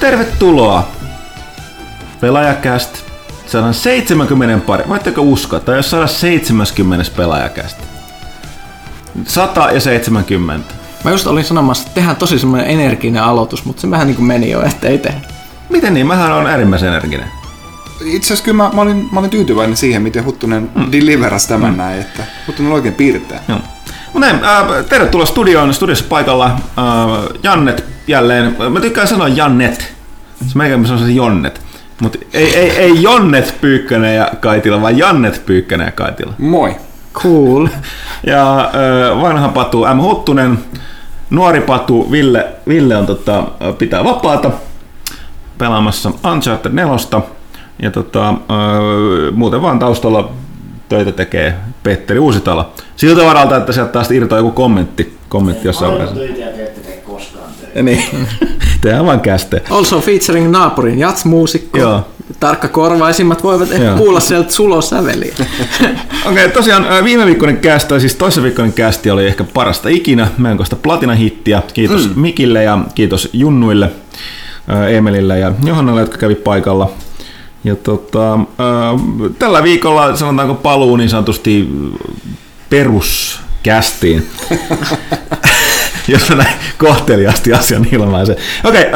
Tervetuloa! Pelaajakäst 170 pari. Voitteko uskoa? Tai jos 170 pelaajakäst. 170. Mä just olin sanomassa, että tehdään tosi semmoinen energinen aloitus, mutta se vähän niin kuin meni jo, ettei tehdä. Miten niin? Mähän on äärimmäisen energinen. Itse asiassa kyllä mä olin tyytyväinen siihen, miten Huttunen deliverasi tämän näin, että Huttunen oikein piirtää. Joo. No näin, tervetuloa studioon. Studiossa paikalla Jannet jälleen. Mä tykkään sanoa Jannet. Se melkein sanoa se Jonnet. Mut ei Jannet Pyykkänen ja Kaitila, vaan Jannet Pyykkänen ja Kaitila. Moi. Cool. Ja vanha patu M. Huttunen. Nuori patu Ville. Ville on pitää vapaata pelaamassa Uncharted 4. Ja muuten vaan taustalla töitä tekee Petteri Uusitalo. Siltä varalta, että sieltä taas irtoaa joku kommentti jossain vaiheessa. Töitä ja te ette tee koskaan töitä. Niin. Tehdään vaan käste. Also featuring naapurin jatsmuusikko. Joo. Tarkkakorvaisimmat voivat ehkä kuulla sieltä sulosäveliä. Okei, tosiaan viime viikkoinen cast, tai siis toisen viikkoinen cast oli ehkä parasta ikinä. Meidän kohdasta platinahittiä. Kiitos Mikille ja kiitos Junnuille, Emelille ja Johannalle, jotka kävi paikalla. Ja tällä viikolla, sanotaanko paluu niin sanotusti peruskästiin, jos mä näin kohteliaasti asian ilmaisen. Okei,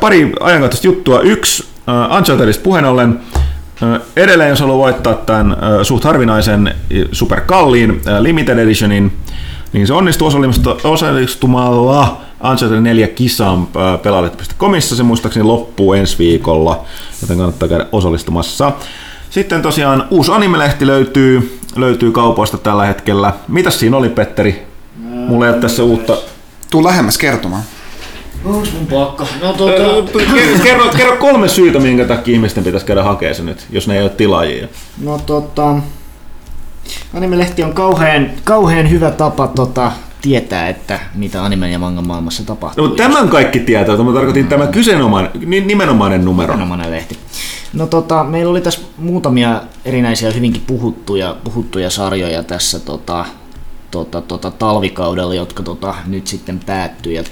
pari ajankohtaista juttua. Yksi, Unchartedista puheen ollen, edelleen jos haluaa voittaa tämän suht harvinaisen superkalliin Limited Editionin, niin se onnistuu osallistumalla Uncharted 4 kisan pelaajalle.comissa. Se muistaakseni loppuu ensi viikolla, joten kannattaa käydä osallistumassa. Sitten tosiaan uusi anime-lehti löytyy kaupoista tällä hetkellä. Mitäs siinä oli, Petteri? Mulla ei ole tässä uutta... Tuu lähemmäs kertomaan. Onks mun pakka? No, kerro kolme syytä, minkä takia ihmisten pitäisi käydä hakemaan se nyt, jos ne ei ole tilaajia. No anime-lehti on kauhean hyvä tapa tietää, että mitä animen ja mangan maailmassa tapahtuu. No, tämän kaikki tietää, mutta mä tarkoitin tämä nimenomainen numero. Nimenomainen lehti. No meillä oli tässä muutamia erinäisiä hyvinkin puhuttuja sarjoja tässä talvikaudella, jotka nyt sitten päättyy. Ja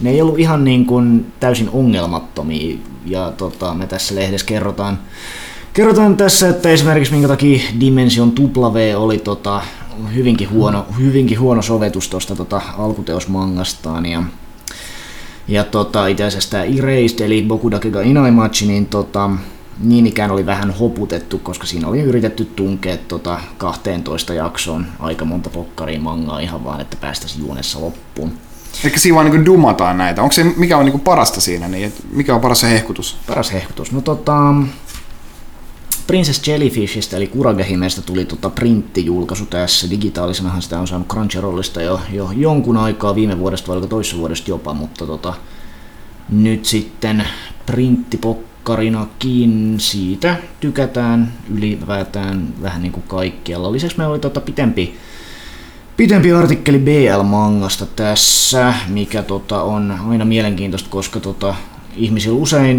ne ei ollut ihan niin kuin täysin ongelmattomia. Ja me tässä lehdessä kerrotaan tässä, että esimerkiksi minkä takia Dimension W oli hyvinkin huono sovitus tuosta alkuteosmangastaan ja itse asiassa tämä Erased eli Bokudake ga Inaimachi niin, niin ikään oli vähän hoputettu, koska siinä oli yritetty tunkea 12 jaksoon aika monta pokkaria mangaa ihan vaan, että päästäisiin juonessa loppuun. Eli siinä vaan niin dumataan näitä. Onko se, mikä on niin parasta siinä? Niin, mikä on paras hehkutus? Paras hehkutus? No Princess Jellyfishistä eli Kuragehimeestä tuli printtijulkaisu tässä. Digitaalisenahan sitä on saanut Crunchyrollista jo jonkun aikaa, viime vuodesta vai toissavuodesta jopa, mutta nyt sitten printtipokkariinakin siitä tykätään ylipäätään vähän niin kuin kaikkialla. Lisäksi meillä oli pitempi artikkeli BL-mangasta tässä, mikä on aina mielenkiintoista, koska ihmisillä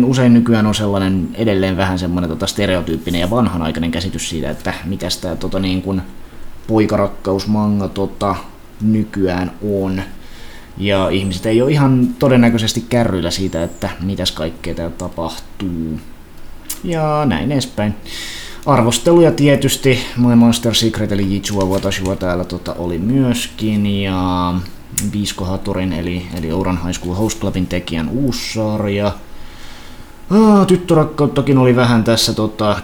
usein nykyään on sellainen edelleen vähän semmoinen stereotyyppinen ja vanhanaikainen käsitys siitä, että mitäs tää niin kuin poikarakkausmanga nykyään on. Ja ihmiset ei ole ihan todennäköisesti kärryillä siitä, että mitäs kaikkea täällä tapahtuu. Ja näin edespäin. Arvosteluja tietysti, My Monster Secret eli Jitsua Watashiwa täällä oli myöskin ja... Viisko Hatorin eli Ouran High School Host Clubin tekijän uusi sarja. Tyttörakkauttakin oli vähän tässä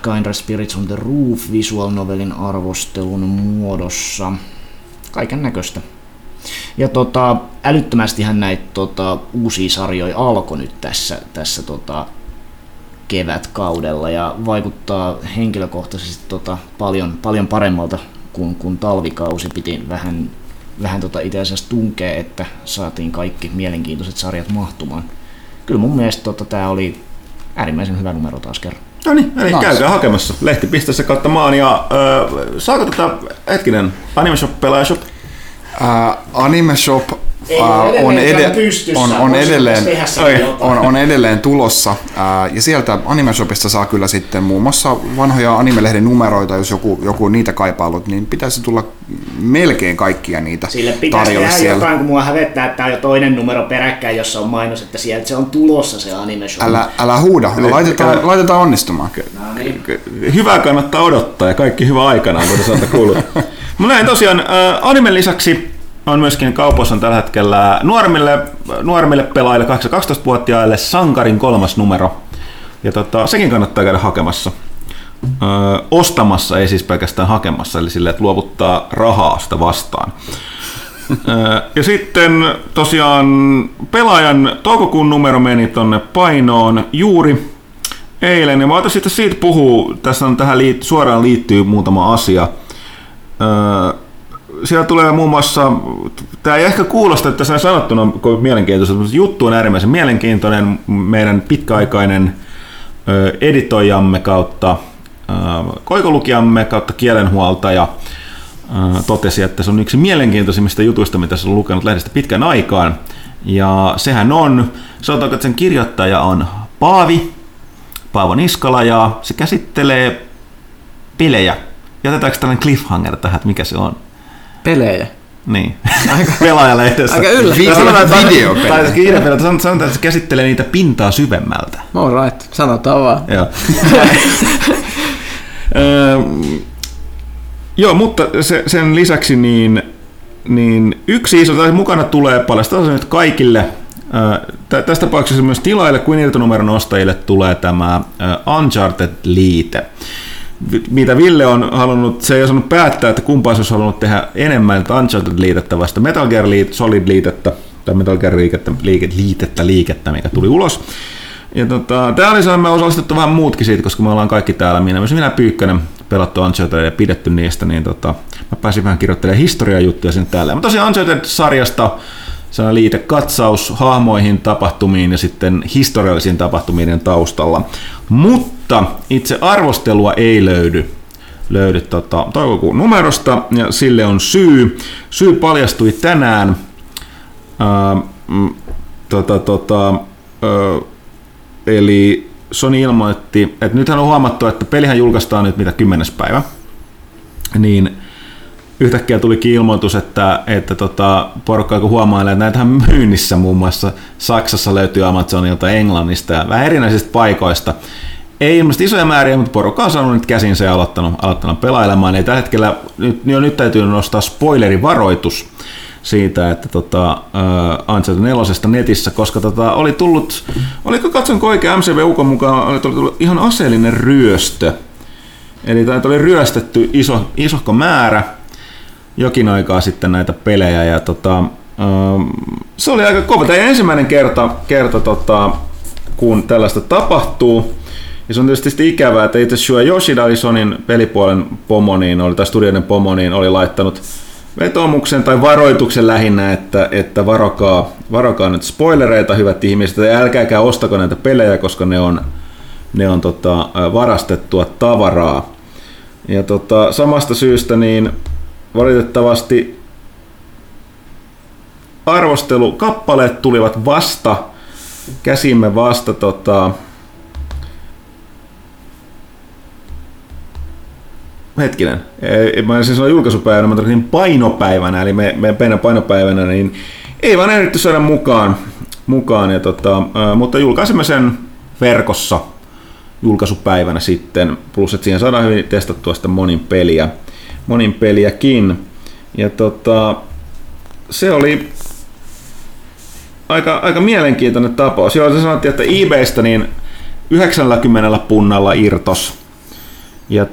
Kindred Spirits on the Roof visual novelin arvostelun muodossa. Kaiken näköistä. Ja älyttömästihän näitä uusia sarjoja alkoi nyt tässä kevätkaudella ja vaikuttaa henkilökohtaisesti paljon paremmalta kuin talvikausi. Piti vähän itse asiassa tunkea, että saatiin kaikki mielenkiintoiset sarjat mahtumaan. Kyllä mun mielestä tää oli äärimmäisen hyvä numero taas kerran. No niin, eli käykää hakemassa lehti.se kautta maan ja saako Anime Shop, Pelaaja Shop? Anime Shop on edelleen tulossa. Ja sieltä Anime Shopista saa kyllä sitten muun muassa vanhoja animelehden numeroita, jos joku niitä kaipailut, niin pitäisi tulla melkein kaikkia niitä tarjolla siellä. Sille pitäisi tehdä jotain, kun mua hävettää, että tämä on jo toinen numero peräkkäin, jossa on mainos, että sieltä se on tulossa se Anime Shop. Älä huuda, laitetaan onnistumaan. No niin. Hyvää kannattaa odottaa ja kaikki hyvä aikanaan, kun te saatte kuulla. Mä näin tosiaan animen lisäksi on myöskin kaupoissa on tällä hetkellä nuoremmille pelaajille 8-12-vuotiaille Sankarin 3. numero. Ja sekin kannattaa käydä hakemassa. Ostamassa, ei siis pelkästään hakemassa, eli silleen, että luovuttaa rahaa sitä vastaan. Ja sitten tosiaan Pelaajan toukokuun numero meni tonne painoon juuri eilen. Ja mä otan siitä puhua. Tässä on tähän suoraan liittyy muutama asia. Siellä tulee muun muassa, tämä ei ehkä kuulosta, että sen sanottuna on mielenkiintoista, mutta juttu on äärimmäisen mielenkiintoinen. Meidän pitkäaikainen editoijamme kautta koikolukijamme kautta kielenhuoltaja totesi, että se on yksi mielenkiintoisimmista jutuista, mitä se on lukenut lehdestä pitkän aikaan. Ja sehän on, sanotaanko, että sen kirjoittaja on Paavo Niskala, ja se käsittelee pelejä. Jätetäänkö tällainen cliffhanger tähän, että mikä se on? Pelejä. Niin. Pelaaja-lehdessä. Aika yllättävää. Videopelejä. Tai kiirepelejä. Sanotaan, että se käsittelee niitä pintaa syvemmältä. All right. Sanotaan vaan. Joo, mutta sen lisäksi niin yksi iso, tai mukana tulee paljastaa se nyt kaikille. Tässä tapauksessa myös tilaille kuin irtonumeron ostajille tulee tämä Uncharted-liite. Mitä Ville on halunnut, se ei osannut päättää, että kumpaan se olisi halunnut tehdä enemmän Uncharted-liitettä vasta Metal Gear Solid-liitettä, tai Metal Gear liitettä, mikä tuli ulos. Ja täällä oli sellainen, me osallistettu vähän muutkin siitä, koska me ollaan kaikki täällä, minä Pyykkänen pelattu Uncharted ja pidetty niistä, niin mä pääsin vähän kirjoittelemaan historiajuttuja sinne täällä. Mutta tosiaan Uncharted-sarjasta sellainen liite katsaus hahmoihin, tapahtumiin ja sitten historiallisiin tapahtumiin taustalla. Mutta itse arvostelua ei löydy toukokuun numerosta, ja sille on syy. Syy paljastui tänään. Eli Sony ilmoitti, että nythän on huomattu, että pelihän julkaistaan nyt mitä 10. päivä. Niin yhtäkkiä tulikin ilmoitus, että porukka huomailee, että näitähän myynnissä muun muassa Saksassa löytyy Amazonilta, Englannista ja vähän erinäisistä paikoista. Ei ilmeisesti isoja määriä, mutta porukka on saanut nyt käsinsä ja aloittanut pelailemaan. Eli tällä hetkellä nyt täytyy nostaa spoilerivaroitus siitä, että Uncharted 4:stä netissä, koska oli tullut, oliko katsonko oikein MCV-ukon mukaan, oli tullut ihan aseellinen ryöstö. Eli tämä oli ryöstetty isohko määrä jokin aikaa sitten näitä pelejä, ja se oli aika kova. Tämä ei ensimmäinen kerta kun tällaista tapahtuu, ja se on tietysti ikävää, että itse Shuei Yoshida oli Sonin pelipuolen pomoniin, tai studioiden pomoniin, oli laittanut vetomuksen tai varoituksen lähinnä, että varokaa nyt spoilereita, hyvät ihmiset, ja älkääkää ostako näitä pelejä, koska ne on varastettua tavaraa. Ja samasta syystä niin valitettavasti arvostelukappaleet tulivat käsimme vasta hetkinen, mä en siis ole julkaisupäivänä, mä tarkoitin painopäivänä, eli meidän painopäivänä, niin ei vaan ehditty saada mukaan ja mutta julkaisimme sen verkossa julkaisupäivänä sitten, plus että siihen saadaan hyvin testattua sitä monin peliäkin. Ja se oli aika mielenkiintoinen tapaus. Joo, se sanottiin, että eBaystä niin 90 punnalla irtos. Ja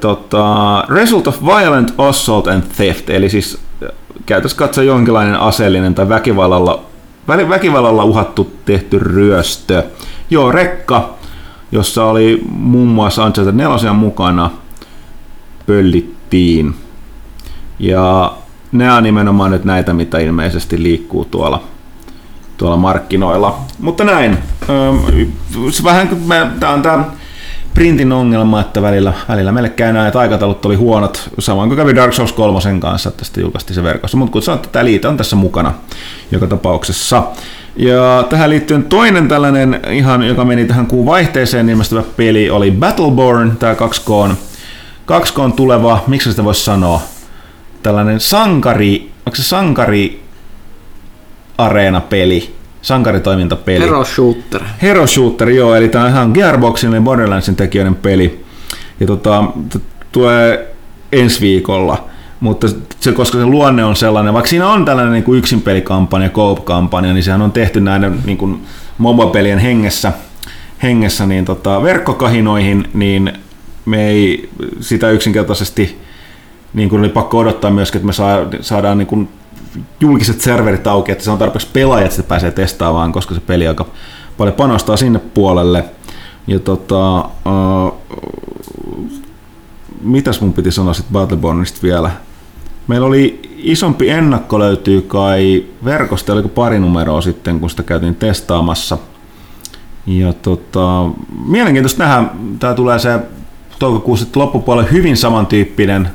Result of Violent Assault and Theft, eli siis käytäisiin katsoa jonkinlainen aseellinen tai väkivallalla uhattu tehty ryöstö. Joo, rekka, jossa oli muun muassa Uncharted 4 mukana, pöllittiin. Ja nämä on nimenomaan nyt näitä, mitä ilmeisesti liikkuu tuolla markkinoilla. Mutta näin. Vähän, tämä on tämä printin ongelma, että välillä meille käy näin, että aikataulut oli huonot, samoin kuin kävi Dark Souls 3 kanssa, että sitten julkaistiin se verkossa. Mutta kun sanoit, että tämä liite on tässä mukana joka tapauksessa. Ja tähän liittyen toinen tällainen, ihan, joka meni tähän kuun vaihteeseen ilmestyvä peli, oli Battleborn, tämä 2K tuleva, miksi sitä voisi sanoa, tällainen sankari, onko se sankari-areenapeli, sankaritoimintapeli. Hero Shooter, joo, eli tämä on ihan Gearboxin ja Borderlandsin tekijöiden peli. Ja tulee ensi viikolla, mutta se, koska se luonne on sellainen, vaikka siinä on tällainen niin kuin yksinpelikampanja, co-op-kampanja, niin sehän on tehty näiden niin kuin MOBA-pelien hengessä niin verkkokahinoihin, niin me ei sitä yksinkertaisesti niin kuin oli pakko odottaa myöskin, että me saadaan niin kuin julkiset serverit auki, että se on tarpeeksi pelaajat, sitä pääsee testaamaan, koska se peli aika paljon panostaa sinne puolelle. Ja mitäs mun piti sanoa sitten Battlebornista vielä? Meillä oli isompi ennakko, löytyy kai verkosta, oliko pari numeroa sitten, kun sitä käytiin testaamassa. Ja mielenkiintoista nähdä, tää tulee se toukokuussa loppupuolella hyvin samantyyppinen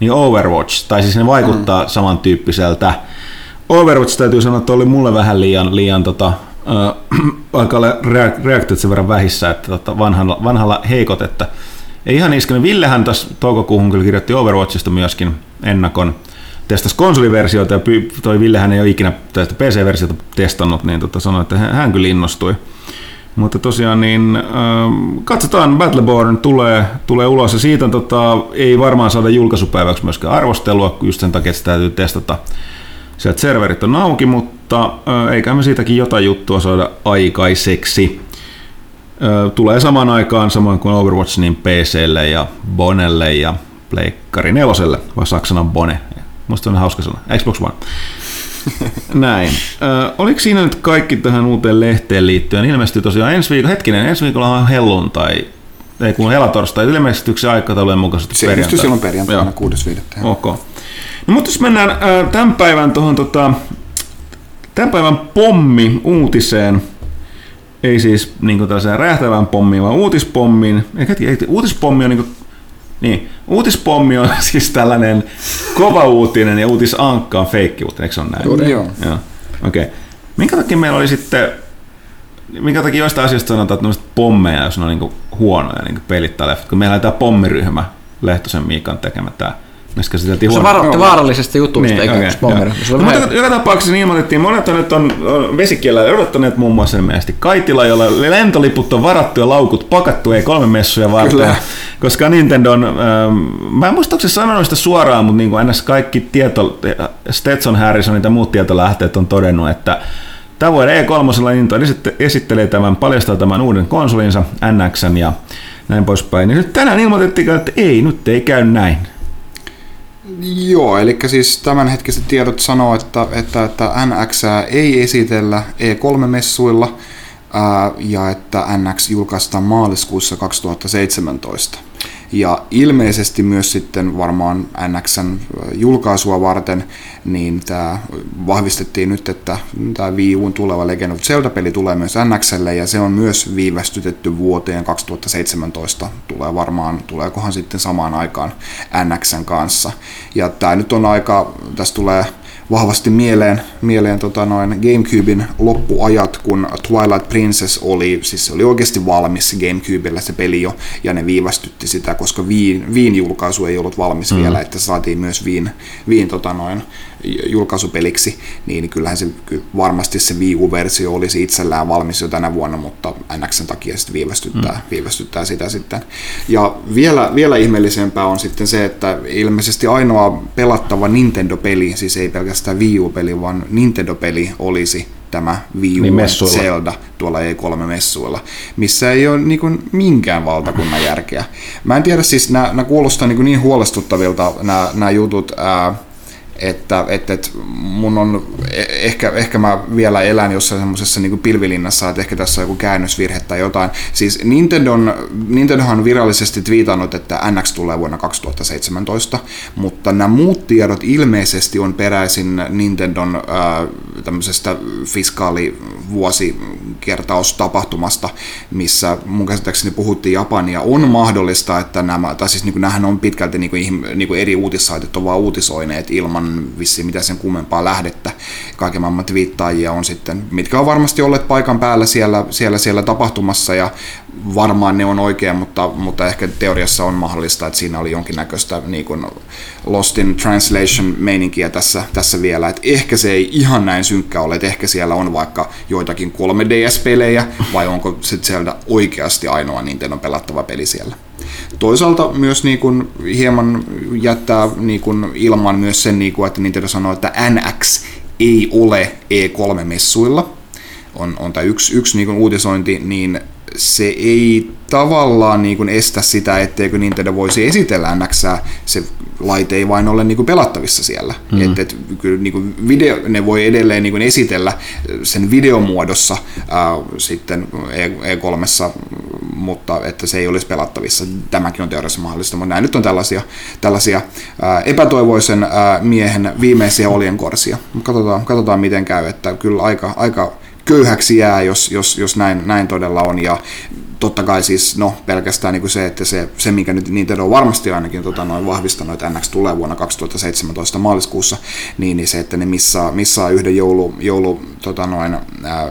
niin Overwatch, tai siis ne vaikuttaa samantyyppiseltä. Overwatch täytyy sanoa, että oli mulle vähän liian aika reaktiot sen verran vähissä, että vanhalla heikot, että ei ihan iskenyt. Villehän tässä toukokuuhun kyllä kirjoitti Overwatchista myöskin ennakon. Testasi konsoliversioita ja toi Villehän ei ole ikinä tästä PC-versiota testannut, niin sanoi, että hän kyllä innostui. Mutta tosiaan niin katsotaan, Battleborn tulee ulos ja siitä ei varmaan saada julkaisupäiväksi myöskään arvostelua, just sen takia, että sitä täytyy testata. Sieltä serverit on auki, mutta eikä me siitäkin jotain juttua saada aikaiseksi. Tulee samaan aikaan, samoin kuin Overwatch, niin PC:lle ja Bonelle ja Pleikkari 4:lle, vai saksana Bone. Musta on hauska sana. Xbox One. Näin. Oliko siinä nyt kaikki tähän uuteen lehteen liittyen? Ilmestyy tosiaan ensi viikolla on helluntai, ei kun helatorstai, ilmestyksen aikataulujen mukaisesti perjantai. Se ilmestyy silloin perjantaina 6.5. Okay. No mutta jos mennään tämän päivän tämän päivän pommi-uutiseen, ei siis niinku tällaiseen räjähtävään pommiin, vaan uutispommiin. Uutispommi on niinku... Niin, uutispommi on siis tällainen kova uutinen ja uutisankka on feikki uutinen, eikö se ole näin? Joo. Okei. Okay. Minkä takia meillä oli sitten, minkä takia joista asioista sanotaan, että pommeja, jos ne on niin huonoja niin pelit tai leffat, kun meillä oli tämä pommiryhmä, Lehtosen Miikan tekemä tämä, missä käsiteltiin huonoja. Se varoitti vaarallisesta jutuista, niin, eikä okay, pommiryhmä. Mutta joka tapauksessa niin ilmoitettiin, monet on vesikielellä odottaneet muun muassa ilmeisesti Kaitila, jolla lentoliput on varattu ja laukut pakattu, ei 3 messuja varten. Kyllä. Koska Nintendo on, mä en muista, onko se sanonut sitä suoraan, mutta niin kuin ennäs kaikki tieto, Stetson Harrisonin ja muut tietolähteet on todennut, että tämän vuoden E3 Nintendo esittelee tämän, paljastaa tämän uuden konsolinsa, NX:n ja näin poispäin. Ja nyt tänään ilmoitettiin, että nyt ei käy näin. Joo, eli siis tämänhetkiset tiedot sanoo, että NX ei esitellä E3-messuilla ja että NX julkaistaan maaliskuussa 2017. Ja ilmeisesti myös sitten varmaan NX:n julkaisua varten, niin tämä vahvistettiin nyt, että tämä Wii U:n tuleva Legend of Zelda-peli tulee myös NX:lle, ja se on myös viivästytetty vuoteen 2017, tuleekohan sitten samaan aikaan NX:n kanssa. Ja tämä nyt on aika, tässä tulee vahvasti mieleen GameCuben loppuajat, kun Twilight Princess oli, siis se oli oikeasti valmis GameCubella se peli jo, ja ne viivästytti sitä, koska Wiin julkaisu ei ollut valmis vielä, että saatiin myös Wiin julkaisupeliksi, niin kyllähän se varmasti se Wii U-versio olisi itsellään valmis jo tänä vuonna, mutta NX:n takia sitten viivästyttää sitä sitten. Ja vielä ihmeellisempää on sitten se, että ilmeisesti ainoa pelattava Nintendo-peli, siis ei pelkästään Wii U-peli, vaan Nintendo-peli olisi tämä Wii U niin Zelda tuolla E3-messuilla, missä ei ole niin kuin minkään valtakunnan järkeä. Mä en tiedä, siis nämä kuulostaa niin huolestuttavilta nämä jutut, että mun on ehkä mä vielä elän jossain semmoisessa niin kuin pilvilinnassa, että ehkä tässä on joku käännösvirhe tai jotain. Siis Nintendohan on virallisesti twiitannut, että NX tulee vuonna 2017, mutta nämä muut tiedot ilmeisesti on peräisin Nintendon tämmöisestä vuosikertaustapahtumasta, missä mun käsittääkseni puhuttiin Japania, on mahdollista, että nämä, tai siis niin nämähän on pitkälti niin kuin eri uutissaitit on vaan uutisoineet ilman vissiin mitään sen kummempaa lähdettä. Kaiken maailman twiittaajia on sitten, mitkä on varmasti olleet paikan päällä siellä tapahtumassa, ja varmaan ne on oikein, mutta ehkä teoriassa on mahdollista, että siinä oli jonkinnäköistä niin kuin lost in translation meininkiä tässä vielä, että ehkä se ei ihan näin synkkä ole, että ehkä siellä on vaikka joitakin 3DS-pelejä, vai onko sitten siellä oikeasti ainoa Nintendo pelattava peli siellä. Toisaalta myös niin kun hieman jättää niin kun ilman myös sen, niin kun, että Nintendo sanoo, että NX ei ole E3-messuilla, on tämä yksi niin kun uutisointi, niin se ei tavallaan niin kuin estä sitä, etteikö Nintendo voisi esitellä NX:ää, se laite ei vain ole niin kuin pelattavissa siellä. Mm-hmm. Et kyllä niin kuin video, ne voi edelleen niin kuin esitellä sen videomuodossa sitten E3:ssa, mutta että se ei olisi pelattavissa. Tämäkin on teoriassa mahdollista, mutta nämä nyt on tällaisia epätoivoisen miehen viimeisiä oljenkorsia. Katsotaan miten käy, että kyllä aika köyhäksi jää, jos näin todella on, ja totta kai siis no, pelkästään niin kuin se, että se minkä nyt Nintendo on varmasti ainakin vahvistanut, että NX tulee vuonna 2017 maaliskuussa, niin se, että ne missaa yhden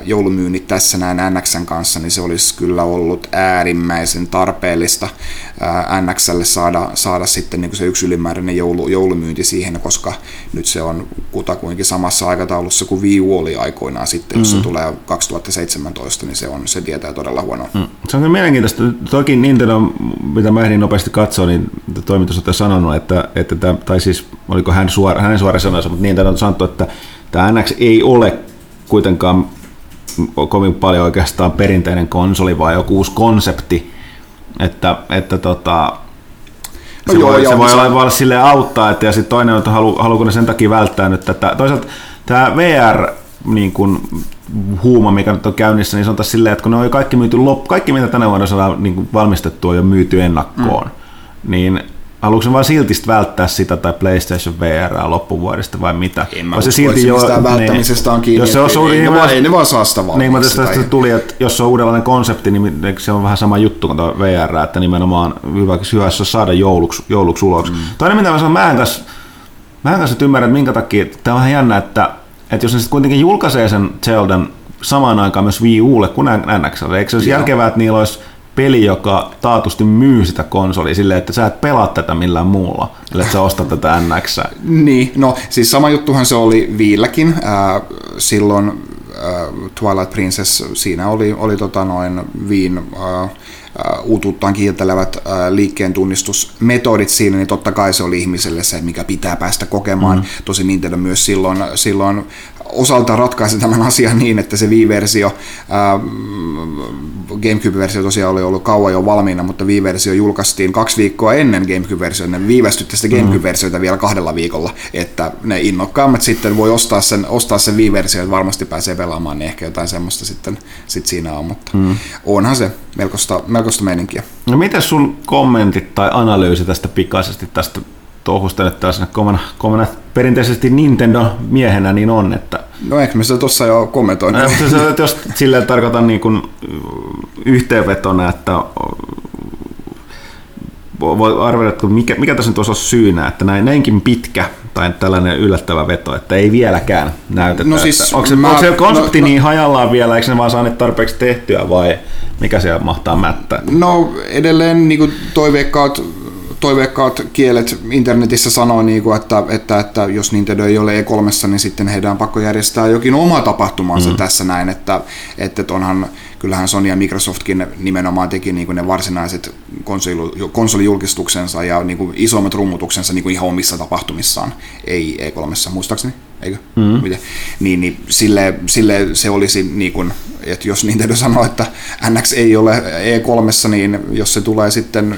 joulumyynnit tässä näin NX:n kanssa, niin se olisi kyllä ollut äärimmäisen tarpeellista NX:lle saada sitten niin kuin se yksi ylimääräinen joulumyynti siihen, koska nyt se on kutakuinkin samassa aikataulussa kuin Wii U oli aikoinaan sitten, jos se tulee 2017, niin se tietää todella huonoa. Se on mielenkiintoista. Toki Nintendo, mitä mä ehdin nopeasti katsoa, niin toimitusjohtaja on sanonut, että tai siis oliko hänen suora sanansa, mutta Nintendo on sanottu, että tämä NX ei ole kuitenkaan kovin paljon oikeastaan perinteinen konsoli, vaan joku uusi konsepti, että no se, joo, voi olla silleen auttaa, että ja sitten toinen on, että haluuko ne sen takia välttää nyt tätä. Toisaalta tämä VR niin kuin huuma, mikä nyt on käynnissä, niin sanotaan silleen, että kun ne on jo kaikki mitä tänä vuonna saadaan niin valmistettua ja myyty ennakkoon, niin haluatko sen vaan silti välttää sitä tai PlayStation VR loppuvuodesta vai mitä? En mä usko, mistään välttämisestä on kiinni, ei ne vaan saa sitä valmiiksi. Niin, mutta tästä tuli, että jos se on uudenlainen konsepti, niin se on vähän sama juttu kuin tuo VR, että nimenomaan hyvä saada jouluksi ulos. Toinen mitä mä sanon, mä en kanssa ymmärrä, minkä takia, että tämä on vähän jännä, että jos ne sitten kuitenkin julkaisee sen Zeldan samaan aikaan myös Wii U:lle kuin NX:lle, eikö se olisi järkevää, että niillä olisi peli, joka taatusti myy sitä konsolia silleen, että sä et pelaa tätä millään muulla, eli että sä ostat tätä NX:ää? Niin, no siis sama juttuhan se oli Villäkin silloin Twilight Princess, siinä oli Viin uutuuttaan kiiltelevät liikkeen tunnistusmetodit siinä, niin totta kai se oli ihmiselle se, mikä pitää päästä kokemaan. Mm-hmm. Tosin Nintendo myös silloin osalta ratkaisi tämän asian niin, että se Wii-versio, GameCube-versio tosiaan oli ollut kauan jo valmiina, mutta Wii-versio julkaistiin 2 viikkoa ennen GameCube-versiota, ne viivästytti sitä GameCube-versiota vielä 2 viikolla, että ne innokkaammat sitten voi ostaa sen Wii-versio, että varmasti pääsee pelaamaan, niin ehkä jotain semmoista sitten siinä on, mutta onhan se melkoista meininkiä. No miten sun kommentit tai analyysi tästä pikaisesti tästä touhusta, että tällaisena komana perinteisesti Nintendo-miehenä niin on, että... No eikö me sitä tuossa jo kommentoin? Jos silleen tarkoitan niin kuin yhteenvetona, että voi arvioida, että mikä tässä nyt olisi syynä, että näinkin pitkä tai tällainen yllättävä veto, että ei vieläkään näytetä. No siis, onko se konsepti niin hajallaan vielä, eikö ne vaan saa tarpeeksi tehtyä vai mikä siellä mahtaa mättää? No edelleen niin kuin toiveikkaat kielet internetissä sanoo, että jos Nintendo ei ole E3:ssa, niin sitten heidän on pakko järjestää jokin oma tapahtumansa tässä näin, että onhan, kyllähän Sony ja Microsoftkin nimenomaan teki niin kuin ne varsinaiset konsolijulkistuksensa ja niin kuin isommat rummutuksensa niin kuin ihan omissa tapahtumissaan, ei E3:ssa muistaakseni, eikö? Miten? Niin sille se olisi, niin kuin, että jos Nintendo sanoo, että NX ei ole E3:ssa, niin jos se tulee sitten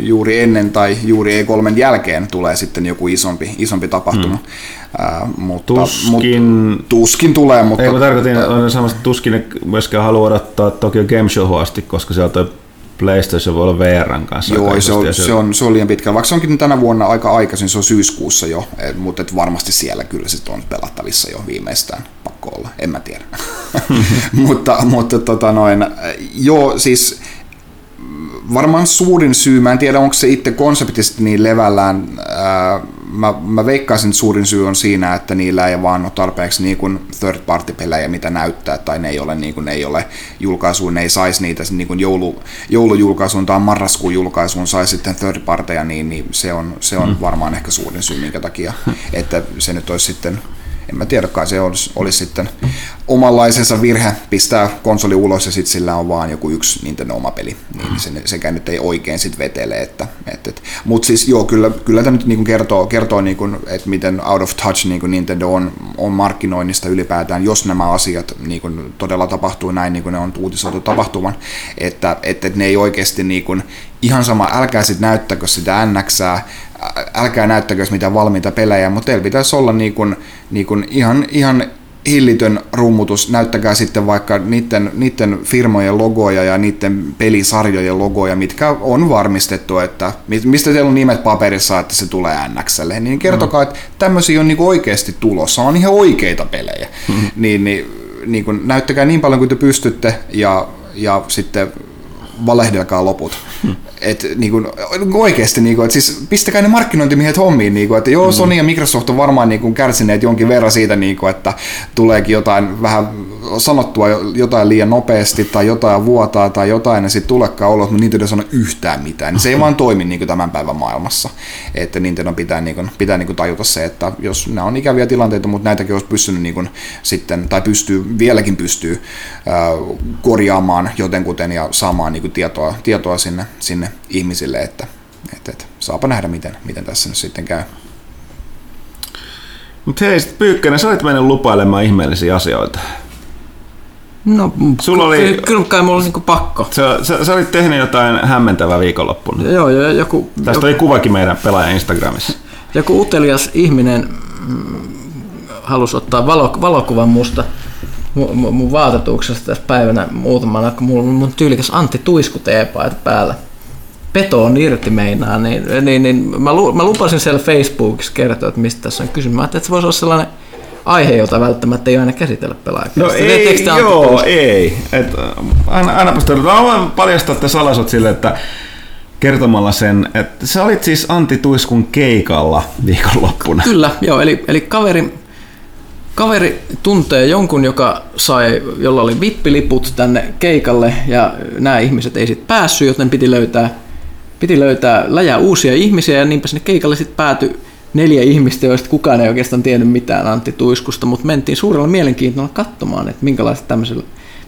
juuri ennen tai juuri E3:n jälkeen tulee sitten joku isompi tapahtuma. Mutta tuskin tulee, mutta... Ei, mä tarkoitin, on samasta tuskin myöskään halua odottaa Tokyo Game Show asti, koska sieltä PlayStation voi olla VR:n kanssa. Joo, se on liian pitkä. Vaikka se onkin tänä vuonna aika aikaisin, se on syyskuussa jo, mutta varmasti siellä kyllä sit on pelattavissa jo viimeistään, pakko olla, en mä tiedä. Mutta siis varmaan suurin syy, mä en tiedä onko se itse konseptisesti niin levällään, mä veikkaisin, että suurin syy on siinä, että niillä ei vaan ole tarpeeksi niin kuin third party pelejä mitä näyttää, tai ne ei ole julkaisuun, ne ei saisi niitä niin kuin joulujulkaisuun tai marraskuun julkaisuun saisi sitten third partyja, niin se on varmaan ehkä suurin syy minkä takia, että se nyt olisi sitten, en mä tiedä, kai se olisi sitten omanlaisensa virhe pistää konsoli ulos ja sitten sillä on vaan joku yksi Nintendo oma peli, niin sekään nyt ei oikein sitten vetele. Mutta siis joo, kyllä tämä nyt niinku kertoo niinku, että miten out of touch niinku Nintendo on markkinoinnista ylipäätään, jos nämä asiat niinku todella tapahtuu näin, niin kuin ne on uutisoitu tapahtuvan, että ne ei oikeasti niinku, ihan sama, älkää sitten näyttäkö sitä NX:ää, älkää näyttäkös mitään valmiita pelejä, mutta teillä pitäisi olla niin kuin ihan hillitön rummutus. Näyttäkää sitten vaikka niiden firmojen logoja ja niiden pelisarjojen logoja, mitkä on varmistettu, että mistä teillä on nimet paperissa, että se tulee NX:lle. Niin kertokaa, että tämmöisiä on niin kuin oikeasti tulossa, on ihan oikeita pelejä. Niin kuin näyttäkää niin paljon kuin te pystytte ja sitten valehdelkaa loput. Et niinku oikeesti niinku, että siis pistäkää ne markkinointimiehet hommiin niinku, että joo, Sony ja Microsoft on varmaan niinku kärsineet jonkin verran siitä niinku, että tuleekin jotain vähän sanottua jotain liian nopeasti tai jotain vuotaa tai jotain ja sitten tulekaan olla, mutta Nintendo ei sano yhtään mitään. Se ei vaan toimi niinku tämän päivän maailmassa. Että Nintendo pitää niinku tajuta se, että jos nämä on ikäviä tilanteita, mutta näitäkin olisi pystynyt niinku sitten tai vieläkin pystyy korjaamaan jotenkuten ja saamaan niinku tietoa sinne ihmisille, että saapa nähdä miten tässä nyt sitten käy. Mut hei, sit Pyykkänen, sä olet mennyt lupailemaan ihmeellisiä asioita. No, kyllä kai mulla oli niinku pakko. Sä olit tehnyt jotain hämmentävää viikonloppuna. Joo, joku... Tästä oli kuvakin meidän pelaajan Instagramissa. Joku utelias ihminen halusi ottaa valokuvan musta. Mun vaatetuksesta tässä päivänä muutamana, kun mulla on tyylikäs Antti Tuisku teepaita päällä. Peto on irti meinaa, niin mä lupasin siellä Facebookissa kertoa, että mistä tässä on kysymys. Mä ajattelin, että se voisi olla sellainen aihe, jota välttämättä ei aina käsitellä pelaajaksi. No ei, joo, ei. Aina haluan paljastaa te salasot sille, että kertomalla sen, että sä olit siis Antti Tuiskun keikalla viikonloppuna. Kyllä, joo, eli Kaveri tuntee jonkun, jolla oli vippiliput tänne keikalle, ja nämä ihmiset ei sitten päässyt, joten piti löytää läjää uusia ihmisiä, ja niinpä sinne keikalle sitten päätyi 4 ihmistä, joista kukaan ei oikeastaan tiennyt mitään Antti Tuiskusta, mutta mentiin suurella mielenkiinnolla katsomaan, että minkälaista tämmöisellä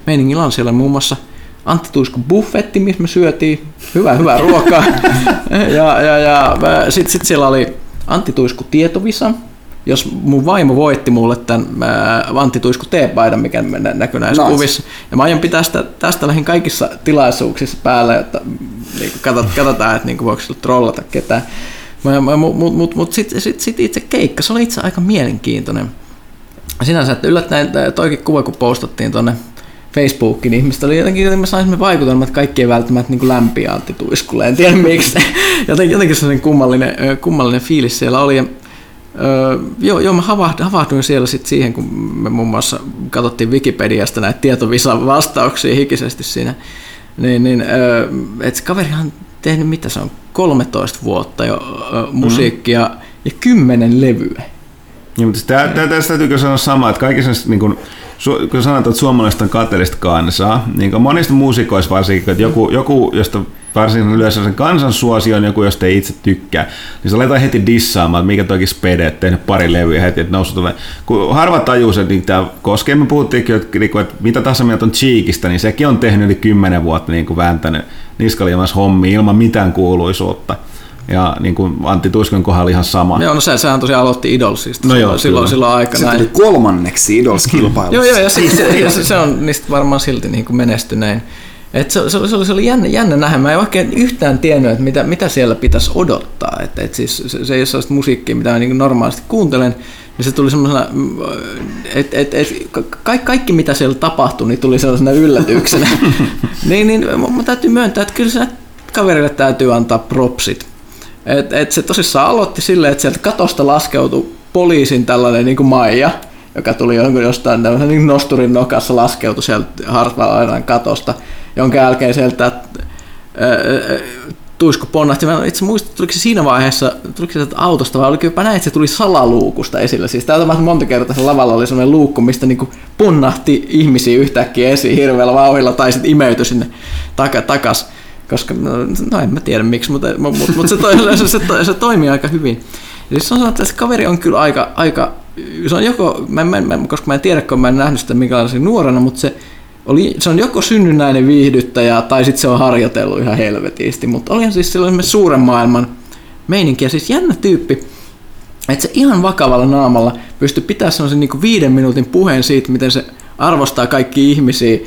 meiningillä on. Siellä muun muassa Antti Tuiskun buffetti, missä me syötiin hyvää ruokaa, ja sitten siellä oli Antti Tuisku tietovisa. Jos mun vaimo voitti mulle tämän Antti Tuisku teepaidan, mikä näkyy näissä kuvissa. Ja mä aion pitää sitä tästä lähin kaikissa tilaisuuksissa päällä, jotta niin katsotaan, että niin voiko sillä trollata ketään. Mutta sit itse keikka, se oli itse aika mielenkiintoinen. Sinänsä, että yllättäen toikin kuva, kun postattiin tuonne Facebookiin, niin ihmiset oli jotenkin, mä sain vaikutelmat, että kaikki ei välttämättä niin lämpiä Antti Tuiskulle, en tiedä miksi. Jotenkin sellainen kummallinen fiilis siellä oli. Mä havahduin siellä sit siihen, kun me muun muassa katsottiin Wikipediasta näitä tietovisan vastauksia hikisesti siinä, niin että se kaverihan on tehnyt, mitä se on, 13 vuotta jo musiikkia ja 10 levyä. Ja, mutta tästä täytyykö sanoa samaa, että kaikissa niin kun sanotaan, että suomalaiset on kateellista kansaa, niin monista muusikoista varsinkin, että joku josta varsinkin yleensä sen kansansuosion, joku josta ei itse tykkää, niin se aletaan heti dissaamaan, että mikä toki spede, että tehnyt pari levyä heti, että noussut tulee. Kun harva tajus, että niin tämä koskee, me puhuttiinkin, että mitä tahansa mieltä on Cheekistä, niin sekin on tehnyt yli 10 vuotta niin vääntänyt niskalimassa hommia ilman mitään kuuluisuutta. Ja niin kuin Antti Tuiskun kohdalla ihan sama. Joo, no sehän tosiaan aloitti Idolsista silloin aikana. Se tuli 3. Idols-kilpailussa. Joo, ja se on niistä varmaan silti niin kuin menestynein. Et se oli jännä nähdä. Mä en oikein yhtään tiennyt, että mitä siellä pitäisi odottaa. Et siis se ei ole sellaista musiikkia, mitä mä niin kuin normaalisti kuuntelen. Niin se tuli semmoisena, kaikki mitä siellä tapahtui, niin tuli sellaisena yllätyksenä. Mun täytyy myöntää, että kyllä se kaverille täytyy antaa propsit. Et se tosissaan aloitti silleen, että sieltä katosta laskeutui poliisin tällainen niin kuin maija, joka tuli jostain tämmöisen nosturin nokassa, laskeutui sieltä Hartwell-aidan katosta, jonka jälkeen sieltä Tuisku ponnahti. Mä itse muistan, tuliko se siinä vaiheessa, tuliko se autosta vai oliko jopa näin, että se tuli salaluukusta esille. Siis tää on monta kertaa, sen lavalla oli sellainen luukku, mistä niinku ponnahti ihmisiä yhtäkkiä esiin hirveällä vauhdilla tai sitten imeytyi sinne takas. Koska, no en mä tiedä miksi, mutta se toimii aika hyvin. Ja siis on sanottu, että se kaveri on kyllä aika se on joko, koska mä en tiedä, kun mä en nähnyt sitä minkälaisen nuorena, mutta se on joko synnynnäinen viihdyttäjä tai sitten se on harjoitellut ihan helvetisti, mutta olihan siis silloin suuren maailman meininki ja siis jännä tyyppi, että se ihan vakavalla naamalla pystyi pitämään sellaisen niin kuin 5 minuutin puheen siitä, miten se arvostaa kaikki ihmisiä,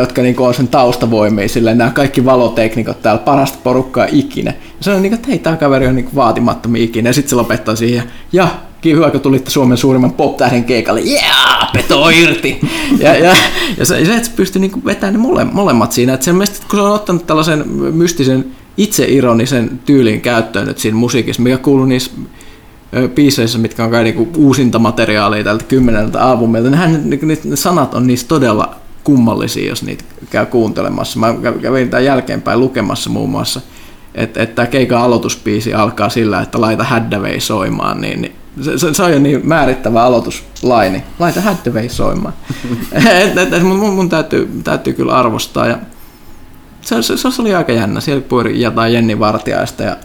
jotka niinku on sen taustavoimia, silleen nämä kaikki valoteknikot täällä, parasta porukkaa ikinä. Ja sanoin, että hei, tämä kaveri on niinku vaatimattomia ikinä, ja sitten se lopettaa siihen, ja hyvä, kun tulitte Suomen suurimman pop-tähden keikalle, jää, peto irti! Ja se, että se pystyi niinku vetämään ne molemmat siinä, että sen mielestä, kun se on ottanut tällaisen mystisen, itseironisen tyylin käyttöön nyt siinä musiikissa, mikä kuuluu niissä biiseissä, mitkä on kai niinku uusinta materiaalia tältä 10 albumilta, ne sanat on niissä todella kummallisia, jos niitä käy kuuntelemassa. Mä kävin tämän jälkeenpäin lukemassa muun muassa, että tämä keikan aloitusbiisi alkaa sillä, että laita Haddaway soimaan, niin se on jo niin määrittävä aloituslaini. Laita Haddaway soimaan. Mun täytyy kyllä arvostaa. Ja se oli aika jännä. Siellä pyöri jotain Jenni Vartiaista ja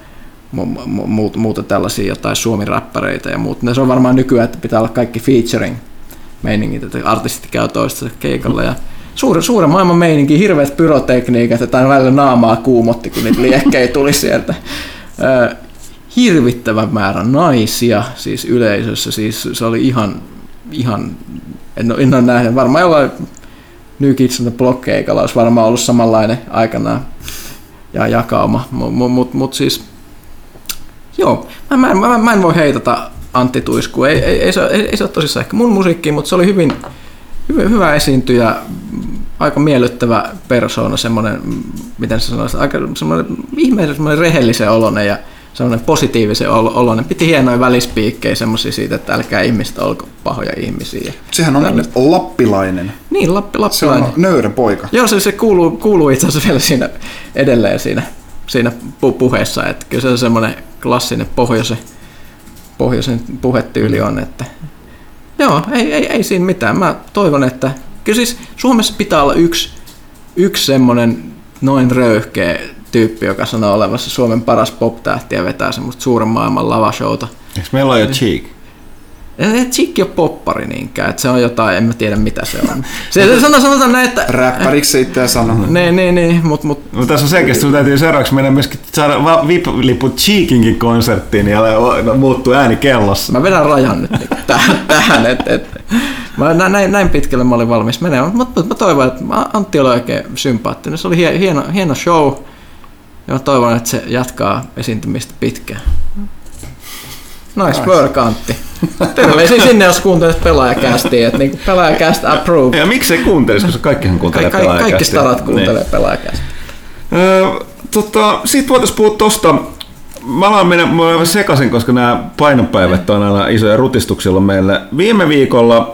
muuta tällaisia jotain suomi-räppäreitä ja muuta. Se on varmaan nykyään, että pitää olla kaikki featuring-meiningit, että artistit käy toistensa keikalla. Ja suuren maailman meininki, hirveät pyrotekniikat, jotain välillä naamaa kuumotti, kun niitä liekkejä tuli sieltä. Hirvittävän määrä naisia siis yleisössä. Siis se oli ihan en ole nähnyt. Varmaan jollain New Kids on the Block-keikalla olisi varmaan ollut samanlainen aikanaan ja jakauma. Mut siis joo, mä en voi heitata Antti Tuiskua, ei se ole tosissaan ehkä mun musiikkiin, mutta se oli hyvin hyvä esiintyjä, aika miellyttävä persoona, semmoinen, miten se sanoisi, aika ihmeellinen rehellisen oloinen ja semmoinen positiivisen oloinen. Piti hienoja välispiikkejä semmoisia siitä, että älkää ihmistä olko pahoja ihmisiä. Sehän on lappilainen. Niin, lappilainen. Se on nöyrä poika. Joo, se kuuluu itse asiassa vielä siinä edelleen siinä puheessa, että kyllä se on semmoinen klassinen pohjoisen puhetyyli on, että joo, ei siinä mitään. Mä toivon, että kyllä siis Suomessa pitää olla yksi semmoinen noin röyhkeä tyyppi, joka sanoo olevansa Suomen paras pop-tähti ja vetää semmoista suuren maailman lavashowta. Eikö meillä ole jo Cheek? Cheek ei ole poppari niinkään, että se on jotain, en mä tiedä mitä se on. Se sanotaan näin, että räppäriksi se itseään sanoo. Niin, mutta tässä on selkeästi, sun täytyy seuraavaksi mennä myöskin saada VIP-lippu Cheekinkin konserttiin ja muuttuu ääni kellossa. Mä vedän rajan nyt tähän, että näin pitkälle mä olin valmis menemään, mutta mä toivon, että Antti oli oikein sympaattinen. Se oli hieno show ja mä toivon, että se jatkaa esiintymistä pitkään. Nice work, Antti. Terveisiin sinne, jos kuuntelisit Pelaajakästiä, että niinku Pelaajakäst approved. Ja miksei kuuntelisi, koska kaikkihan kuuntelee Pelaajakästiä. Kaikki starat kuuntelee niin. Pelaajakästiä. Siitä voitaisiin puhua tosta. Mä alan mennä sekaisin, koska nämä painopäivät on aina isoja rutistuksilla meillä. Viime viikolla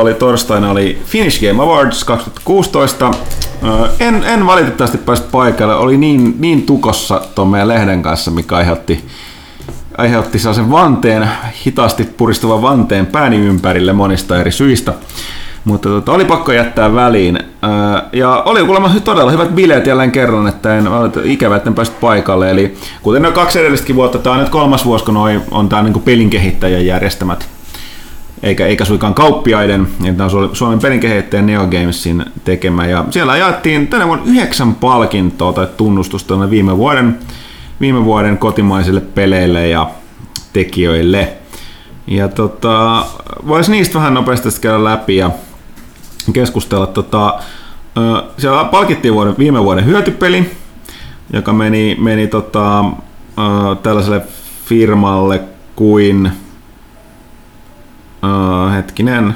oli torstaina oli Finnish Game Awards 2016. En valitettavasti päässyt paikalle, oli niin tukossa tuon meidän lehden kanssa, mikä aiheutti sellaisen vanteen, hitaasti puristuvan vanteen pääni ympärille monista eri syistä. Mutta oli pakko jättää väliin. Ja oli kuulemma todella hyvät bileet jälleen kerran, että ikävä, että en päässyt paikalle. Eli kuten ne 2 edellistäkin vuotta, tämä on nyt 3. vuosi, kun on tämä niin pelin kehittäjän järjestämät. Eikä suinkaan kauppiaiden, tämä on Suomen pelinkehittäjä Neo Gamesin tekemä. Ja siellä jaettiin tänä vuonna 9 palkintoa tai tunnustusta viime vuoden kotimaisille peleille ja tekijöille. Ja voisi niistä vähän nopeasti käydä läpi ja keskustella. Siellä palkittiin viime vuoden hyötypeli, joka meni tällaiselle firmalle kuin hetkinen.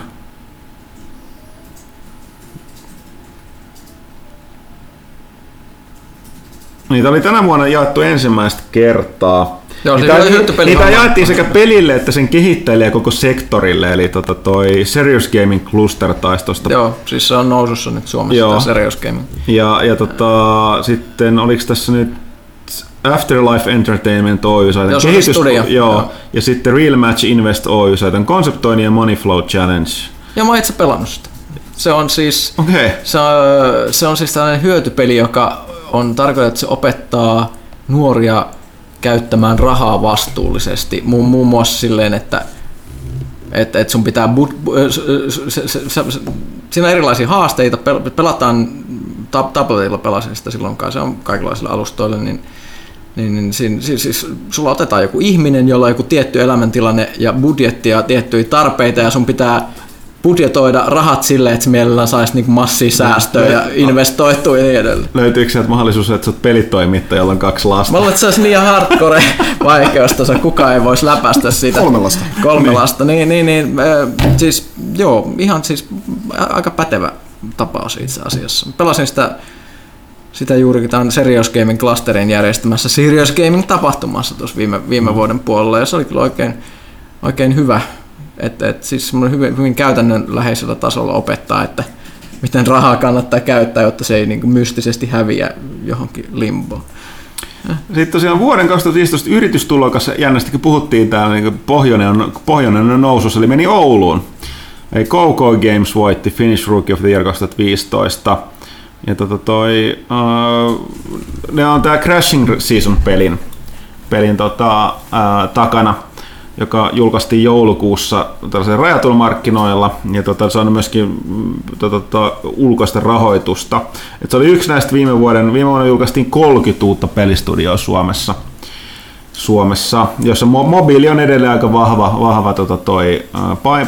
Niitä oli tänä vuonna jaettu ensimmäistä kertaa. Joo, niin tämä jaettiin sekä pelille että sen kehittäjille ja koko sektorille, eli toi Serious Gaming Cluster taisi tuosta. Joo, siis se on nousussa nyt Suomessa. Joo. Tämä Serious Gaming. Ja sitten oliko tässä nyt Afterlife Entertainment Oy sai tämän kehitystudion. Joo, ja sitten Real Match Invest Oy sai tämän konseptoinnin ja Money Flow Challenge. Ja mä oon itse pelannut sitä. Se on siis, okay. se on siis tällainen hyötypeli, joka on tarkoitettu, että se opettaa nuoria käyttämään rahaa vastuullisesti. Muun muassa silleen, että sun pitää... Siinä on erilaisia haasteita. Pelataan tabletilla, pelasin sitä silloin kai. Se on kaikenlaisilla alustoilla. Niin, sulla otetaan joku ihminen, jolla on joku tietty elämäntilanne ja budjetti ja tiettyjä tarpeita ja sun pitää budjetoida rahat silleen, että mielellään saisi niinku massia säästöä ja investoitua ja niin edelleen. Löytyykö sieltä mahdollisuus, että sä oot pelitoimittaja, jolla on 2 lasta? Mä luulen, että se olisi niin hardcore vaikeustaso, kukaan ei voisi läpäistä sitä. 3 lasta. 3 lasta, niin. Siis joo, ihan siis aika pätevä tapaus itse asiassa. Pelasin sitä juurikin tämän Serious Gaming Clusterin järjestämässä Serious Gaming -tapahtumassa tuossa viime vuoden puolella, ja se oli kyllä oikein hyvä. Et siis semmoinen hyvin käytännönläheisellä tasolla opettaa, että miten rahaa kannattaa käyttää, jotta se ei niinku mystisesti häviä johonkin limboon. Sitten tosiaan vuoden 2015 yritystulokas, jännästikin puhuttiin täällä, niin pohjoinen on nousussa, eli meni Ouluun. Eli Coco Games voitti Finnish Rookie of the Year 2015. Ja ne on tää Crashing Season pelin takana, joka julkaistiin joulukuussa tällaisen rajatulla markkinoilla ja saanut myöskin ulkoista rahoitusta. Et se oli yksi näistä viime vuonna julkaistiin 30 uutta pelistudioa Suomessa, jossa mobiili on edelleen aika vahva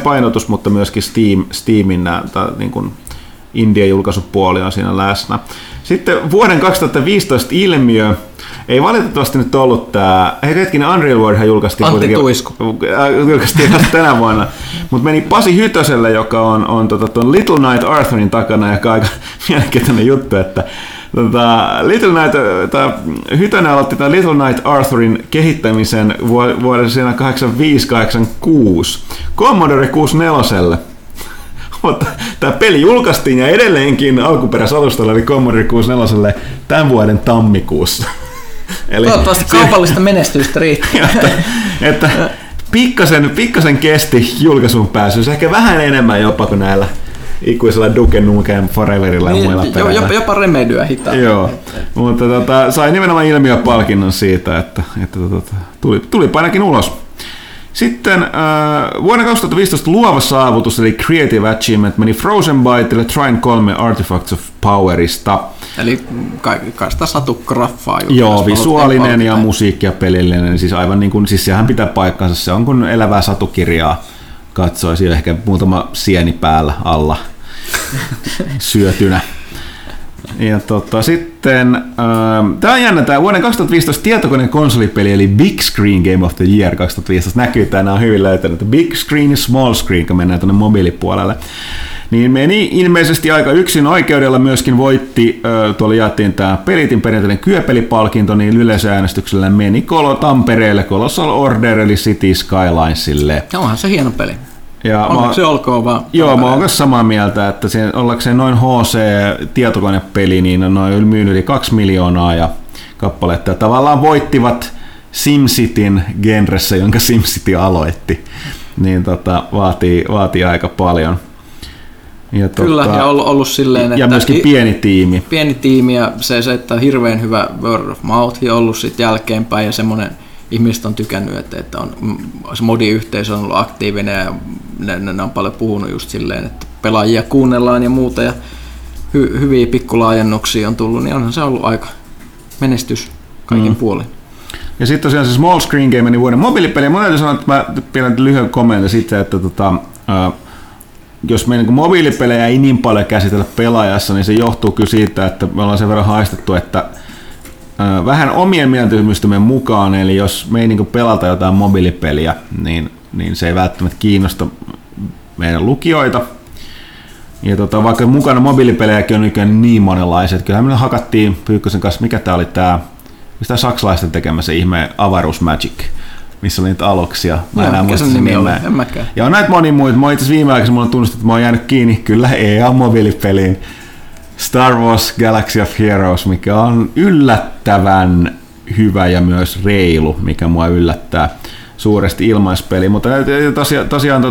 painotus, mutta myöskin Steamin Indian julkaisupuoli on siinä läsnä. Sitten vuoden 2015 ilmiö ei valitettavasti nyt ollut tää... Unreal Worldhän julkaistiin Antti Tuisku. Julkaistiin tänä vuonna. Mutta meni Pasi Hytöselle, joka on ton Little Night Arthurin takana, joka on aika mielenkiintoinen juttu, että Hytönen aloitti tämän Little Night Arthurin kehittämisen vuoden 85-86 Commodore 64. Tämä peli julkaistiin ja edelleenkin alkuperäisalustalla eli Commodore 64 tämän vuoden tammikuussa. Eli toivottavasti kaupallista menestystä riittää. että pikkasen kesti julkaisun pääsyys, ehkä vähän enemmän jopa kuin näillä ikuisella Duke Nukem Foreverilla ja muilla pereillä. Jopa Remedyä hitaan. Joo, mutta sai nimenomaan ilmiöpalkinnon siitä, että tuli ainakin ulos. Sitten vuonna 2015 luova saavutus, eli Creative Achievement, meni Frozen Byteille Trine 3 Artifacts of Powerista. Eli kai sitä satugraffaa. Joo, visuaalinen ja musiikki ja pelillinen, siis aivan niin kuin, siis sehän pitää paikkansa, se on kun elävää satukirjaa katsoisi, ehkä muutama sieni päällä alla syötynä. Ja sitten, tämä on jännä, tämä vuoden 2015 tietokonekonsolipeli, eli Big Screen Game of the Year 2015, näkyy tänään hyvin löytänyt, Big Screen ja Small Screen, kun mennään tuonne mobiilipuolelle, niin meni ilmeisesti aika yksin oikeudella myöskin voitti, tuolla jaettiin tämä Pelitin perinteinen kyöpelipalkinto, niin yleisäänestyksellä meni Tampereelle Colossal Order, eli City Skylinesille. Onhan se hieno peli. Ja se olkoon vaan. Joo, mä oon myös samaa mieltä, että ollakseen noin HC-tietokonepeli, niin on noin myynyt yli 2 miljoonaa ja kappaletta. Ja tavallaan voittivat SimCityn genressä, jonka SimCity aloitti. Niin vaatii aika paljon. Ja kyllä, ja ollut silleen, että... Ja myöskin pieni tiimi. Pieni tiimi, ja se, että on hirveän hyvä word of mouth ja ollut sitten jälkeenpäin, ja semmoinen... Ihmiset on tykännyt, että se modiyhteisö on ollut aktiivinen ja ne on paljon puhunut just silleen, että pelaajia kuunnellaan ja muuta ja hyviä pikkulaajennuksia on tullut, niin onhan se ollut aika menestys kaiken puolin. Ja sitten tosiaan se Small Screen Game, niin vuoden mobiilipeli, mun täytyy sanoa, että mä pidän lyhyen kommentin siitä, että jos me niin mobiilipelejä ei niin paljon käsitellä pelaajassa, niin se johtuu kyllä siitä, että me ollaan sen verran haistettu, että vähän omien mieltymystymme mukaan, eli jos me ei niin pelata jotain mobiilipeliä, niin se ei välttämättä kiinnosta meidän lukijoita. Ja vaikka mukana mobiilipelejäkin on nykyään niin monenlaiset, kyllähän me hakattiin Pyykkösen kanssa, mikä tämä oli tämä mistä saksalaisten tekemässä ihme Avaruus Magic, missä oli niitä aloksia. Mä enää muista sen nimeä. Ja on näitä moni muita. Mä itse viime aikoina mulla on tunnustettu, että mä oon jäänyt kiinni kyllä EA-mobiilipeliin. Star Wars Galaxy of Heroes, mikä on yllättävän hyvä ja myös reilu, mikä mua yllättää suuresti ilmaispeli. Mutta tosiaan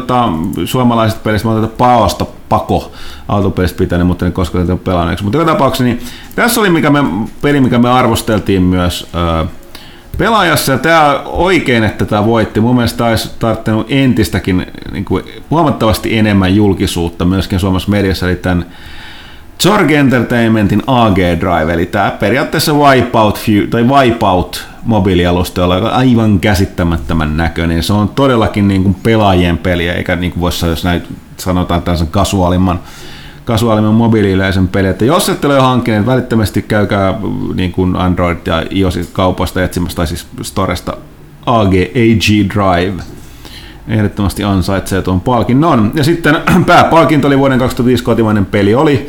suomalaiset pelistä, mä oon tätä Paosta Pako autopelistä pitänyt, mutta en koskaan tätä pelanneeksi. Mutta joka tapauksessa, niin tässä oli peli, mikä me arvosteltiin myös Pelaajassa, ja tämä oikein, että tämä voitti. Mun mielestä tämä olisi tarttunut entistäkin niin kuin huomattavasti enemmän julkisuutta myöskin Suomessa mediassa, eli tämän Zorg Entertainmentin AG Drive, eli tämä periaatteessa Wipeout mobiilialustoilla, joka on aivan käsittämättömän näköinen. Se on todellakin niin kuin pelaajien peli, eikä niin kuin voisi jos näitä sanotaan tällaisen kasuaalimman mobiili-yleisen peli, että jos ette ole hankkineet, välittömästi käykää niin kuin Android ja iOS kaupasta etsimästä, tai siis Storesta AG Drive. Ehdottomasti ansaitsee tuon palkinnon. Ja sitten pääpalkinto oli vuoden 2005 kotimainen peli oli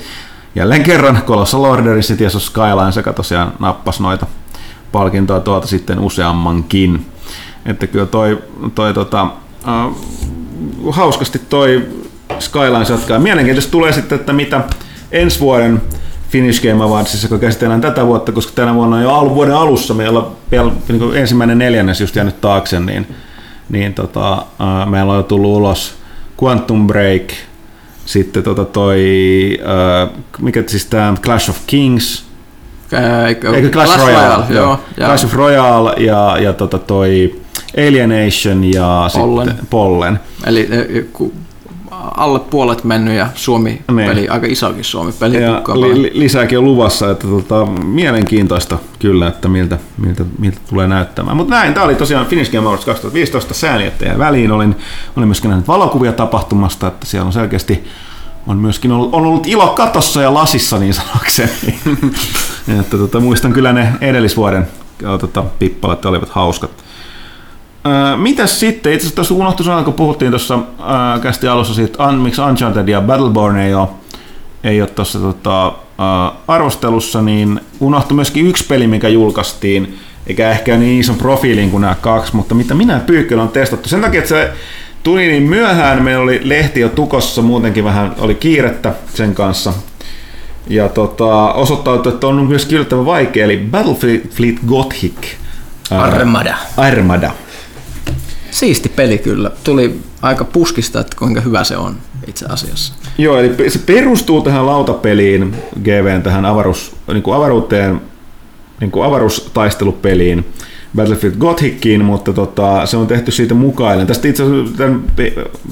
jälleen kerran Colossal Order, City of Skylines, joka tosiaan nappasi noita palkintoa tuolta sitten useammankin. Että kyllä toi hauskasti toi Skylines jatkaa. Mielenkiintoista tulee sitten, että mitä ensi vuoden Finnish Game Awardsissa, kun käsitellään tätä vuotta, koska tänä vuonna on jo vuoden alussa, meillä on niin ensimmäinen neljännes just jäänyt taakse, niin meillä on jo tullut ulos Quantum Break, sitten mikä siis tämä Clash of Kings, Clash of Royale ja Alienation ja sitten Pollen. Eli alle puolet mennyt ja Suomi-peli, niin. Aika isokin Suomi-peli. Ja lisääkin on luvassa, että mielenkiintoista kyllä, että miltä tulee näyttämään. Mutta näin, tämä oli tosiaan Finnish Game Awards 2015, sääli, että jäi väliin. Olin myöskin nähnyt valokuvia tapahtumasta, että siellä on selkeästi myöskin ollut ilo katossa ja lasissa niin sanokseni. Että muistan kyllä ne edellisvuoden pippalat olivat hauskat. Mitäs sitten? Itse asiassa unohtui sanoa, kun puhuttiin tuossa kästi alussa siitä, miksi Uncharted ja Battleborn ei ole tuossa arvostelussa, niin unohtui myöskin yksi peli, mikä julkaistiin, eikä ehkä niin ison profiilin kuin nämä kaksi, mutta mitä minä ja Pyykkönen on testattu. Sen takia, että se tuli niin myöhään, meillä oli lehti jo tukossa, muutenkin vähän oli kiirettä sen kanssa. Ja osoittautui, että on myös kirjoittava vaikea, eli Battlefleet Gothic. Armada. Siisti peli kyllä. Tuli aika puskista, että kuinka hyvä se on itse asiassa. Joo, eli se perustuu tähän lautapeliin, GV:n tähän avaruustaistelupeliin, Battlefield Gothiciin, mutta se on tehty siitä mukailen. Tästä itse asiassa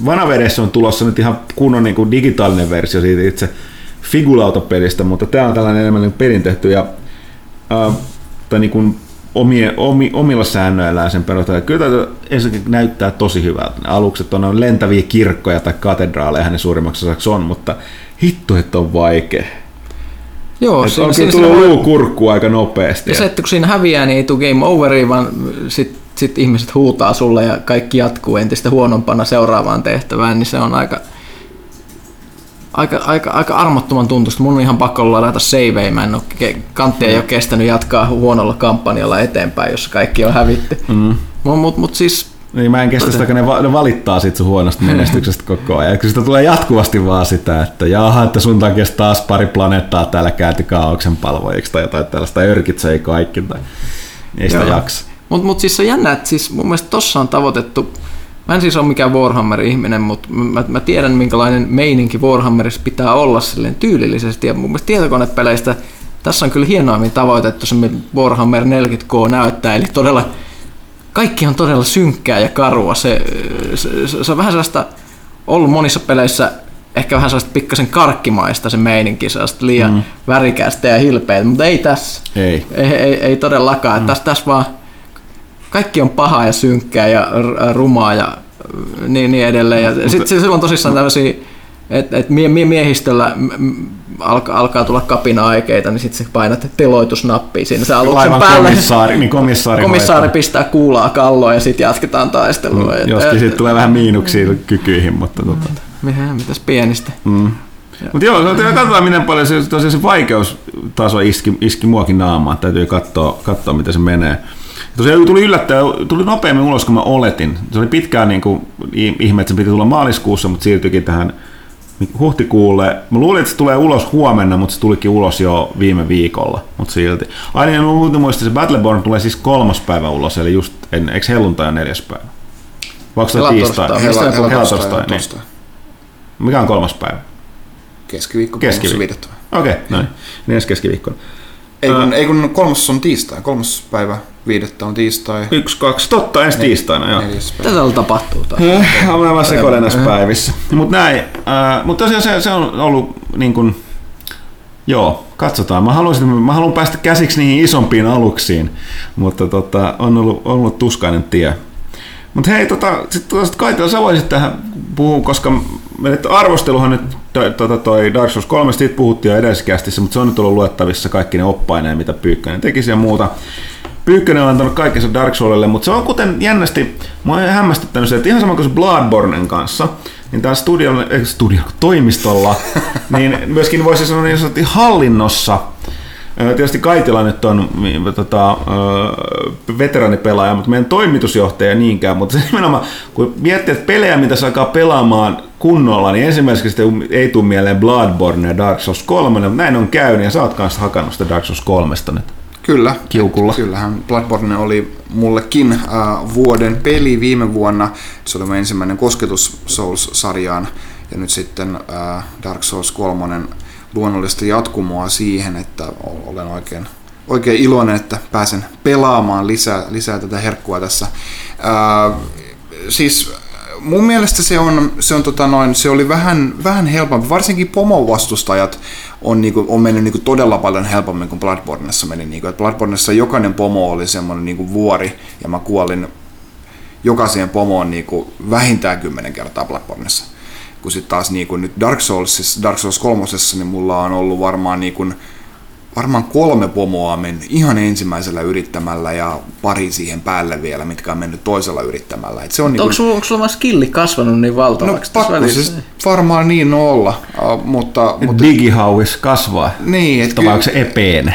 vanavedessä on tulossa nyt ihan kunnon niin kuin digitaalinen versio siitä itse figulautapelistä, mutta tämä on tällainen enemmän niin pelin tehty ja niin kuin omilla säännöillään sen perusteella. Kyllä tämä ensinnäkin näyttää tosi hyvältä. Ne alukset on lentäviä kirkkoja tai katedraaleja, ne suurimmaksi osaksi on, mutta hittu, että on vaikea. Joo, siinä tulee luukurkku aika nopeasti. Ja se, että kun siinä häviää, niin ei tule game overiin, vaan sit ihmiset huutaa sulle ja kaikki jatkuu entistä huonompana seuraavaan tehtävään, niin se on aika armottoman tuntusta. Mun on ihan pakko olla laittaa savea. Mä en ole kanttia ei ole kestänyt jatkaa huonolla kampanjalla eteenpäin, jossa kaikki on hävitty. Mm. Mut siis... Niin, mä en kestä sitä, kun ne valittaa sit sun huonosta menestyksestä koko ajan. Sitä tulee jatkuvasti vaan sitä, että jaha, että sun takia taas pari planeettaa täällä käyty kaaoksen palvojiksi tai jotain tällaista, örkitsee kaikki tai ei sitä jaksa. Mut siis on jännä, että siis mun mielestä tossa on tavoitettu. Mä en siis ole mikään Warhammer-ihminen, mutta mä tiedän, minkälainen meininki Warhammerissa pitää olla silleen tyylillisesti. Ja mun mielestä tietokonepeleistä tässä on kyllä hienoimmin tavoitettu se, mitä Warhammer 40K näyttää. Eli todella, kaikki on todella synkkää ja karua. Se on vähän sellaista ollut monissa peleissä, ehkä vähän sellaista pikkasen karkkimaista se meininki, sellaista liian värikäistä ja hilpeitä, mutta ei tässä. Ei todellakaan. Tässä vaan... Kaikki on pahaa ja synkkää ja rumaa ja niin edelleen. Ja sitten silloin tosissaan tämmöisiä, että miehistöllä alkaa tulla kapina-aikeita, niin sitten sä painat teloitusnappia siinä. Se aluksen päälle komissaari pistää kuulaa kalloon ja sitten jatketaan taistelua. Joskin sitten tulee vähän miinuksia kykyihin, mutta... Mitäs pienistä. Mutta joo, katsotaan miten paljon se vaikeustaso iski muakin naamaan. Täytyy katsoa, miten se menee. Tosiaan tuli nopeammin ulos kuin mä oletin. Se oli pitkään niin kuin, ihme, että se piti tulla maaliskuussa, mutta siirtyikin tähän huhtikuulle. Mä luulin, että se tulee ulos huomenna, mutta se tulikin ulos jo viime viikolla, mutta silti. Aina en muuten muista, se Battleborn tulee siis 3. päivä ulos, eli just, eikö helluntai on 4. päivä? Vaikka tiistai? Helatorstai. Niin. Mikä on 3. päivä? Keskiviikko. Keskiviikko. Okei, noin. Niin edes keskiviikkona. Ei kun 3. on tiistai, 3. päivä. 5. on tiistai. 1, 2, totta, ensi tiistaina, joo. Tätä tapahtuu taas. Olen vaan sekoilen näissä päivissä. Mutta näin, mutta tosiaan se on ollut niin kuin, joo, katsotaan. Mä haluan päästä käsiksi niihin isompiin aluksiin, mutta on ollut tuskainen tie. Mutta hei, Kaitila, sä voisit tähän puhua, koska arvosteluhan nyt toi Dark Souls 3, siitä puhuttiin jo edellisessä kästissä, mutta se on nyt ollut luettavissa kaikki ne oppaineen, mitä Pyykkänen tekisi ja muuta. Pyykkönen on antanut kaikkensa Dark Soulsille, mutta se on kuten jännästi, mä oon hämmästyttänyt se, että ihan sama kuin se Bloodbornen kanssa, niin täällä toimistolla, niin myöskin voisi sanoa niin sanottiin hallinnossa. Tietysti Kaitila nyt on veteraanipelaaja, mutta meidän toimitusjohtaja niinkään, mutta se nimenomaan, kun miettii, että pelejä, mitä se alkaa pelaamaan kunnolla, niin ensimmäiseksi ei tule mieleen Bloodborne ja Dark Souls 3, mutta näin on käynyt ja sä oot kanssa hakannut sitä Dark Souls 3 nyt. Kyllä, kiukulla. Kyllähän Bloodborne oli mullekin vuoden peli viime vuonna. Se oli mun ensimmäinen kosketus Souls-sarjaan ja nyt sitten Dark Souls 3 luonnollista jatkumoa siihen, että olen oikein iloinen, että pääsen pelaamaan lisää tätä herkkua tässä. Siis mun mielestä se oli vähän helpompi, varsinkin pomon vastustajat on mennyt niinku todella paljon helpommin kuin Bloodbornessa meni niinku, että Bloodbornessa jokainen pomo oli semmoinen niinku vuori ja mä kuolin jokaiseen pomoon niinku vähintään 10 kertaa Bloodbornessa. Kun sit taas niinku nyt Dark Souls 3:ssa niin mulla on ollut varmaan niinku 3 pomoa mennyt ihan ensimmäisellä yrittämällä ja pari siihen päälle vielä, mitkä on mennyt toisella yrittämällä. Et se on niin kuin... Onko sulla skilli kasvanut niin valtavaksi? No pakko siis varmaan niin olla, mutta... Digihauis kasvaa, niin, että onko se epeen?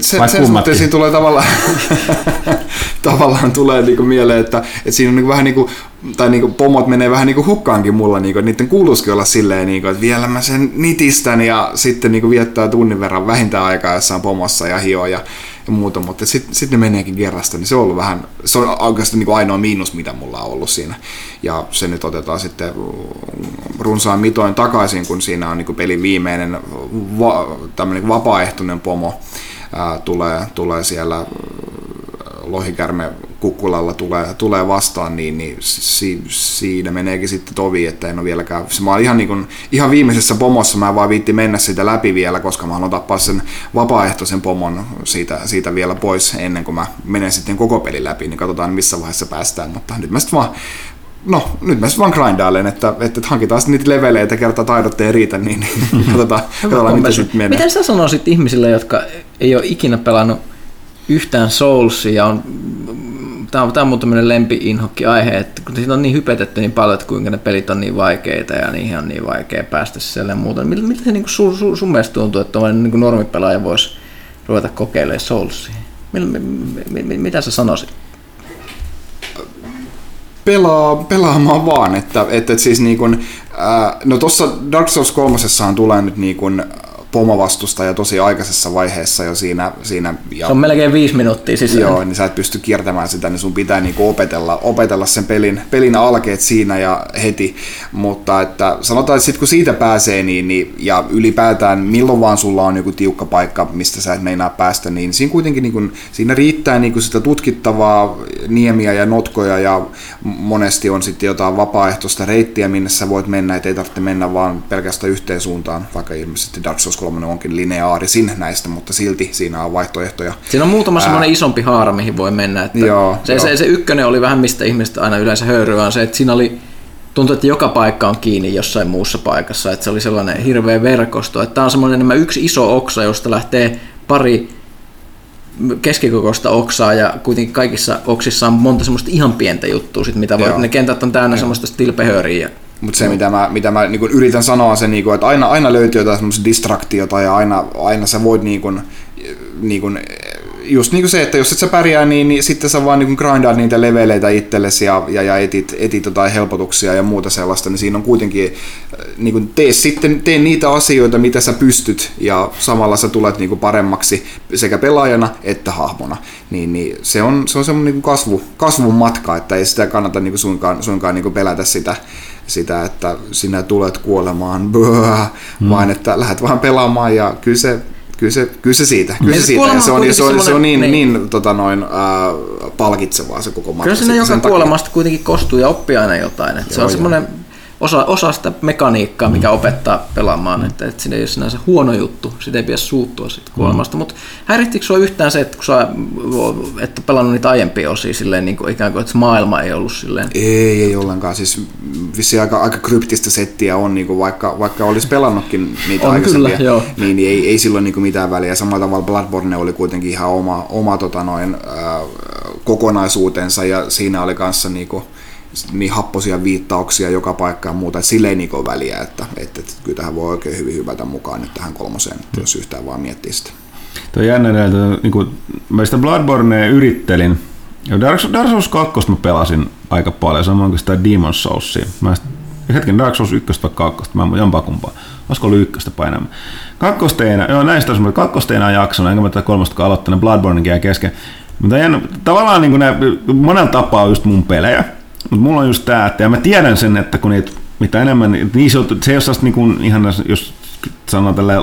Sen suhteen siinä tulee tavallaan tulee niinku mieleen, että siinä on niinku vähän niin kuin... tai niinku pomot menee vähän niinku hukkaankin mulla niinku, että niitten kuuluisikin olla silleen niinku, että vielä mä sen nitistän ja sitten niinku viettää tunnin verran vähintään aikaa jossain pomossa ja hioa ja muuta, mutta sit ne meneekin kerrasta, niin se on ollut vähän, se on oikeastaan niinku ainoa miinus mitä mulla on ollut siinä ja se nyt otetaan sitten runsaan mitoin takaisin, kun siinä on niinku pelin viimeinen tämmöinen vapaaehtoinen pomo tulee siellä lohikärme kukkulalla tulee vastaan, niin siinä meneekin sitten tovi, että en ole vieläkään... Mä olin ihan viimeisessä pomossa, mä en vaan viitti mennä sitä läpi vielä, koska mä haluan tappaa sen vapaaehtoisen pomon siitä vielä pois ennen kuin mä menen sitten koko pelin läpi, niin katsotaan missä vaiheessa päästään, mutta nyt mä sitten vaan grindailen, että hankitaan sitten niitä leveleitä, kertaa taidot ei riitä, niin katsotaan mitä sitten menee. Miten sä sanoisit ihmisille, jotka ei ole ikinä pelannut yhtään Soulsia, Tämä on mun tämmöinen lempi-inhokki-aihe, että kun siitä on niin hypetetty niin paljon, että kuinka ne pelit on niin vaikeita ja niihin on niin vaikea päästä sisälle ja muuta. Miltä se niin sun mielestä tuntuu, että tuollainen niin normipelaaja voisi ruveta kokeilemaan Soulsia? Mitä sä sanoisit? Pelaamaan vaan, että siis niin kuin, no tossa Dark Souls 3:ssahan tulee nyt niin kuin pomovastusta ja tosi aikaisessa vaiheessa jo siinä ja, se on melkein 5 minuuttia sisään. Joo, niin sä et pysty kiertämään sitä, niin sun pitää niinku opetella sen pelin alkeet siinä ja heti, mutta että sanotaan, että sit kun siitä pääsee, niin ja ylipäätään milloin vaan sulla on joku tiukka paikka, mistä sä et meinaa päästä, niin siinä kuitenkin niinku, siinä riittää niinku sitä tutkittavaa niemiä ja notkoja ja monesti on sitten jotain vapaaehtoista reittiä, minne sä voit mennä, et ei tarvitse mennä vaan pelkästään yhteen suuntaan, vaikka ilmeisesti Dark Souls 3 onkin lineaarisin näistä, mutta silti siinä on vaihtoehtoja. Siinä on muutama semmoinen isompi haara, mihin voi mennä. Että joo, se ykkönen oli vähän, mistä ihmiset aina yleensä höyryä, on se, että siinä oli, tuntui, että joka paikka on kiinni jossain muussa paikassa. Että se oli sellainen hirveä verkosto. Että tämä on semmoinen enemmän yksi iso oksa, josta lähtee pari keskikokoista oksaa ja kuitenkin kaikissa oksissa on monta semmoista ihan pientä juttua, sit, mitä voi, ne kentät on täynnä semmoista stilpehööriä. Mutta se, mitä mä niin kun yritän sanoa, on se, niin kun, että aina löytyy jotain semmoista distraktiota ja aina sä voit niin kun, just niin kuin se, että jos et sä pärjää, niin sitten sä vaan niin grindaat niitä leveleitä itsellesi ja etit jotain helpotuksia ja muuta sellaista, niin siinä on kuitenkin niin kuin tee niitä asioita, mitä sä pystyt, ja samalla sä tulet niin kuin paremmaksi sekä pelaajana että hahmona. Niin se on semmoinen niin kuin kasvun matka, että ei sitä kannata niin kuin suinkaan niin kuin pelätä sitä, että sinä tulet kuolemaan, vaan että lähdet vaan pelaamaan, ja kyllä se siitä. Se on niin palkitsevaa se koko matka. Kyllä siinä joka kuolemasta kuitenkin kostuu ja oppii aina jotain. Joo, se on semmoinen osa sitä mekaniikkaa, mikä opettaa pelaamaan. Että siinä ei ole sinänsä huono juttu. Sitä ei pidä suuttua siitä kuolemasta. Mutta häirittikö sinua yhtään se, että kun sä et ole pelannut niitä aiempia osia silleen, niin kuin ikään kuin, että maailma ei ollut silleen? Ei ollenkaan. Siis vissiin aika kryptistä settiä on, niin kuin vaikka olisi pelannutkin niitä aikaisempia. Kyllä, niin ei silloin niin kuin mitään väliä. Samalla tavalla Bloodborne oli kuitenkin ihan oma kokonaisuutensa, ja siinä oli kanssa niin happoisia viittauksia joka paikkaan ja muuta, että sille ei niin ole väliä, että kyllä tähän voi oikein hyvin hyvätä mukaan nyt tähän kolmoseen, jos yhtään vaan miettii sitä. Tuo on jännä näiltä, niin mä sitä Bloodbornea yrittelin, ja Dark Souls 2 mä pelasin aika paljon, samoin kuin sitä Demon's Soulsia. Hetken Dark Souls 1 vai 2, mä en jompaa kumpaa, olisiko ollut 1 painamaan. Kakkosta ei enää jaksona, enkä mä tätä kolmosta aloittanut, Bloodbornekin jäi kesken. Mutta jännä, tavallaan niin nämä, monen tapaa just mun pelejä. Mutta mulla on just tää, että mä tiedän sen, että kun niitä mitä enemmän, niin se ei ole sellaista niinku, ihan, jos sanoo tälleen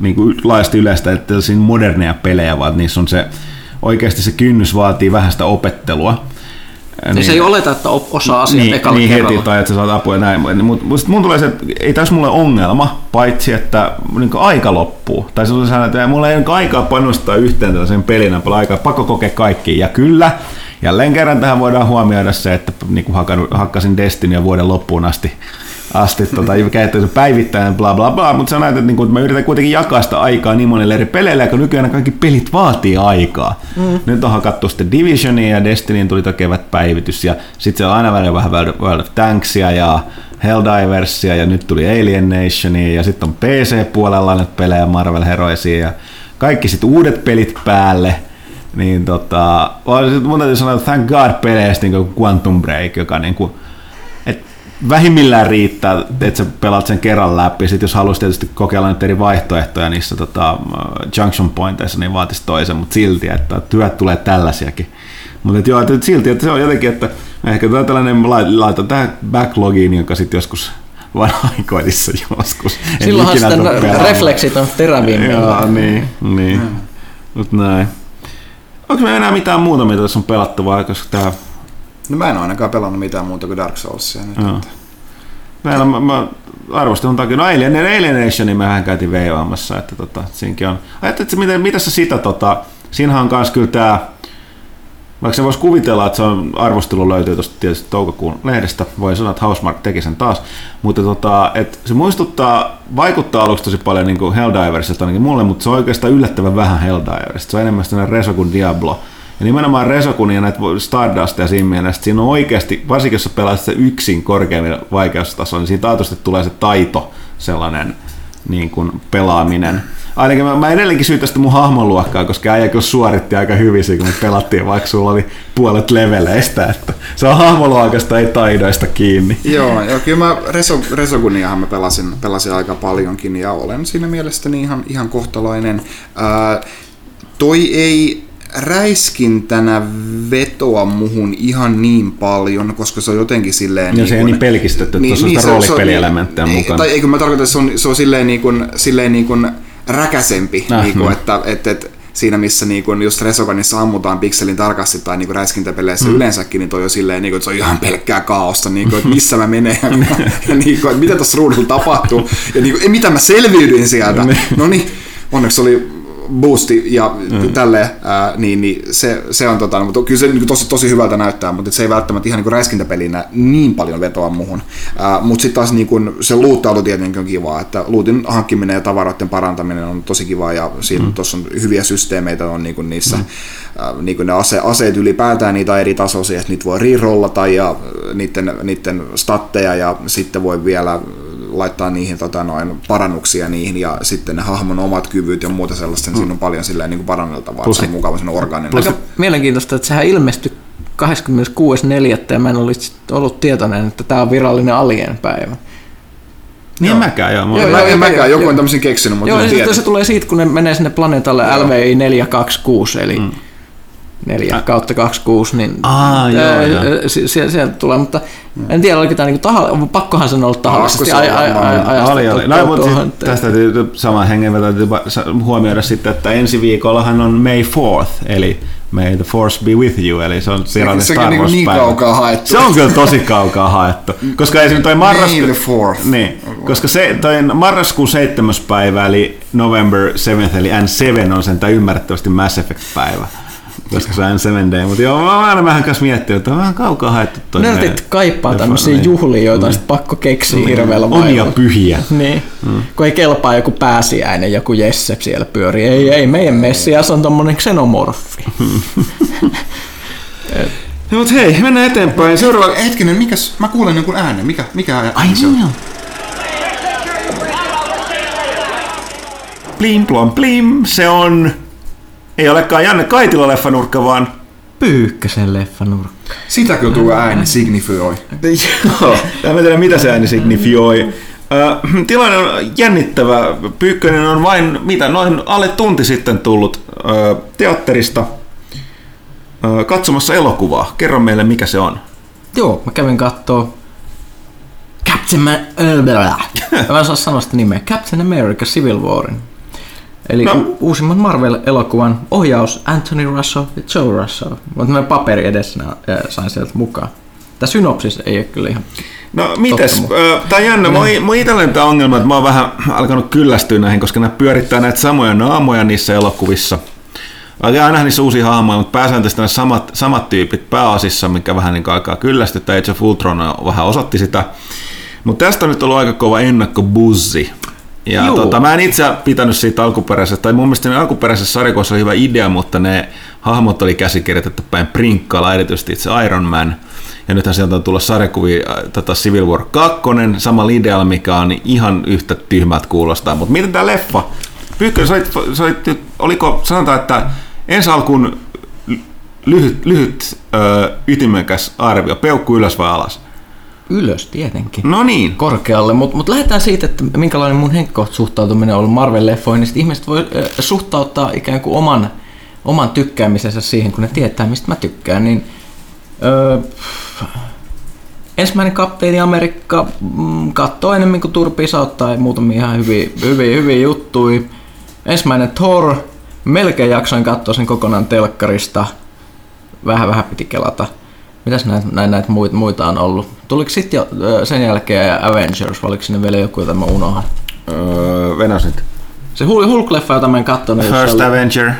niinku laajasti yleistä, että siinä moderneja pelejä, vaan niissä on se, oikeasti se kynnys vaatii vähän sitä opettelua. Niin, se ei oleta, että osaa asiat ekalla kerralla. Heti, tai että sä saat apua ja näin. Mutta mun tulee se, että ei tässä mulle ongelma, paitsi että niinku aika loppuu. Tai se on sellainen, että mulla ei aikaa panostaa yhteen tällaisen pelinä, paljon aikaa, pakko kokea kaikki. Ja kyllä, jälleen kerran tähän voidaan huomioida se, että niin kuin hakkasin Destinyä vuoden loppuun asti käyttäen päivittäin bla bla bla, mutta sanoit, että mä yritän kuitenkin jakaa sitä aikaa niin monille eri peleille, kun nykyään kaikki pelit vaatii aikaa. Nyt on hakattu sitten Divisionia ja Destinyin tuli kevät päivitys, ja sitten siellä on aina välillä vähän World of Tanksia ja Helldiversia, ja nyt tuli Alien Nationia, ja sitten on PC-puolella nyt pelejä Marvel Heroesia, ja kaikki sitten uudet pelit päälle. Niin mun täytyy sanoa, että thank god peleistä niin Quantum Break, joka niin kuin, et vähimmillään riittää, että sä pelaat sen kerran läpi. Sitten jos haluaisi tietysti kokeilla nyt eri vaihtoehtoja niissä junction pointeissa, niin vaatisi toisen, mutta silti, että työt tulee tällaisiakin. Mutta joo, että silti, että se on jotenkin, että ehkä tällainen laitan tähän backlogiin, joka sitten joskus vaan aikoilissa joskus. Silloinhan sitten refleksit on teräviin. Joo, niin. Mutta näin. Onko me enää mitään muuta, mitä tässä on pelattavaa? Koska tää... No mä en ole ainakaan pelannut mitään muuta kuin Dark Soulsia nyt. No. Mä arvostelun takia, no Alienationia mehän käytiin veivaamassa, että siinkin on. Ajattelet, että mitä sä sitä, siinähän on kans kyllä tää, vaikka se vois kuvitella, että se on arvostelu löytyy tosta tietysti toukokuun lehdestä, voi sanoa, että Housemarque teki sen taas, mutta et se muistuttaa, vaikuttaa aluksi tosi paljon niin kuin Helldiversilta ainakin mulle, mutta se on oikeastaan yllättävän vähän Helldiversilta, se on enemmän sellainen Reso kuin Diablo. Ja nimenomaan Resokun ja näitä Stardusteja siinä mielessä, siinä on oikeasti, varsinkin jos sä pelaat sitä yksin korkeammin vaikeustasolla, niin siinä taatusti tulee se taito, sellainen niin kuin pelaaminen. Ainakin mä edelleenkin syytän sitä mun hahmoluokkaa, koska äijäkin suoritti aika hyvin kun me pelattiin, vaikka sulla oli puolet leveleistä, että se on hahmoluokasta, ei taidoista kiinni. Joo, kyllä mä Resoguniahan mä pelasin aika paljonkin ja olen siinä mielestäni ihan kohtalainen. Toi ei räiskintänä vetoa muhun ihan niin paljon, koska se on jotenkin silleen... Ja se ei niin pelkistetty, että tuossa on sitä roolipelielementtejä mukana. Tai eikö mä tarkoita, että se on silleen räkäsempi, että siinä missä jos Resoganissa ammutaan pikselin tarkasti tai räiskintäpeleissä yleensäkin, niin toi on silleen, että se on ihan pelkkää kaaosta, että missä mä menen ja mitä tuossa ruudulla tapahtuu ja mitä mä selviydyin sieltä. No niin, onneksi oli... boosti ja tälleen, niin se on tota, mutta kyllä se niin tosi hyvältä näyttää, mutta se ei välttämättä ihan niin räiskintäpelinä niin paljon vetoa muuhun. Mutta sitten taas niin kuin, se loottautu tietenkin on kivaa, että lootin hankkiminen ja tavaroiden parantaminen on tosi kivaa ja siinä tuossa on hyviä systeemeitä on niin kuin niissä, niin kuin ne aseet ylipäätään niitä eri tasoisia, että niitä voi rerollata ja niiden statteja ja sitten voi vielä laittaa niihin parannuksia niihin ja sitten ne hahmon omat kyvyt ja muuta sellaista, niin siinä on paljon silleen niin kuin paranneltavaa, se on mukava sen orgaaninen. Aika mielenkiintoista, että sehän ilmestyi 26.4. ja mä en ollut tietoinen, että tämä on virallinen alienpäivä. Niin en mäkään, joo. Joku on tämmöisen keksinyt, mutta en tiedä. Se tulee siitä, kun ne menee sinne planeetalle LVI 426, eli 4/26, niin sieltä tulee, mutta en tiedä, oliko tämä niinku pakkohan sen olla tahallisesti ajastettu. Tästä täytyy saman hengenvetä huomioida sitten, että ensi viikollahan on May 4th, eli May the Force be with you, eli se on Star Wars-päivä. Niin kaukaa haettu. Se on kyllä tosi kaukaa haettu, koska esimerkiksi toi marraskuun 7. päivä, eli November 7th, eli N7 on sen ymmärrettävästi Mass Effect-päivä. Koska se on 7 day, mutta joo, mä aina vähän kanssa miettinyt, että on vähän kaukaa haettu toi. Nörtit kaipaa tämmöisiä juhlia, joita on sitten pakko keksiä hirveellä maailmalla. Omia pyhiä. Niin, kun ei kelpaa joku pääsiäinen, joku Jessep siellä pyörii. Ei meidän messias on tommonen xenomorfi. No mut hei, mennään eteenpäin. Seuraava hetkinen, mikäs, mä kuulen jonkun äänen, mikä ääni se on? Ai niin. Plim plom plim, se on... Ei olekaan Janne Kaitila leffanurkka, vaan Pyykkäsen leffanurkka. Sitä kyllä tuo ääni signifioi. Joo, en tiedä mitä se ääni signifioi. Tilanne on jännittävä. Pyykkönen on vain noin alle tunti sitten tullut teatterista katsomassa elokuvaa. Kerro meille mikä se on. Joo, mä kävin kattoo mä en saa sanoa sitä nimeä. Captain America Civil Warin. Eli uusimman Marvel-elokuvan ohjaus Anthony Russo ja Joe Russo. Mutta mä paperi edessä sain sieltä mukaan. Tämä synopsis ei ole kyllä ihan... No mites? Tämä on jännä. Mun itselleni tämä ongelma, että mä oon vähän alkanut kyllästyä näihin, koska ne pyörittää näitä samoja naamoja niissä elokuvissa. Alkaa nähdä niissä uusia hahmoja, mutta pääsääntöisesti nämä samat tyypit pääasissa, mikä vähän niin alkaa kyllästyttää. Age of Ultron vähän osoitti sitä. Mutta tästä on nyt ollut aika kova ennakkobuzzi. Ja mä en itse pitänyt siitä alkuperäisestä, tai mun mielestä ne alkuperäisessä sarjakuussa oli hyvä idea, mutta ne hahmot oli käsikirjoitettu päin prinkkailla, erityisesti itse Iron Man. Ja nythän sieltä on tullut sarjakuvia Civil War 2, samalla idealla, mikä on ihan yhtä tyhmät kuulostaa. Mutta miten tää leffa? Pyykkönen, oliko, sanotaan, että ensi alkuun lyhyt ytimekäs arvio, peukku ylös vai alas? Ylös tietenkin. No niin. Korkealle, mutta lähdetään siitä, että minkälainen mun henkilökohtainen suhtautuminen on ollut Marvel-leffoihin, niin ihmiset voi suhtauttaa ikään kuin oman tykkäämisensä siihen, kun ne tietää, mistä mä tykkään. Niin, ensimmäinen Kapteeni Amerikka katsoo enemmän kuin turpisauttaa ja muutamia ihan hyviä juttuja. Ensimmäinen Thor, melkein jaksoin katsoa sen kokonaan telkkarista. Vähän piti kelata. Mitäs näitä muita on ollut? Tuliko sitten jo sen jälkeen Avengers, vai oliko sinne vielä joku, jota mä unohan? Venäs nyt. Se Hulk-leffa, jota mä en katsonut. First Avenger.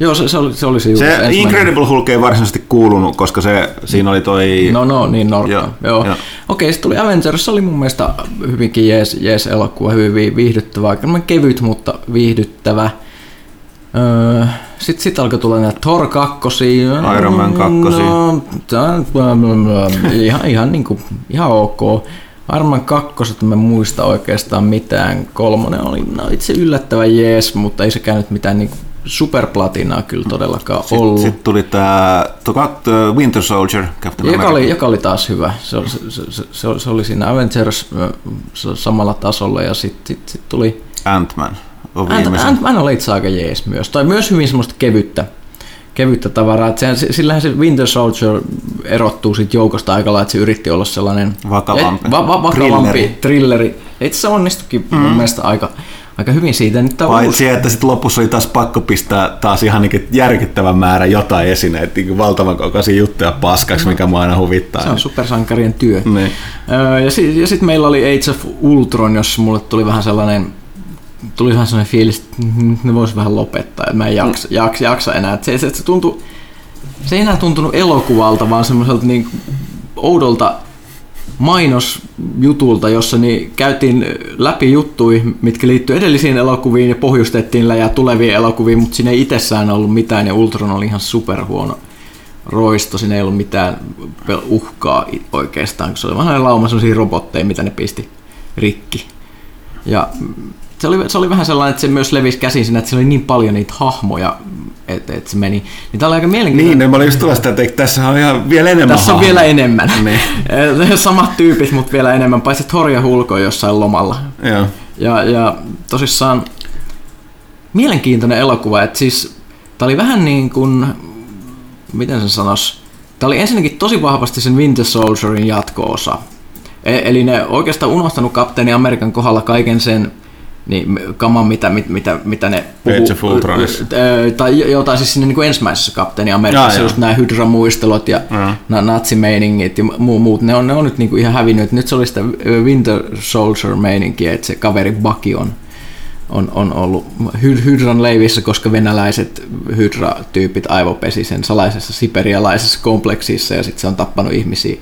Joo, se oli se juuri. Se Incredible Hulk ei varsinaisesti kuulunut, koska siinä oli toi... No niin norka. Joo. Okei, sitten tuli Avengers, se oli mun mielestä hyvinkin jees elokuva, hyvin viihdyttävä. Aika kevyt, mutta viihdyttävä. Sitten alkoi tulla näitä Thor 2, Iron Man 2. Ihan ok. Iron Man 2, että mä en muista oikeastaan mitään. 3 oli itse yllättävän jees, mutta ei sekään nyt mitään niin superplatinaa kyllä todellakaan ollut. Sitten tuli tämä Winter Soldier, Captain America. Joka oli taas hyvä. Se oli siinä Avengers samalla tasolla ja sitten tuli Ant-Man. Ant-Man oli itse aika jees myös, tai myös hyvin semmoista kevyttä tavaraa, että sillähän se Winter Soldier erottuu sit joukosta aika lailla, että se yritti olla sellainen vakavampi thrilleri. Itse se onnistuikin mun mielestä aika hyvin siitä. Nyt paitsi että sitten lopussa oli taas pakko pistää taas ihan järkyttävän määrä jotain esineet, niin valtavan kokoisia juttuja paskaksi, mikä mua aina huvittaa. Se on supersankarien työ. Niin. Ja sitten meillä oli Age of Ultron, jossa mulle tuli vähän sellainen tuli ihan sellainen fiilis, että ne vois vähän lopettaa, että mä en jaksa enää. Että se ei enää tuntunut elokuvalta, vaan semmoiselta niin oudolta mainosjutulta, jossa niin käytiin läpi juttuja, mitkä liittyy edellisiin elokuviin ja pohjustettiin läjää tuleviin elokuviin, mutta siinä ei itsessään ollut mitään ja Ultron oli ihan superhuono roisto. Siinä ei ollut mitään uhkaa oikeastaan, kun se oli vaan lauma sellaisia robotteja, mitä ne pisti rikki. Ja se oli vähän sellainen, että se myös levisi käsin siinä, että se oli niin paljon niitä hahmoja, että se meni. Niin tämä oli aika mielenkiintoinen. Niin, mä olin just tulossa, että tässä on ihan vielä enemmän. Tässä on vielä enemmän. Niin. Samat tyypit, mutta vielä enemmän, paitsi Thor ja Hulko jossain lomalla. Joo. Ja tosissaan mielenkiintoinen elokuva, että siis tämä oli vähän niin kuin, miten sen sanoisi, tämä oli ensinnäkin tosi vahvasti sen Winter Soldierin jatko-osa. Eli ne oikeastaan unohtanut Kapteeni Amerikan kohdalla kaiken sen niin kaman, mitä ne puhuu. Age of Ultronissa. Tai jotain siis sinne niin kuin ensimmäisessä Kapteeni Amerikassa, just nämä Hydra-muistelot ja nämä natsimeiningit ja muut. Ne on nyt niin kuin ihan hävinnyt. Nyt se oli sitä Winter Soldier-meininkiä, että se kaveri Bucky on ollut Hydran leivissä, koska venäläiset Hydra-tyypit aivopesi sen salaisessa siperialaisessa kompleksissa ja sitten se on tappanut ihmisiä.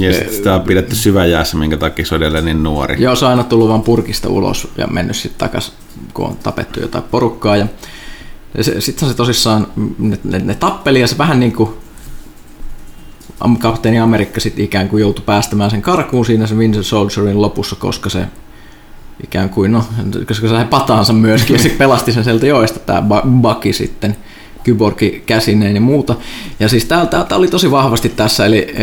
Ja sitten sitä on pidetty syväjäässä, minkä takia se on edelleen niin nuori. Joo, se on aina tullut vaan purkista ulos ja mennyt sitten takaisin, kun on tapettu jotain porukkaa. Ja sitten se tosissaan, ne tappeli ja se vähän niin kuin Kapteeni Amerikka sitten ikään kuin joutui päästämään sen karkuun siinä sen Winter Soldierin lopussa, koska se ikään kuin, no, koska sai pataansa myöskin ja sitten pelasti sen sieltä joista tämä Bucky sitten, kyborgi käsineen ja muuta. Ja siis tämä oli tosi vahvasti tässä, eli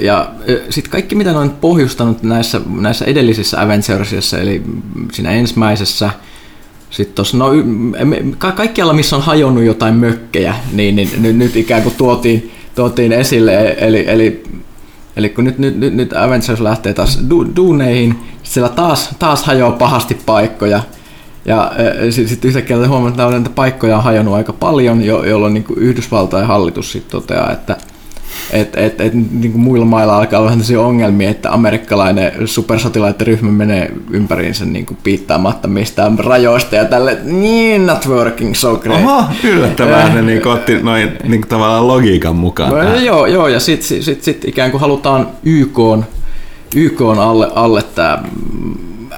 ja sitten kaikki mitä ne on pohjustanut näissä edellisissä Avengersissa, eli siinä ensimmäisessä, sitten tuossa, no kaikkialla missä on hajonnut jotain mökkejä, niin nyt ikään kuin tuotiin esille, eli kun nyt Avengers lähtee taas duuneihin, siellä taas hajoaa pahasti paikkoja. Ja sitten yhtäkkiä huomataan, että paikkoja on hajonnut aika paljon, jolloin niin Yhdysvaltain hallitus sit toteaa, että niin kuin muilla mailla alkaa olla sellaisia ongelmia, että amerikkalainen supersotilaitteryhmä menee ympäriinsä niin kuin piittaamatta mistään rajoista ja tälle niin not working so great. Aha, yllättävää ne niin otti noin niin tavallaan logiikan mukaan. No, joo, ja sit ikään kuin halutaan YK:n alle tämä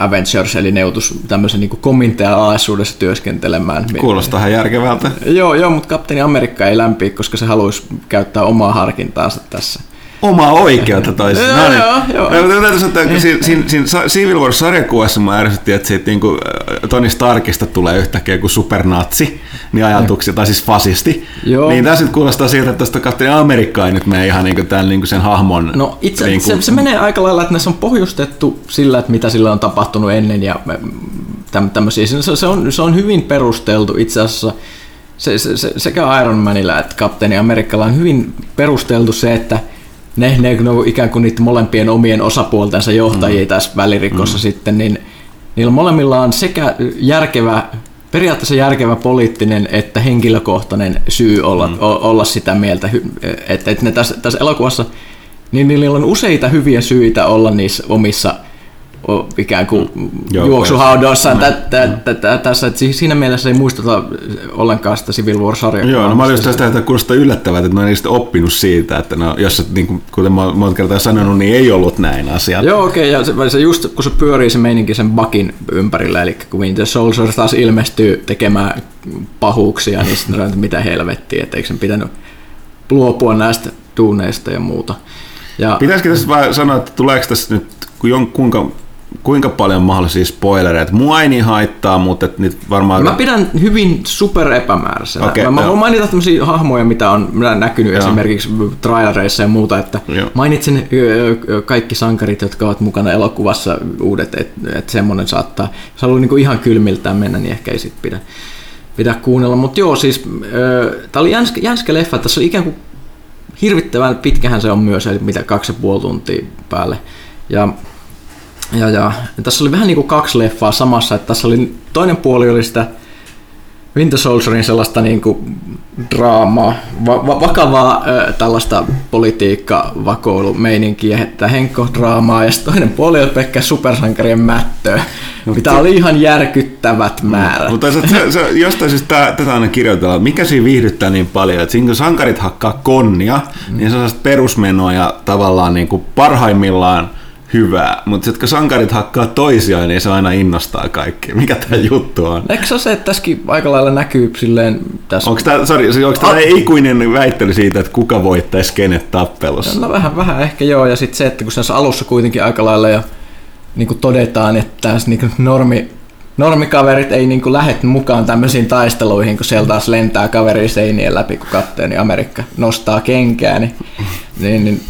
Avengers, eli ne joutuisi tämmöisen niin komitean alaisuudessa työskentelemään. Kuulostaa ihan järkevältä. Joo, mutta Kapteeni Amerikka ei lämpiä, koska se haluaisi käyttää omaa harkintaansa tässä. Omaa oikeutta toisin. Siinä Civil War-sarjakuvassa mä ärsyttiin, että siitä, niin kuin Tony Starkista tulee yhtäkkiä kuin supernatsi, niin ajatuksia, tai siis fasisti. Joo. Niin tässä nyt kuulostaa siltä, että tästä Kapteeni Amerikkaa ei nyt mene ihan niin kuin tämän, niin kuin sen hahmon. No itse niin kuin se menee aika lailla, että näissä on pohjustettu sillä, että mitä sillä on tapahtunut ennen ja tämmöisiä. Se on hyvin perusteltu itse asiassa. Se sekä Iron Manilla että Kapteeni Amerikalla on hyvin perusteltu se, että ne on ikään kuin niiden molempien omien osapuoltensa johtajia tässä välirikossa sitten, niin niillä molemmilla on sekä periaatteessa järkevä poliittinen että henkilökohtainen syy olla sitä mieltä, että ne tässä elokuvassa, niin niillä on useita hyviä syitä olla niissä omissa ikään kuin juoksuhaudoissaan tässä, että siinä mielessä ei muistuta ollenkaan sitä Civil War-sarjaa. Joo, no mä olin just tästä, että kuulostaa yllättävää, että mä en niistä oppinut siitä, että no, jos, niin kuin, kuten mä monta kertaa sanonut, niin ei ollut näin asiat. Joo, okei, ja se just kun se pyörii se meininki sen Buckin ympärillä, eli kun Winter Soldier taas ilmestyy tekemään pahuuksia, niin sitten sanotaan, mitä helvettiä, että eikö sen pitänyt luopua näistä duuneista ja muuta. Pitäisikö tässä vaan sanoa, että tuleeko tässä nyt kuinka paljon mahdollisia spoilereita? Mua ei niin haittaa, mutta nyt varmaan... Mä pidän hyvin super epämääräisenä. Okay, mä voin mainita tämmöisiä hahmoja, mitä on näkynyt esimerkiksi trailereissa ja muuta. Että mainitsen kaikki sankarit, jotka ovat mukana elokuvassa uudet, että semmoinen saattaa... Jos haluaa niinku ihan kylmiltään mennä, niin ehkä ei sit pidä kuunnella. Mutta joo, siis tää oli jänskä leffa. Tässä oli ikään kuin hirvittävän pitkähän se on myös, eli mitä 2,5 tuntia päälle. Ja tässä oli vähän niin kuin kaksi leffaa samassa, että tässä oli toinen puoli oli sitä Winter Soldierin sellaista niin kuin draamaa, vakavaa tällaista politiikka-vakoilumeininkiä, että henkkodraamaa, ja sitten toinen puoli on pelkkä supersankarien mättöä, mitä oli ihan järkyttävät määrät. Mutta jostain siis tätä aina kirjoitellaan, mikä siinä viihdyttää niin paljon, että siinä kun sankarit hakkaa konnia, niin se on sellaista perusmenoa ja tavallaan niin kuin parhaimmillaan hyvää, mutta jotka sankarit hakkaa toisiaan, niin se aina innostaa kaikki. Mikä tämä juttu on? Eikö se ole se, että tässäkin aika lailla näkyy silleen... Tässä... Onko tämä ikuinen väittely siitä, että kuka voittaisi kenet tappelussa? No vähän ehkä joo, ja sitten se, että kun tässä alussa kuitenkin aika lailla ja niin todetaan, että tässä niin normikaverit ei niin lähde mukaan tämmöisiin taisteluihin, kun siellä taas lentää kaveri seinien läpi, kun katsoo, niin Amerikka nostaa kenkää, niin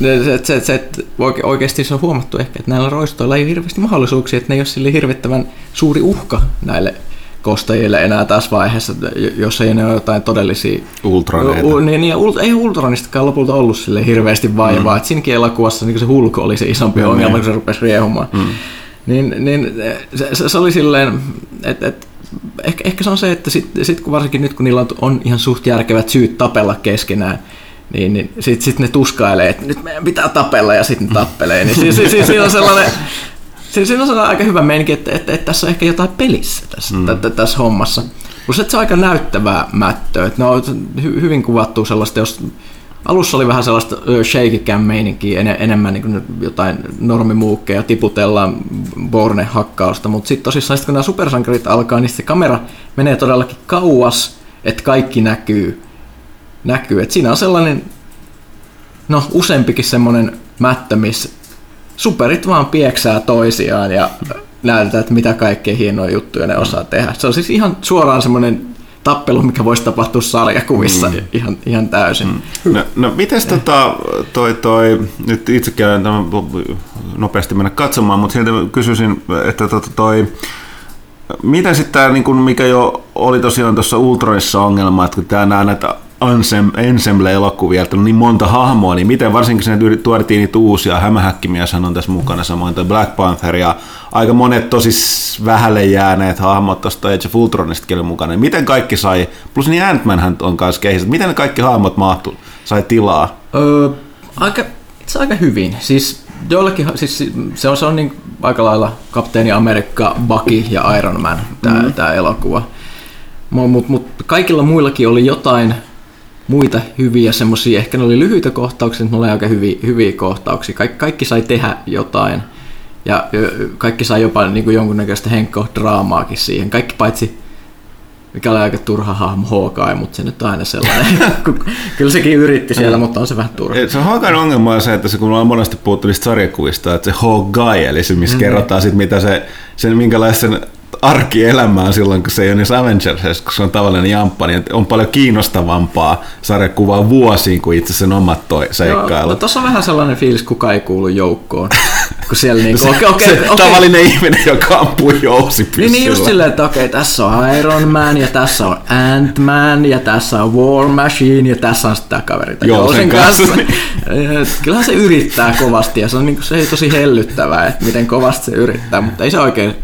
oikeasti se on huomattu ehkä, että näillä roistoilla ei ole hirveästi mahdollisuuksia, että ne ei ole sille hirvittävän suuri uhka näille kostajille enää tässä vaiheessa, jos ei ne ole jotain todellisia... Ultroneita. Ei Ultronistakaan lopulta ollut sille hirveästi vaivaa, että siinäkin elokuvassa niin se Hulk oli se isompi ongelma, kun se rupesi riehumaan. Niin se oli silleen, että ehkä se on se, että sit kun varsinkin nyt kun niillä on ihan suht järkevät syyt tapella keskenään, niin sit ne tuskailee, että nyt meidän pitää tapella ja sitten ne tappelee. Niin siinä on sellainen aika hyvä meininki, että tässä on ehkä jotain pelissä tässä hommassa. Mutta se on aika näyttävää mättöä, että ne on hyvin kuvattu sellaista, jos... Alussa oli vähän sellaista shakeikään meininkiä, enemmän niin kuin jotain normimuukkeja, tiputellaan Borne-hakkausta, mutta sitten tosissaan sit kun nämä supersankarit alkaa, niin se kamera menee todellakin kauas, että kaikki näkyy. Et siinä on sellainen, no useampikin semmoinen mättö, missä superit vaan pieksää toisiaan ja näytetään, että mitä kaikkea hienoja juttuja ne osaa tehdä. Se on siis ihan suoraan semmoinen tappelu, mikä voisi tapahtua sarjakuvissa ihan täysin. No mites nyt itsekin on nopeasti mennä katsomaan, mutta sieltä kysyisin, että mitä sitten tämä, niin mikä jo oli tosiaan tuossa Ultronissa ongelma, että kun tämä näitä ensemble-elokuvia, että on niin monta hahmoa, niin miten varsinkin sinne tuotiin niitä uusia, Hämähäkkimieshän on tässä mukana, samoin tuo Black Panther ja aika monet tosi vähälle jääneet hahmot tuosta Age of Ultronistakin oli mukana, miten kaikki sai, plus niin Ant-Manhän on kanssa kehissä, miten ne kaikki hahmot sai tilaa? Aika hyvin, siis joillakin, siis se on niin aika lailla Kapteeni Amerikka, Bucky ja Iron Man tämä elokuva, mutta kaikilla muillakin oli jotain muita hyviä semmoisia, ehkä ne oli lyhyitä kohtauksia, mutta ne oli aika hyviä kohtauksia. Kaikki sai tehdä jotain ja kaikki sai jopa niin kuin jonkunnäköistä henkkodraamaakin siihen. Kaikki paitsi, mikä oli aika turha hahmo Hawkeye, mutta se nyt on aina sellainen. Kyllä sekin yritti siellä, mutta on se vähän turha. Se on Hawkeyen ongelma se, että se, kun ollaan monesti puhuttu niistä sarjakuvista, että se Hawkeye, eli se, missä kerrotaan sit, mitä sen minkälaisen arkielämään silloin, kun se ei ole niissä Avengersissa, kun se on tavallinen jamppa, niin on paljon kiinnostavampaa sarjakuvaa vuosiin kuin itse sen omat seikkailut. No tossa on vähän sellainen fiilis, kuka ei kuulu joukkoon. Kun siellä niinku, okay. Tavallinen ihminen, joka ampuu jousipyssyllä. Niin just silleen, että okei, tässä on Iron Man, ja tässä on Ant-Man, ja tässä on War Machine, ja tässä on sitä kaverita Jousen kanssa. Kyllähän se yrittää kovasti, ja se on niinku, se tosi hellyttävää, että miten kovasti se yrittää, mutta ei se oikein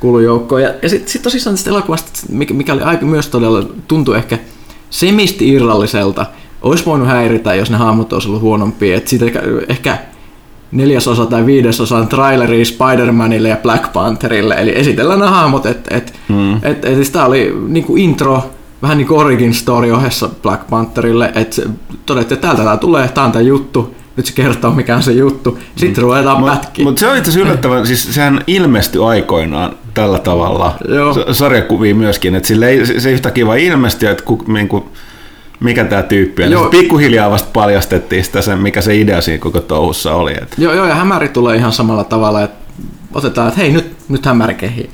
kuulu joukkoon. Ja sitten tosissaan tästä elokuvasta, mikä oli aika myös todella, tuntui ehkä semisti irralliselta, olisi voinut häiritä, jos ne hahmot olisi ollut huonompia. Et siitä ehkä 4/4 tai 5/5 on traileria Spider-Manille ja Black Pantherille, eli esitellään nämä hahmot. Tämä oli niinku intro, vähän niin kuin origin story ohessa Black Pantherille, että todettiin, että täältä tämä tulee, tämä on tämä juttu. Nyt se kertoo, mikä on se juttu. Sitten ruvetaan pätkiä. Mutta se on itse asiassa yllättävän, siis sehän ilmestyi aikoinaan tällä tavalla. Sarjakuvia myöskin, että se yhtäkkiä vaan ilmestyi, että mikä tämä tyyppi on. Pikkuhiljaa vasta paljastettiin sitä, mikä se idea siinä koko touhussa oli. Joo, ja hämäri tulee ihan samalla tavalla, että otetaan, että hei, nyt hämäri kehii.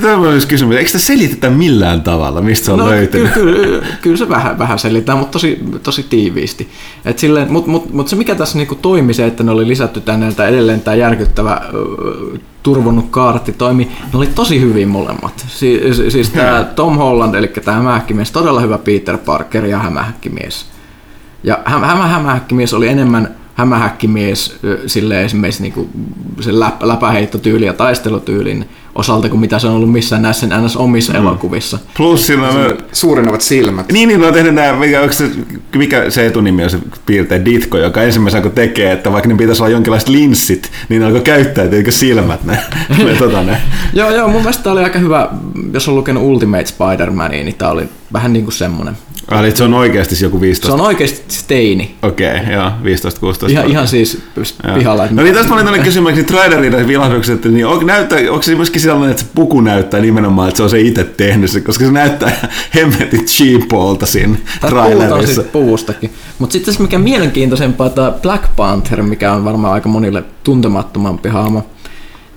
Tämä on myös kysymys, eikö sitä selitetä millään tavalla, mistä se on löytynyt? Kyllä se vähän selitää, mutta tosi tiiviisti. Mutta se mikä tässä niinku toimi, se, että ne oli lisätty tänne, edelleen tämä järkyttävä turvonnut kaarti toimi, ne oli tosi hyvin molemmat. Siis tämä Tom Holland, eli tämä hämähäkkimies, todella hyvä Peter Parker ja hämähäkkimies. Ja hämähäkkimies oli enemmän hämähäkkimies sille esimerkiksi niinku sen läpäheittotyyli ja taistelutyylin osalta kuin mitä se on ollut missään näissä NS omissa elokuvissa. Plus sillä suurin ovat silmät. Niin, on tehnyt nämä, mikä se etunimi on se piirtee Ditko, joka ensimmäisenä kun tekee, että vaikka ne pitäisi olla jonkinlaiset linssit, niin ne alkoi käyttää, että silmät ne. Joo, mun mielestä tämä oli aika hyvä, jos on lukenut Ultimate Spider-Mania, niin tämä oli vähän niin kuin semmoinen. Eli se on oikeasti joku 15? Se on oikeasti teini. Okei, joo, 15-16. Ihan siis pihalla. No niin, tästä mä olin tuonne kysymyksiin trailerin vilahdukset, että niin, onko se myöskin sellainen, että se puku näyttää nimenomaan, että se on se itse tehnyt, koska se näyttää hemmetin cheapolta siinä trailerissa. Puhutaan siitä puvustakin. Mutta sitten se mikä mielenkiintoisempaa, tämä Black Panther, mikä on varmaan aika monille tuntemattomampi haamo.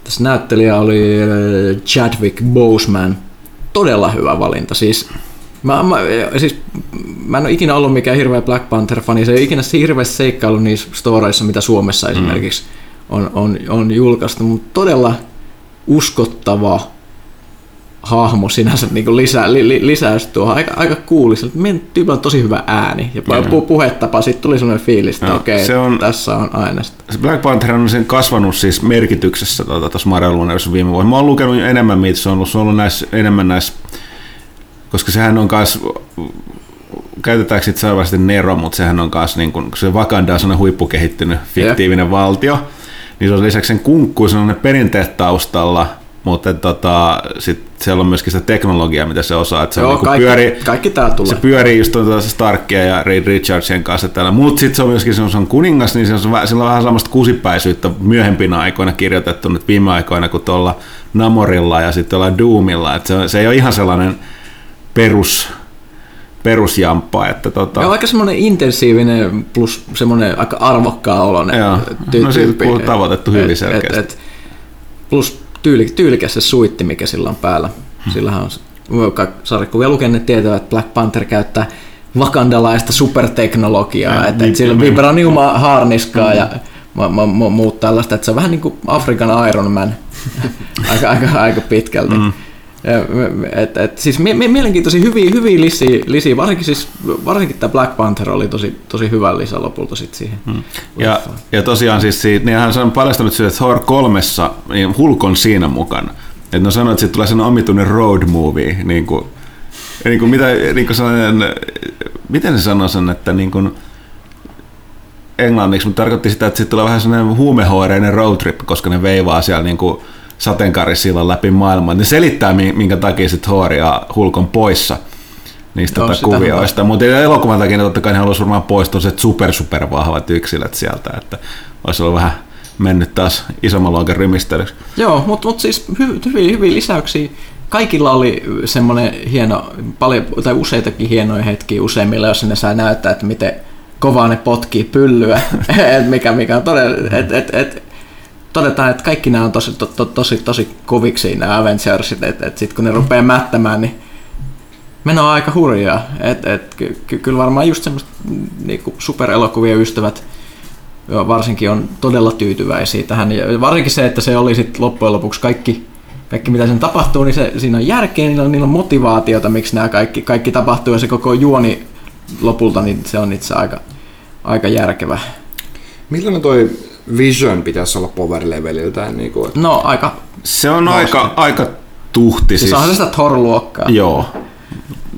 Tässä näyttelijä oli Chadwick Boseman. Todella hyvä valinta, siis... Mä en ole ikinä ollut mikään hirveä Black Panther-fani, se ei ole ikinä hirveästi seikkailu niissä storeissa, mitä Suomessa esimerkiksi on julkaistu, mutta todella uskottava hahmo sinänsä niin lisäys tuohon, aika cooli, meidän tyypillä on tosi hyvä ääni ja puhetapa, sitten tuli sellainen fiilis, että okei, tässä on aineesta. Black Panther on sen kasvanut siis merkityksessä tuossa Marvel-luonnossa viime vuonna, mä oon lukenut enemmän mitä se on ollut enemmän näissä koska sehän on myös, käytetäänkö sitten selvästi Nero, mutta sehän on myös, niin kun se Wakanda on sellainen huippukehittynyt fiktiivinen valtio, niin se on lisäksi sen kunkkuun sellainen perinteet taustalla, mutta sitten siellä on myöskin sitä teknologiaa, mitä se osaa, että se, se pyörii just Starkia ja Reed Richardsien kanssa täällä, mutta sitten se on myöskin se on kuningas, niin sillä on vähän sellaista kusipäisyyttä myöhempinä aikoina kirjoitettu nyt viime aikoina kuin tuolla Namorilla ja sitten tuolla Doomilla, että se ei ole ihan sellainen perusjamppa. Että Ja aika semmoinen intensiivinen plus semmoinen aika arvokkaan oloinen tyyppi. No siitä on tavoitettu hyvin selkeästi. Plus tyylikäs se suitti, mikä sillä on päällä. Sillähän on, joka sarjakuvia lukenneet tietävät, että Black Panther käyttää wakandalaista superteknologiaa. Että sillä on vibraniumaa haarniskaa ja muut tällaista. Että se on vähän niin kuin Afrikan Iron Man aika pitkälti. Siis mielenkiintoisia hyviä lisiä, varsinkin tämä Black Panther oli tosi hyvä lisä lopulta sit siihen. Ja tosiaan siis nehän on paljastanut sitä, että Thor 3:ssa niin Hulk on siinä mukana. Et no sanoo, että siitä tulee sen omituinen road movie, niin kuin miten se sanoo sen, että niin kuin englanniksi, mutta tarkoitti sitä, että siitä tulee vähän sellainen huumehoireinen road trip, koska ne veivaa siellä niin kuin sateenkaarisillan läpi maailmaa. Ne selittää, minkä takia se Thor ja Hulk on poissa niistä kuvioista. Mutta elokuvan takia ne totta kai ne haluaisi varmaan poistua se super vahvat yksilöt sieltä, että olisi ollut vähän mennyt taas isomman luokan rymistelyksi. Joo, mutta siis hyviä lisäyksiä. Kaikilla oli semmoinen hieno, paljon, tai useitakin hienoja hetkiä useimmilla, jos ne saa näyttää, että miten kovaa ne potkii pyllyä, mikä on todella... Todetaan, että kaikki nämä on tosi koviksi nämä Avengersit, että sitten kun ne rupeaa mättämään, niin meno on aika hurjaa. Kyllä varmaan just semmoiset niinku superelokuvien ystävät varsinkin on todella tyytyväisiä tähän. Ja varsinkin se, että se oli sitten loppujen lopuksi kaikki mitä sen tapahtuu, niin siinä on järkeä, niillä on motivaatiota, miksi nämä kaikki tapahtuu ja se koko juoni lopulta, niin se on itse aika järkevä. Milloin toi Vision pitäisi olla power-leveliltään. Niin kuin, no aika... Se on aika tuhti. Siis on sitä Thor-luokkaa. Joo.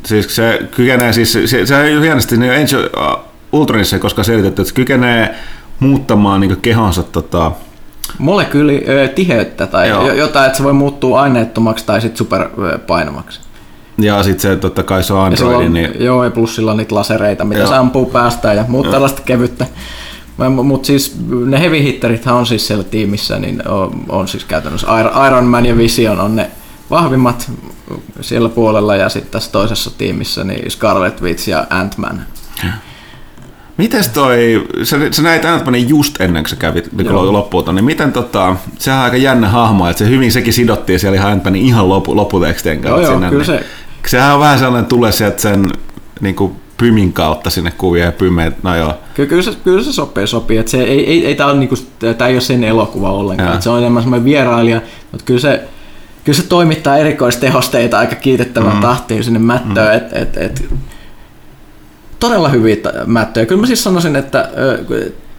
Siis se kykenee, se on hienosti niin Age of Ultronissa, koska selitetty, että se kykenee muuttamaan niin kehonsa molekyylitiheyttä tai jotain, että se voi muuttua aineettomaksi tai sitten superpainomaksi. Ja sitten se totta kai se on androidi. Niin... Joo, ja plus sillä on niitä lasereita, mitä se ampuu päästään ja muut tällaista kevyttä. Mutta siis ne heavy hitterithän on siis siellä tiimissä, niin on siis käytännössä Iron Man ja Vision on ne vahvimmat siellä puolella ja sitten tässä toisessa tiimissä niin Scarlet Witch ja Ant-Man. Mites toi, sä näit Ant-Manin just ennen kuin sä kävit loppuuta, niin miten sehän on aika jännä hahmo, että se hyvin sekin sidottiin siellä Ant-Manin ihan loputekstien kanssa. Joo, kyllä se. Sehän on vähän sellainen tulee sieltä sen niinku pymin kautta sinne kuvia ja pymeet, no joo. Kyllä se sopii. Että se ei tää on niinku, tää ei ole sen elokuva ollenkaan. Se on enemmän semmoinen vierailija, mutta kyllä se toimittaa erikoistehosteita aika kiitettävän tahtiin sinne mättöön. Todella hyviä mättöjä. Kyllä mä siis sanoisin, että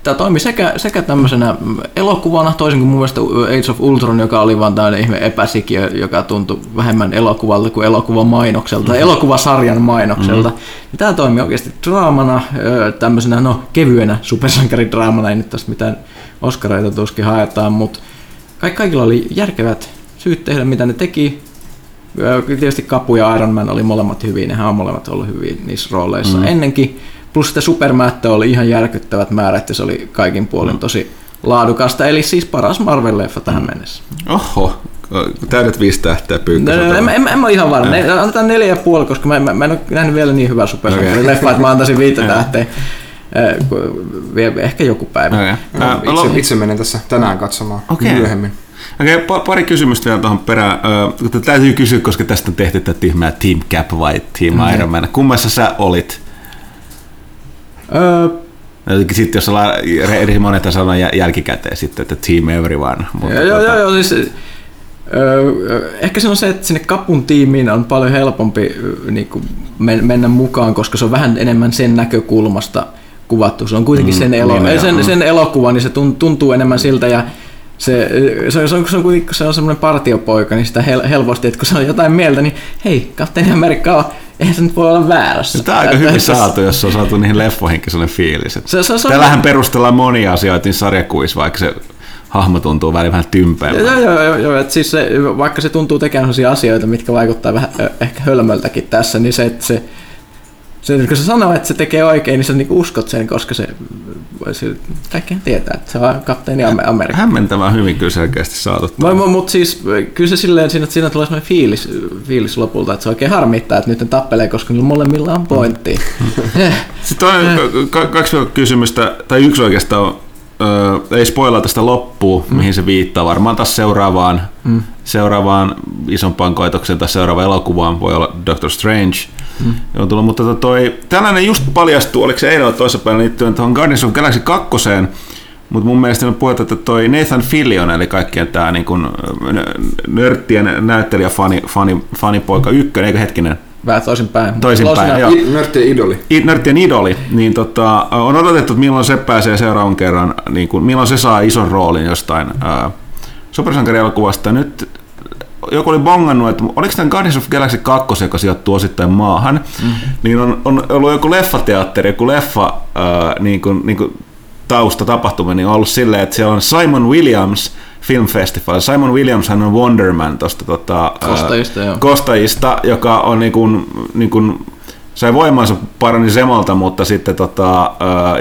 Tämä toimi sekä tämmöisenä elokuvana, toisin kuin mun mielestä Age of Ultron, joka oli vaan tämmöinen ihme epäsikiö, joka tuntui vähemmän elokuvalta kuin elokuvamainokselta, elokuvasarjan mainokselta. Mm-hmm. Tämä toimi oikeasti draamana, tämmöisenä kevyenä supersankaridraamana, ei nyt tästä mitään Oscareita tuskin haetaan, mutta kaikilla oli järkevät syyt tehdä, mitä ne teki. Tietysti Kapu ja Iron Man oli molemmat hyviä, nehän on molemmat ollut hyviä niissä rooleissa ennenkin. Plus sitä supermäättöä oli ihan järkyttävät määrät ja se oli kaikin puolin tosi laadukasta. Eli siis paras Marvel-leffa tähän mennessä. Oho, täydet 5 tähteä Pyykköseltä. No, en ole ihan varma. Annetaan 4,5, koska mä en ole nähnyt vielä niin hyvää supersankarileffaa, että mä antaisin 5 tähteä. Ehkä joku päivä. Itse menen tässä tänään katsomaan myöhemmin. Okei, pari kysymystä vielä tuohon perään. Täytyy kysyä, koska tästä on tehty tätä tyhmää Team Cap vai Team Iron Man. Kummassa sä olit? Sitten jos ollaan eri monetta sanoa jälkikäteen sitten, että Team Everyone. Joo, siis ehkä se on se, että sinne Kapun tiimiin on paljon helpompi niin kuin mennä mukaan, koska se on vähän enemmän sen näkökulmasta kuvattu. Se on kuitenkin sen elokuva, niin se tuntuu enemmän siltä ja se on semmoinen partiopoika, niin sitä helposti, että kun se on jotain mieltä, niin hei, Kapteeni Amerikka on, eihän se nyt voi olla väärässä. Tämä on aika hyvin saatu, jos on saatu niihin leffoihinkin sellainen fiilis. Tällähän perustellaan monia asioita, niin sarjakuissa, vaikka se hahmo tuntuu vähän tympeämmältä. Joo, että siis se, vaikka se tuntuu tekemään sellaisia asioita, mitkä vaikuttaa vähän ehkä hölmöltäkin tässä, niin se, että kun se sanoo, että se tekee oikein, niin sä niinku uskot sen, koska se kaikkihan tietää, että se on Kapteeni Amerikka. Hämmentävän hyvin kyllä selkeästi saatu. Mutta siis kyllä se silleen, että siinä tulee sellainen fiilis lopulta, että se oikein harmittaa, että nyt ne tappelee, koska niillä molemmilla on pointtia. Sitten on 2 kysymystä, tai 1 oikeastaan on, ei spoilaa tästä loppuun, mihin se viittaa. Varmaan taas seuraavaan isompaan koetokseen tai seuraavaan elokuvaan voi olla Doctor Strange. Tullut, mutta tällainen just paljastuu, oliko se eilen toissapäin liittyen tuohon Guardians of Galaxy 2, mutta mun mielestä on puhetta, että toi Nathan Fillion, eli kaikkien tämä niin nörttien näyttelijä, fanipoika ykkönen, eikö hetkinen? Vähän toisinpäin, joo. Nörttien idoli. Niin on odotettu, että milloin se pääsee seuraavan kerran, niin kuin, milloin se saa ison roolin jostain supersankarielokuvasta. Nyt joku oli bongannut, että oliko tämän Guardians of Galaxy 2, joka sijoittuu osittain maahan, niin on ollut joku leffateatteri, joku leffa niin kuin taustatapahtuma, niin on ollut silleen, että siellä on Simon Williams Film Festival. Simon Williams on Wonder Man tuosta Kostajista, joka on niin kuin sai voimansa parani Zemolta, mutta sitten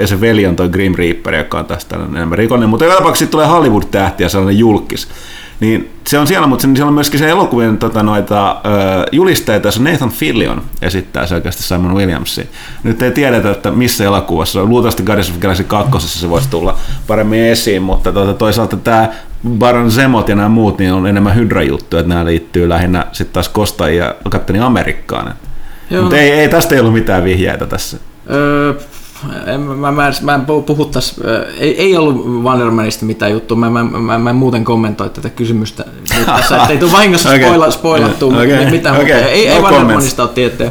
ja se veli on toi Grim Reaper, joka on tästä enemmän rikollinen, mutta joka tapauksessa tulee Hollywood-tähti ja sellainen julkis. Niin se on siellä, mutta siellä on myöskin se elokuvien julisteita, jossa Nathan Fillion esittää selkeästi Simon Williamsia. Nyt ei tiedetä, että missä elokuvassa. Luultavasti Guardians of Galaxy 2 se voisi tulla paremmin esiin, mutta toisaalta tämä Baron Zemot ja nämä muut niin on enemmän Hydra-juttuja, että nämä liittyy lähinnä sitten taas Kostajia ja Kapteeni Amerikkaan. Mutta ei tästä ei ollut mitään vihjeitä tässä. Mä en puhuttaisi, ei ollut Wondermanista mitään juttua, mä en muuten kommentoi tätä kysymystä tässä, ettei tule vahingossa spoilattua, mitään muuta, ei Wondermanista ole tiettyä.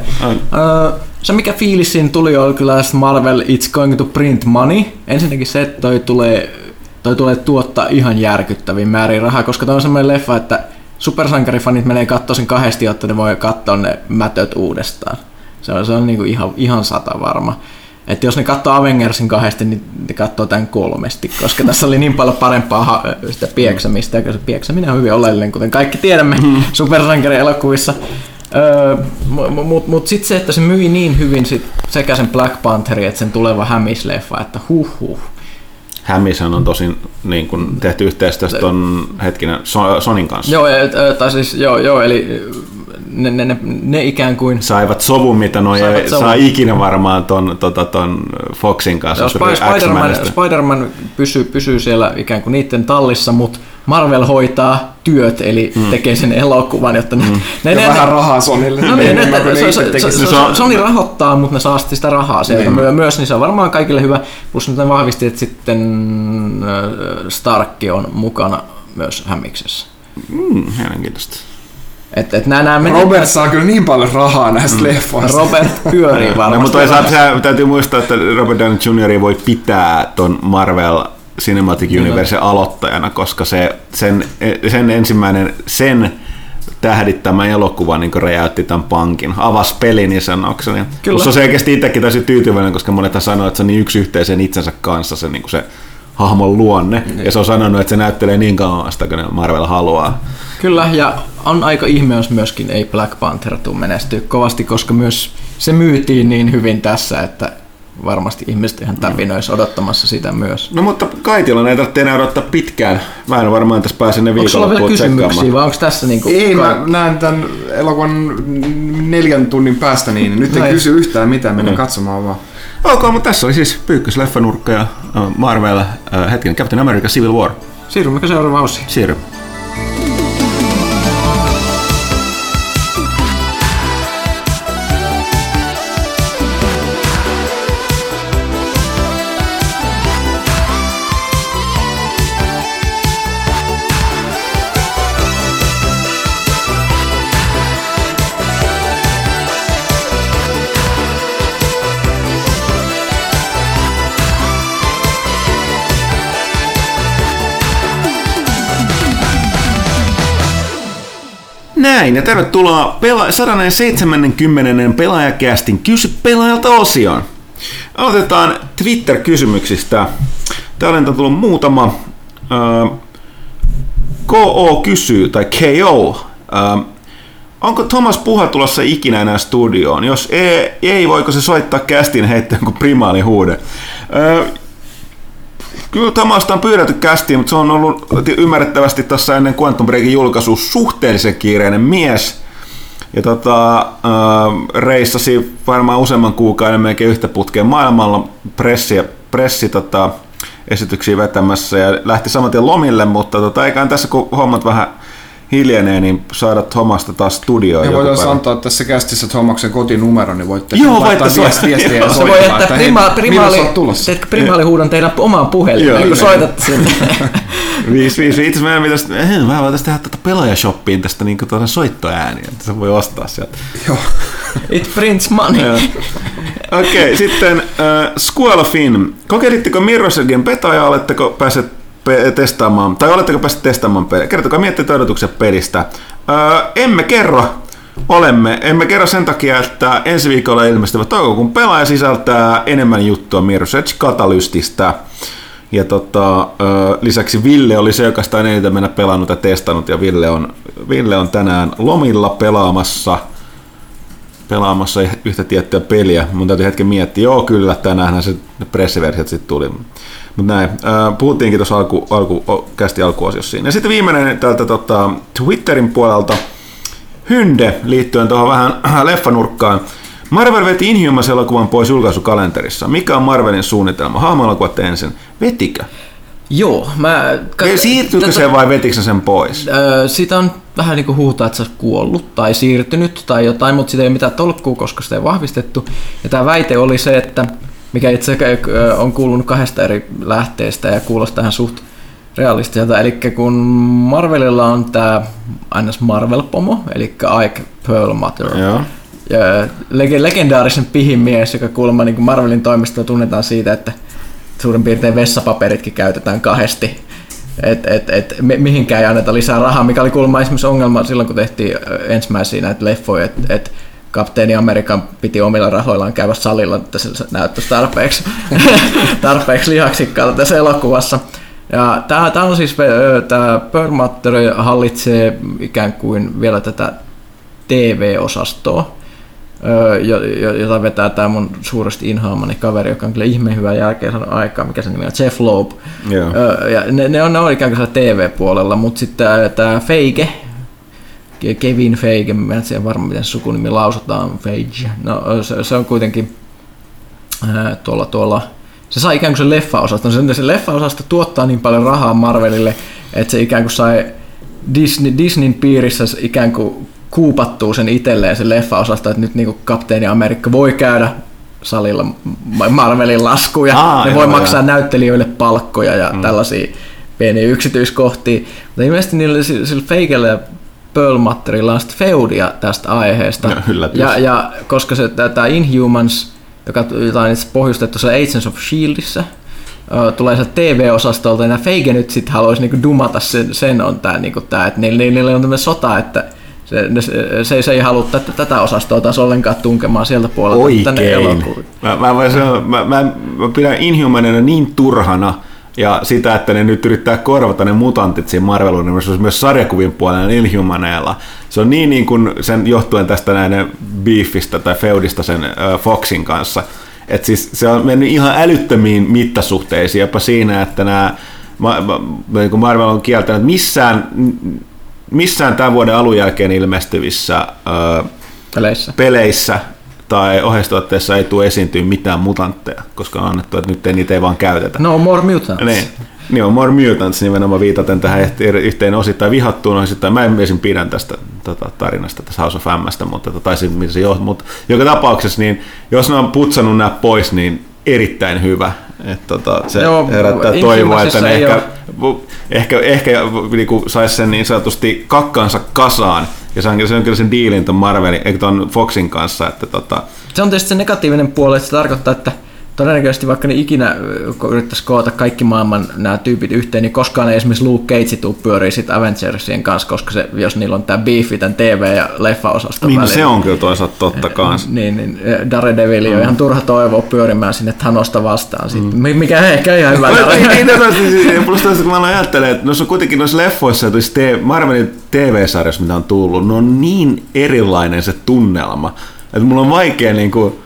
Se mikä fiilis siinä tuli oli kyllä Marvel It's Going to Print Money, ensinnäkin se, että toi tulee tuottaa ihan järkyttäviä määriä rahaa, koska toi on semmoinen leffa, että supersankarifanit menee katsoa sen 2, jotta ne voi katsoa ne mätöt uudestaan. Se on niinku ihan sata varma. Että jos ne katsoo Avengersin 2, niin ne katsoo tämän 3, koska tässä oli niin paljon parempaa sitä pieksämistä, ja se pieksäminen on hyvin oleellinen, kuten kaikki tiedämme supersankarielokuvissa. Mutta sitten se, että se myi niin hyvin sekä sen Black Pantherin että sen tuleva Hämis-leffa, että huhhuh. Hämishän on tosin niin kun tehty yhteistyöstä ton hetkinen Sonin kanssa. Eli ne ikään kuin saivat sovun, mitä noi saa ikinä varmaan ton Foxin kanssa. Spider-Man pysyy siellä ikään kuin niiden tallissa, mutta Marvel hoitaa työt, eli tekee sen elokuvan, jotta ne vähän rahaa Sonille. Sony rahoittaa, mutta ne saa sitä rahaa sieltä myös, niin se on varmaan kaikille hyvä. Plus nyt ne vahvisti, että sitten Starkki on mukana myös Hämiksessä. Mielenkiintoista. Et nää Robert saa kyllä niin paljon rahaa näistä leffoista. Robert pyörii varmasti. No, mutta toisaalta täytyy muistaa, että Robert Downey Jr. ei voi pitää ton Marvel Cinematic Universe aloittajana, koska sen ensimmäinen sen tähdittämä elokuva niin räjäytti tämän pankin. Avasi pelin ja sanokseni. Se on selkeästi itsekin tosi tyytyväinen, koska monethan sanoo, että se on niin yksi yhteisen itsensä kanssa se, niin kuin se hahmon luonne. Ja se on sanonut, että se näyttelee niin kauan sitä, kun Marvel haluaa. Kyllä, ja on aika ihme, jos myöskin ei Black Panther tule menestyä kovasti, koska myös se myytiin niin hyvin tässä, että varmasti ihmiset ihan täpinöis odottamassa sitä myös. No mutta Kaitilan ei tarvitse enää odottaa pitkään. Mä en varmaan tässä pääse ne viikonloppuun tsekkaamaan. Onko sulla vielä kysymyksiä vai onko tässä niinku... Ei, mä näen tämän elokuvan 4 tunnin päästä, niin nyt ei kysy yhtään mitään, mennä katsomaan vaan. Okay, mutta tässä oli siis Pyykkäs leffanurkka ja Marvel hetken Captain America Civil War. Siirrymmekö seuraavaan osiin? Siirrymme. Näin, ja tervetuloa 170. Pelaajakästin Kysy pelaajalta -osioon. Aloitetaan Twitter-kysymyksistä. Täällä on tullut muutama. KO kysyy, tai KO. Onko Thomas Puha tulossa ikinä enää studioon? Jos ei voiko se soittaa kästin heittäen kuin primaali huude? Kyllä Tomasta on pyydetty kästiin, mutta se on ollut ymmärrettävästi tuossa ennen Quantum Breakin julkaisua suhteellisen kiireinen mies. Ja reissasi varmaan useamman kuukauden melkein yhtä putkeen maailmalla pressi esityksiä vetämässä ja lähti samanteen lomille, mutta eiköhän tässä kun hommat vähän hiljenee, niin saada Tomasta taas studioon. Ja voitaisiin antaa tässä kästissä Tomaksen kotinumero, niin voitte laittaa viestiä ja soittaa, että hei, milloin sä oot tulossa? Teetkö primaalihuudon teidän omaan puhelimeen, kun soitat sinne? 555. Itse meidän pitäisi, mä voitaisiin tehdä tätä Pelaaja-shoppiin tästä niin soittoääniä, että se voi ostaa sieltä. Joo. It prints money. Okei, sitten Squall of Finn. Kokeilitteko Mirror's Beta ja oletteko pääset testaamaan, tai oletteko päässeet testaamaan peliä? Kertokaa miettiä odotukset pelistä. Emme kerro. Emme kerro sen takia, että ensi viikolla ilmestyvä toukokuun Pelaaja sisältää enemmän juttua Mirror's Edge -katalystista. Ja lisäksi Ville oli se, joka sitä on eniten mennä pelannut ja testannut, ja Ville on tänään lomilla pelaamassa yhtä tiettyä peliä. Mun täytyy hetken miettiä. Joo, kyllä, tänäänhän se pressiversiot sitten tuli. Mutta näin, puhuttiinkin tuossa alkuosiossa siinä. Ja sitten viimeinen tältä Twitterin puolelta hynde liittyen tuohon vähän leffanurkkaan. Marvel veti Inhumans-elokuvan pois julkaisukalenterissa. Mikä on Marvelin suunnitelma? Hahmo-elokuvat ensin. Vetikö? Joo, siirtyykö se vai vetikö sen pois? Sitä on vähän niin kuin huutaa, että se on kuollut tai siirtynyt tai jotain, mutta sitä ei ole mitään tolkkua, koska sitä ei vahvistettu. Ja tämä väite oli se, että mikä itse on kuulunut 2 eri lähteestä ja kuulostaa ihan suht realistiselta. Eli kun Marvelilla on tämä aina Marvel-pomo, eli Ike Perlmutter, ja legendaarisen pihimies, joka kuulemma niin kuin Marvelin toimistoa tunnetaan siitä, että suurin piirtein vessapaperitkin käytetään 2. Mihinkään ei anneta lisää rahaa, mikä oli kuulemma esimerkiksi ongelma silloin, kun tehtiin ensimmäisiä näitä leffoja, että Kapteeni Amerikan piti omilla rahoillaan käydä salilla, että se näyttäisi tarpeeksi lihaksikkaalta tässä elokuvassa. Tämä on siis, tämä Perlmutter hallitsee ikään kuin vielä tätä TV-osastoa, jota vetää tämä mun suuresti inhaamani kaveri, joka on kyllä ihmeen hyvän jälkeen saanut aikaa, mikä se nimi on, Jeff Loeb. Yeah. Ja ne on ikään kuin TV-puolella, mutta sitten tämä Feige, Kevin Feige, mä en tiedä varmaan miten sukunimi lausutaan, Feige, no se on kuitenkin se sai ikään kuin sen leffaosasta, se leffaosasta tuottaa niin paljon rahaa Marvelille, että se ikään kuin sai Disneyn piirissä ikään kuin kuupattuu sen itselleen sen leffaosasta, että nyt niin kuin Kapteeni Amerikka voi käydä salilla Marvelin laskuja, ne voi maksaa näyttelijöille palkkoja ja tällaisia pieniä yksityiskohtia, mutta ilmeisesti niillä Feigellä Pearlmatterilla feudia tästä aiheesta. Ja koska se tämä Inhumans, joka on pohjustettu Agents of Shieldissä, tulee se TV-osastolta, ja nämä Feige nyt sitten haluaisi niinku dumata sen on tämä, niinku että niillä on tämmöinen sota, että se ei halua tätä osastoa taas ollenkaan tunkemaan sieltä puolelta. Oikein. Mä pidän Inhumanina niin turhana, ja sitä, että ne nyt yrittää korvata ne mutantit siinä Marvel-universuissa myös sarjakuvien puolella Inhumaneilla. Se on niin kuin sen johtuen tästä näiden beefistä tai feudista sen Foxin kanssa. Että siis se on mennyt ihan älyttömiin mittasuhteisiin jopa siinä, että nämä Marvel on kieltänyt missään tämän vuoden alun jälkeen ilmestyvissä peleissä tai ohjeistuotteessa ei tule esiintyä mitään mutantteja, koska on annettu, että nyt niitä ei vaan käytetä. No more mutants. Niin, more mutants, nimenomaan viitaten tähän yhteen osittain vihattuun osittain. Mä en esim. Pidän tästä tarinasta, tässä House of M:stä, mutta joka tapauksessa, niin jos ne on putsannut nämä pois, niin erittäin hyvä. Se joo, herättää toivoa, että ne ehkä niin saisi sen niin sanotusti kakkansa kasaan. Ja se on kyllä sen diilin ton Marvelin, eikä ton Foxin kanssa. Että Se on tietysti se negatiivinen puoli, että se tarkoittaa, että todennäköisesti vaikka ne ikinä yrittäisi koota kaikki maailman nämä tyypit yhteen, niin koskaan ei esimerkiksi Luke Cage tuu pyörii sitten Avengersien kanssa, koska se, jos niillä on tämä beefi tämän TV- ja leffa-osasta niin, välillä. Se on kyllä toisaalta totta kanssa. Niin, Daredevil on ihan turha toivoa pyörimään sinne Thanosta vastaan sitten, mikä ehkä ihan hyvä. Plus toista, kun mä ajattelen, että noissa on kuitenkin noissa leffoissa, Marvelin TV-sarjassa, mitä on tullut, no on niin erilainen se tunnelma, että mulla on vaikea niinku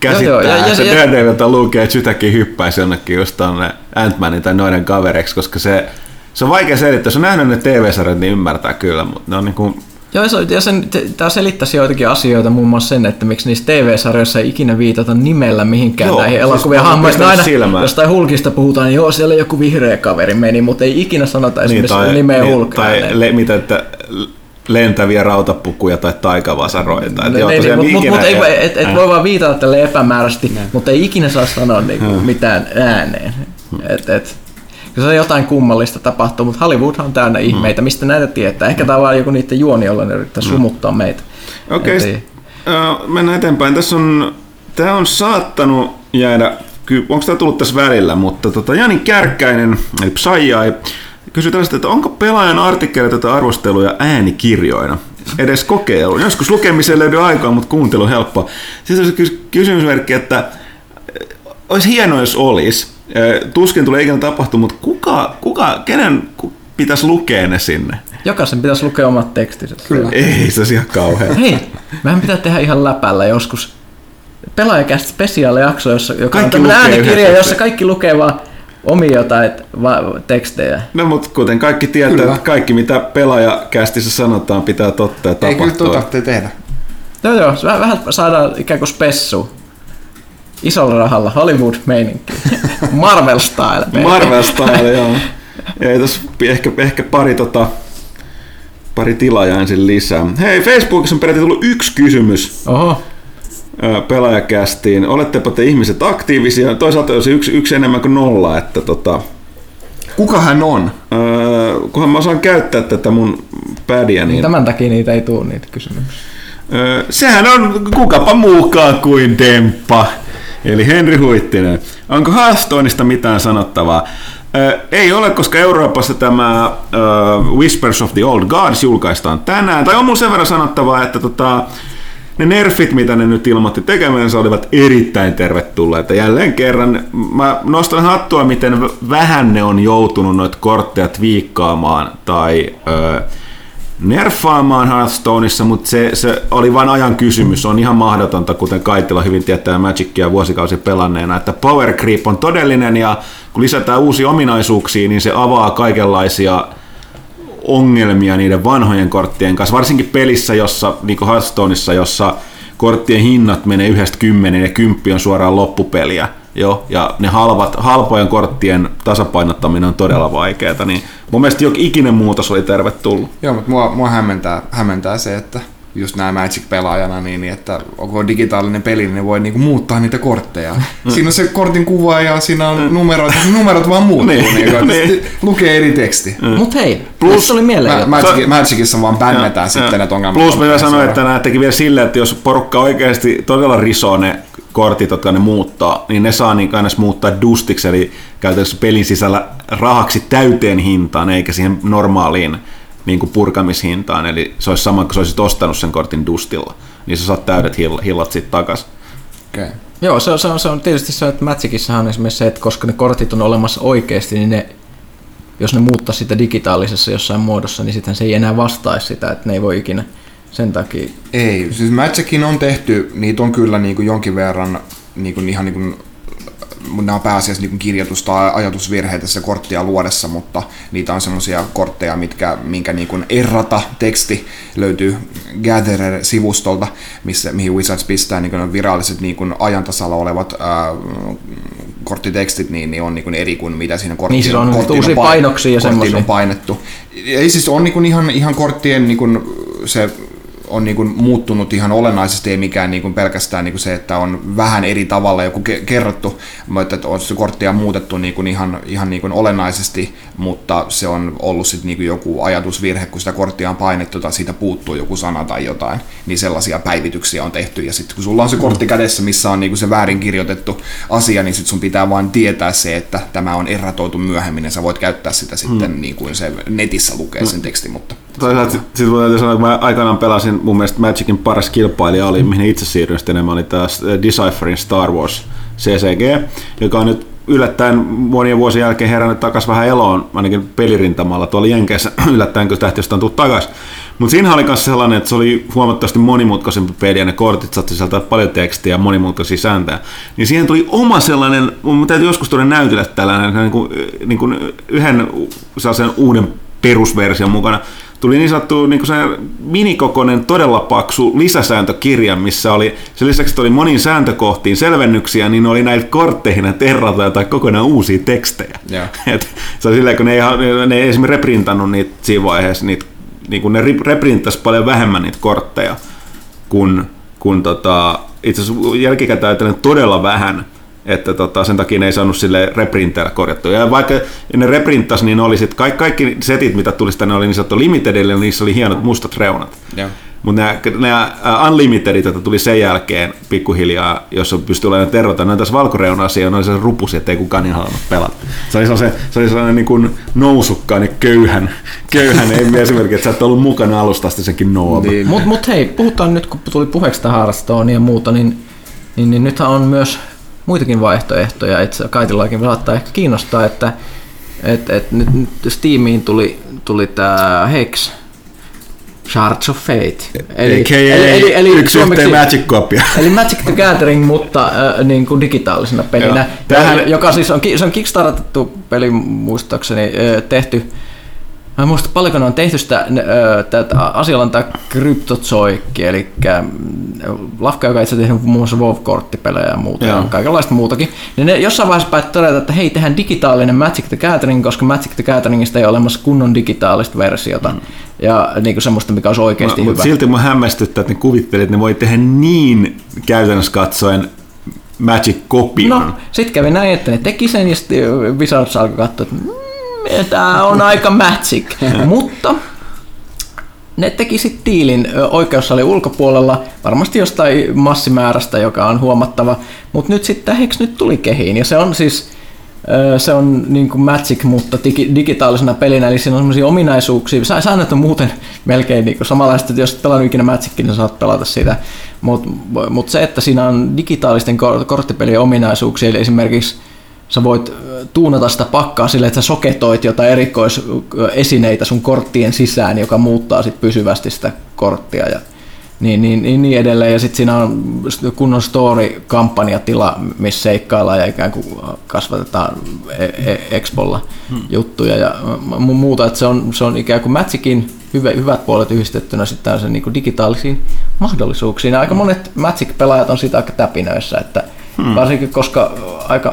käsittää, ja se Daredevilta lukee, että yhtäkkiä hyppäisi jonnekin just tuonne Ant-Manin tai noiden kavereiksi, koska se on vaikea selittää. Jos on nähnyt ne TV-sarjat, niin ymmärtää kyllä, mutta ne on niin kuin... Joo, ja tämä selittäisi joitakin asioita, muun muassa sen, että miksi niissä TV-sarjoissa ei ikinä viitata nimellä mihinkään näihin elokuvien hahmoista. Aina silmään. Jostain Hulkista puhutaan, niin joo, siellä joku vihreä kaveri meni, mutta ei ikinä sanota esimerkiksi nimeä Hulkaa. Lentäviä rautapukuja tai taikavasaroita. Mutta voi vaan viitata tälle epämääräisesti, mutta ei ikinä saa sanoa mitään ääneen. Se on jotain kummallista tapahtuu, mutta Hollywood on täynnä ihmeitä, mistä näitä tietää. Ehkä tämä on vaan joku niiden juoni, jolla ne yrittää sumuttaa meitä. Okei, mennään eteenpäin. Tämä on saattanut jäädä, onko tämä tullut tässä välillä, mutta Jani Kärkkäinen, eli Psyai, kysyi tällaista, että onko pelaajan artikkeleita arvosteluja äänikirjoina edes kokeilu? Joskus lukemiseen löydy aikaa, mutta kuuntelu on helppoa. Sitten olisi kysymysmerkki, että olisi hienoa, jos olisi. Tuskin tulee ikinä tapahtua, mutta kenen pitäisi lukea ne sinne? Jokaisen pitäisi lukea omat tekstinsä. Kyllä. Ei, se olisi ihan kauheaa. Hei, mehän pitää tehdä ihan läpällä joskus. Pelaajakästä spesiaalijakso, joka kaikki on tämmöinen äänikirja, jossa kaikki lukee vaan omia jotain tekstejä. No mutta kuten kaikki tietää, kyllä, että kaikki mitä pelaajakästissä sanotaan pitää totta ja tapahtua. Ei kyllä totta tehdä. Joo, vähän saadaan ikään kuin spessua. Isolla rahalla, Hollywood-meininki. Marvel-style, joo. Ja tuossa ehkä pari tilaajaa ensin lisää. Hei, Facebookissa on peräti tullut yksi kysymys. Oho. Pelaajakästiin. Olettepa te ihmiset aktiivisia? Toisaalta on se yksi enemmän kuin nolla. Että kuka hän on? Kunhan mä osaan käyttää tätä mun pädiä. Niin... Tämän takia niitä ei tule niitä kysymyksiä. Sehän on kukapa muukaan kuin Demppa. Eli Henri Huittinen. Onko Hearthstoneista mitään sanottavaa? Ei ole, koska Euroopassa tämä Whispers of the Old Gods julkaistaan tänään. Tai on mun sen verran sanottavaa, että ne nerfit, mitä ne nyt ilmoitti tekemänsä, olivat erittäin tervetulleita. Jälleen kerran mä nostan hattua, miten vähän ne on joutunut noita kortteja twiikkaamaan tai nerfaamaan Hearthstoneissa, mutta se oli vain ajan kysymys. Se on ihan mahdotonta, kuten Kaitila hyvin tietää Magicia vuosikausia pelanneena, että power creep on todellinen ja kun lisätään uusia ominaisuuksia, niin se avaa kaikenlaisia ongelmia niiden vanhojen korttien kanssa, varsinkin pelissä, jossa, niin kuin Hearthstoneissa, jossa korttien hinnat menee 1-10 ja 10 on suoraan loppupeliä. Jo, ja ne halpojen korttien tasapainottaminen on todella vaikeaa, niin mun mielestä jokin ikinen muutos oli tervetullut. Joo, mutta mua hämmentää se, että just nämä Magic-pelaajana, niin että onko digitaalinen peli, niin ne voi niinku muuttaa niitä kortteja. Siinä on se kortin kuva ja siinä on numeroita, numerot vaan muuttuu, niin lukee eri teksti. Mut hei, plus oli mieleen. Magicissa vaan bännetään sitten, että onkaan... Plus mä sanoin, että nämä teki vielä silleen, että jos porukka oikeasti todella risoo ne kortit, jotka ne muuttaa, niin ne saa niin aina muuttaa dustiksi, eli käytännössä pelin sisällä rahaksi täyteen hintaan, eikä siihen normaaliin niin purkamishintaan, eli se olisi sama, kun sä olisit ostanut sen kortin dustilla, niin sä saat täydet hillat sitten takaisin. Okay. Joo, se on tietysti se, että Magicissahan on esimerkiksi se, että koska ne kortit on olemassa oikeasti, niin ne, jos ne muuttaa sitä digitaalisessa jossain muodossa, niin sitten se ei enää vastaisi sitä, että ne ei voi ikinä sen takia. Ei, siis Magicin on tehty, niitä on kyllä niin kuin jonkin verran niin kuin ihan niin kuin nämä on pääasiassa niin kirjoitus- tai ajatusvirheitä se korttia luodessa, mutta niitä on semmoisia kortteja, minkä niin kuin errata teksti löytyy Gatherer-sivustolta, mihin Wizards pistää niin viralliset niin kuin ajantasalla olevat korttitekstit, niin ne on niin kuin eri kuin mitä siinä korttiin on painettu. Ei siis on niin kuin ihan korttien niin kuin se... on niin kuin muuttunut ihan olennaisesti, ei mikään niin kuin pelkästään niin kuin se, että on vähän eri tavalla joku kerrottu, että on se korttia muutettu niin kuin ihan niin kuin olennaisesti, mutta se on ollut sitten niin kuin joku ajatusvirhe, kun sitä korttia on painettu tai siitä puuttuu joku sana tai jotain, niin sellaisia päivityksiä on tehty. Ja sitten kun sulla on se kortti kädessä, missä on niin kuin se väärin kirjoitettu asia, niin sitten sun pitää vaan tietää se, että tämä on erratoitu myöhemmin, ja sä voit käyttää sitä sitten niin kuin se netissä lukee sen tekstin. Mutta... Toisaalta sitten voin sanoa, että mä aikanaan pelasin mun mielestä Magicin paras kilpailija oli, mihin itse siirryin sitten enemmän, oli tämä Decipherin Star Wars CCG, joka on nyt yllättäen monien vuosien jälkeen herännyt takaisin vähän eloon, ainakin pelirintamalla tuolla Jenkeissä, yllättäen kun tähtiöstä on tullut takaisin. Mutta siinä oli myös sellainen, että se oli huomattavasti monimutkaisempi peli ja ne kortit saattu sisältää paljon tekstiä ja monimutkaisia sääntöjä. Niin siihen tuli oma sellainen, mun täytyy joskus tuoda näytellä tällainen, niin kuin yhden sellaisen uuden perusversion mukana, tuli niin sanottu niin minikokoinen, todella paksu lisäsääntökirja, missä oli, sen lisäksi oli moniin sääntökohtiin selvennyksiä, niin oli näitä kortteihin terrata tai kokonaan uusia tekstejä. Yeah. Et, se oli silleen, kun ne ei esimerkiksi reprintannut niitä siinä vaiheessa, niitä, niin kun ne reprinttasi paljon vähemmän niitä kortteja, kun itse asiassa jälkikäteen ajatellen todella vähän, että sen takia ne ei saanut sille reprinteillä korjattua. Ja vaikka ne reprinttasi, niin oli sit kaikki setit, mitä tuli tänne, oli niin sanottu limitedille, niin niissä oli hienot mustat reunat. Mutta nämä unlimitedit, joita tuli sen jälkeen pikkuhiljaa, jos pystyi olemaan terrota, ne on tässä valkoreuna-asioita, ne oli sellainen rupusi, ettei kukaan niin halunnut pelata. Se oli sellainen niin kuin nousukkaan ja köyhän ei esimerkiksi, että sä et ollut mukana alusta asti senkin nooma. Niin. Mut hei, puhutaan nyt, kun tuli puheeksi tähän harrastoon ja muuta, niin nythän on myös muitakin vaihtoehtoja, että Kaitilakin saattaa ehkä kiinnostaa, että nyt Steamiin tuli tämä Hex, Shards of Fate, eli yksi yhteen Magic Copia. Eli Magic the Gathering, mutta niin kuin digitaalisena pelinä, joka siis on kickstartattu peli muistaakseni tehty. Mä en muista paljonko ne on tehty sitä, asialla on tämä kryptozoikki, eli lafka, joka itse on tehnyt muun muassa WoW-korttipelejä ja muuta, ja kaikenlaista muutakin. Niin ne jossain vaiheessa päätti todeta, että hei, tehdään digitaalinen Magic the Gathering, koska Magic the Gatheringista ei ole olemassa kunnon digitaalista versiota. Ja niin kuin semmoista, mikä olisi oikeasti hyvä. Mutta silti mä hämmästyttää, että ne kuvittelit, että ne voi tehdä niin käytännössä katsoen Magic-kopion. No, sit kävi näin, että ne teki sen, ja sitten Wizards alkoi katsoa, että tämä on aika Magic, mutta ne teki sitten diilin oikeussali ulkopuolella, varmasti jostain massimäärästä, joka on huomattava, mutta nyt sitten Hex nyt tuli kehiin, ja se on siis se on niin kuin Magic, mutta digitaalisena pelinä, eli siinä on sellaisia ominaisuuksia, säännöt on muuten melkein niin kuin samanlaista, että jos et pelannut ikinä Magicin, niin saat pelata sitä, mutta se, että siinä on digitaalisten korttipelien ominaisuuksia, eli esimerkiksi sä voit tuunata sitä pakkaa silleen, että sä soketoit jotain erikoisesineitä sun korttien sisään, joka muuttaa sit pysyvästi sitä korttia ja niin edelleen. Ja sitten siinä on kunnon story-kampanjatila, missä seikkaillaan ja ikään kuin kasvatetaan Expolla juttuja ja muuta. Että se on ikään kuin Magicin hyvät puolet yhdistettynä sitten sen niinku digitaalisiin mahdollisuuksiin. Ja aika monet Magic-pelaajat on siitä aika täpinöissä, että varsinkin koska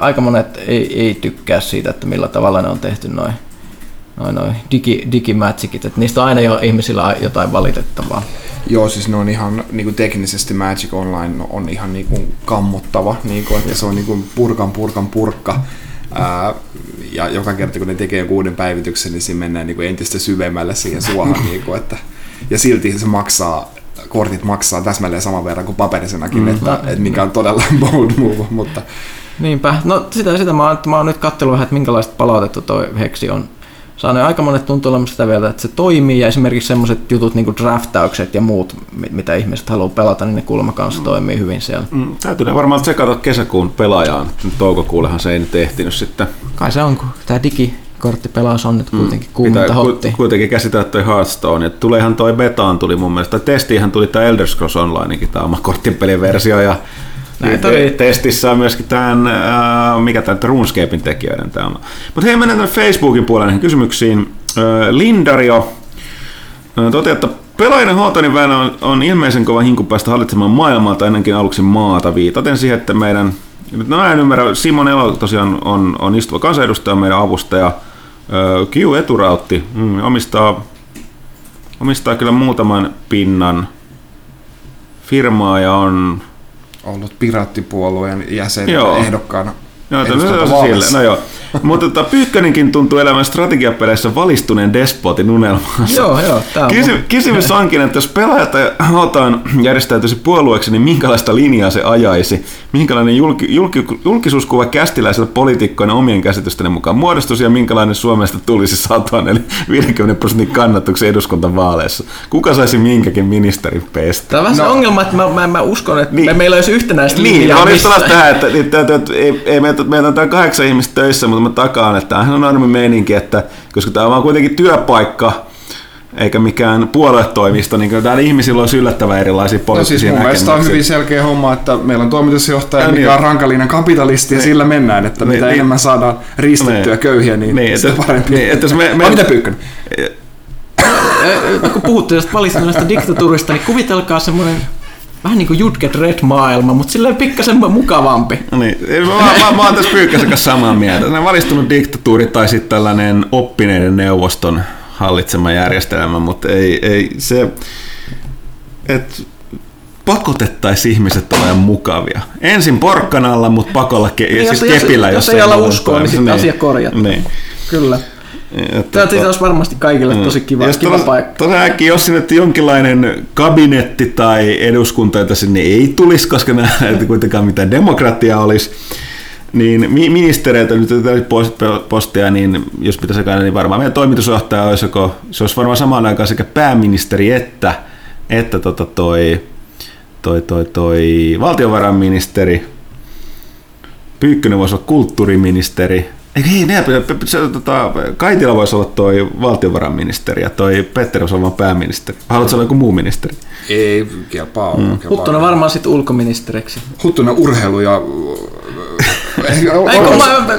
aika monet ei tykkää siitä, että millä tavalla ne on tehty noin noin digimätsikit, että niistä on aina jo ihmisillä jotain valitettavaa. Joo, siis ne on ihan niinku teknisesti Magic Online on ihan niinku kammottava, niinku, että se on niinku purkan. Ja joka kerta kun ne tekee joku uuden päivityksen, niin siinä mennään niinku entistä syvemmälle siihen suohon. Niinku, että, ja silti se maksaa, kortit maksaa täsmälleen saman verran kuin paperisenakin, että mikä on todella bold move. Mutta... Niinpä. No sitä mä oon nyt katsellut vähän, että minkälaista palautetta toi Hexi on saanut. Aika monet tuntuu olemaan sitä vielä, että se toimii, ja esimerkiksi sellaiset jutut niin kuin draftaukset ja muut, mitä ihmiset haluaa pelata, niin ne kuulemma kanssa toimii hyvin siellä. Täytyy varmaan tsekata kesäkuun Pelaajaan. Toukokuullehan se ei nyt ehtinyt sitten. Kai se on, kun tämä digikorttipelaus on nyt kuitenkin kuuminta hotti. Kuitenkin käsitellä toi Hearthstone, että tuleehan toi betaan tuli mun mielestä, tai testiinhän tuli tämä Elder Scrolls Onlinekin, tämä oma korttipelin versio, ja testissä on myöskin tämän, mikä tämä RuneScapein tekijöiden tämä on. Mutta hei, mennään tämän Facebookin puolelle näihin kysymyksiin. Lindario toteaa, että pelaajana Houghtonin väänä on ilmeisen kova hinku päästä hallitsemaan maailmaa, tai ainakin aluksi maata, viitaten siihen, että meidän, no en ymmärrä, Simon Elo tosiaan on istuva kansanedustaja, meidän avustaja, Q Eturautti, omistaa kyllä muutaman pinnan firmaa ja on... ollut piraattipuolueen jäsen ehdokkaana. Joo, no joo. Mutta Pyykkänenkin tuntuu elämän strategiapeleissä valistuneen despotin unelmaansa. Joo, kysymys onkin, että jos pelaajat otan järjestäytyisi puolueeksi, niin minkälaista linjaa se ajaisi? Minkälainen julkisuuskuva kästiläisellä poliitikkoina omien käsitysten mukaan muodostuisi, ja minkälainen Suomesta tulisi 100, eli 50% kannatuksen eduskuntavaaleissa? Kuka saisi minkäkin ministerin peistä? Tämä on vähän ongelma, että mä uskon, että niin, meillä olisi yhtenäistä linjaa. Niin, olisi tähän, että ei meitä on täällä 8 ihmistä töissä, mutta mä takaan, että tämähän on armi meininki, että koska tämä on kuitenkin työpaikka, eikä mikään puoluetoimisto, niin täällä ihmisillä on yllättävän erilaisia poliittisia näkemyksiä. No siis mun mielestä on hyvin selkeä homma, että meillä on toimitusjohtaja, ja mikä on rankalinen kapitalisti, ja sillä mennään, että mitä enemmän saadaan riistettyä köyhiä, niin sitä parempi. Mitä Pyykkönen? Kun puhutte tästä valistuneesta diktatuurista, niin kuvitelkaa semmoinen... vähän niin kuin You'd Get Red-maailma, mutta silleen pikkasen mukavampi. No niin, mä oon tässä Pyykkäsen kanssa samaa mieltä. Ne valistunut diktatuuri tai sitten tällainen oppineiden neuvoston hallitsema järjestelmä, mutta ei se, että pakotettaisiin ihmiset olemaan mukavia. Ensin porkkanalla, mutta pakolla siis kepillä. Jos ei ala uskoa, niin sitten asia korjataan. Niin. Kyllä. Tämä olisi varmasti kaikille tosi kiva paikka. Tosiaankin, jos sinne jonkinlainen kabinetti tai eduskunta, jota sinne ei tulisi, koska nähdään, kuitenkaan mitään demokratiaa olisi, niin ministereiltä nyt postia, niin jos pitäisi käydä, niin varmaan meidän toimitusjohtaja olisi, se olisi varmaan samaan aikaan sekä pääministeri että toi valtiovarainministeri. Pyykkönen voisi olla kulttuuriministeri. Kaitila voisi olla toi valtiovarainministeri ja toi Petteri voisi olla pääministeri. Haluatko olla joku muu ministeri? Ei, kelpaa. Huttunen varmaan sitten ulkoministeriksi. Huttunen urheilu ja...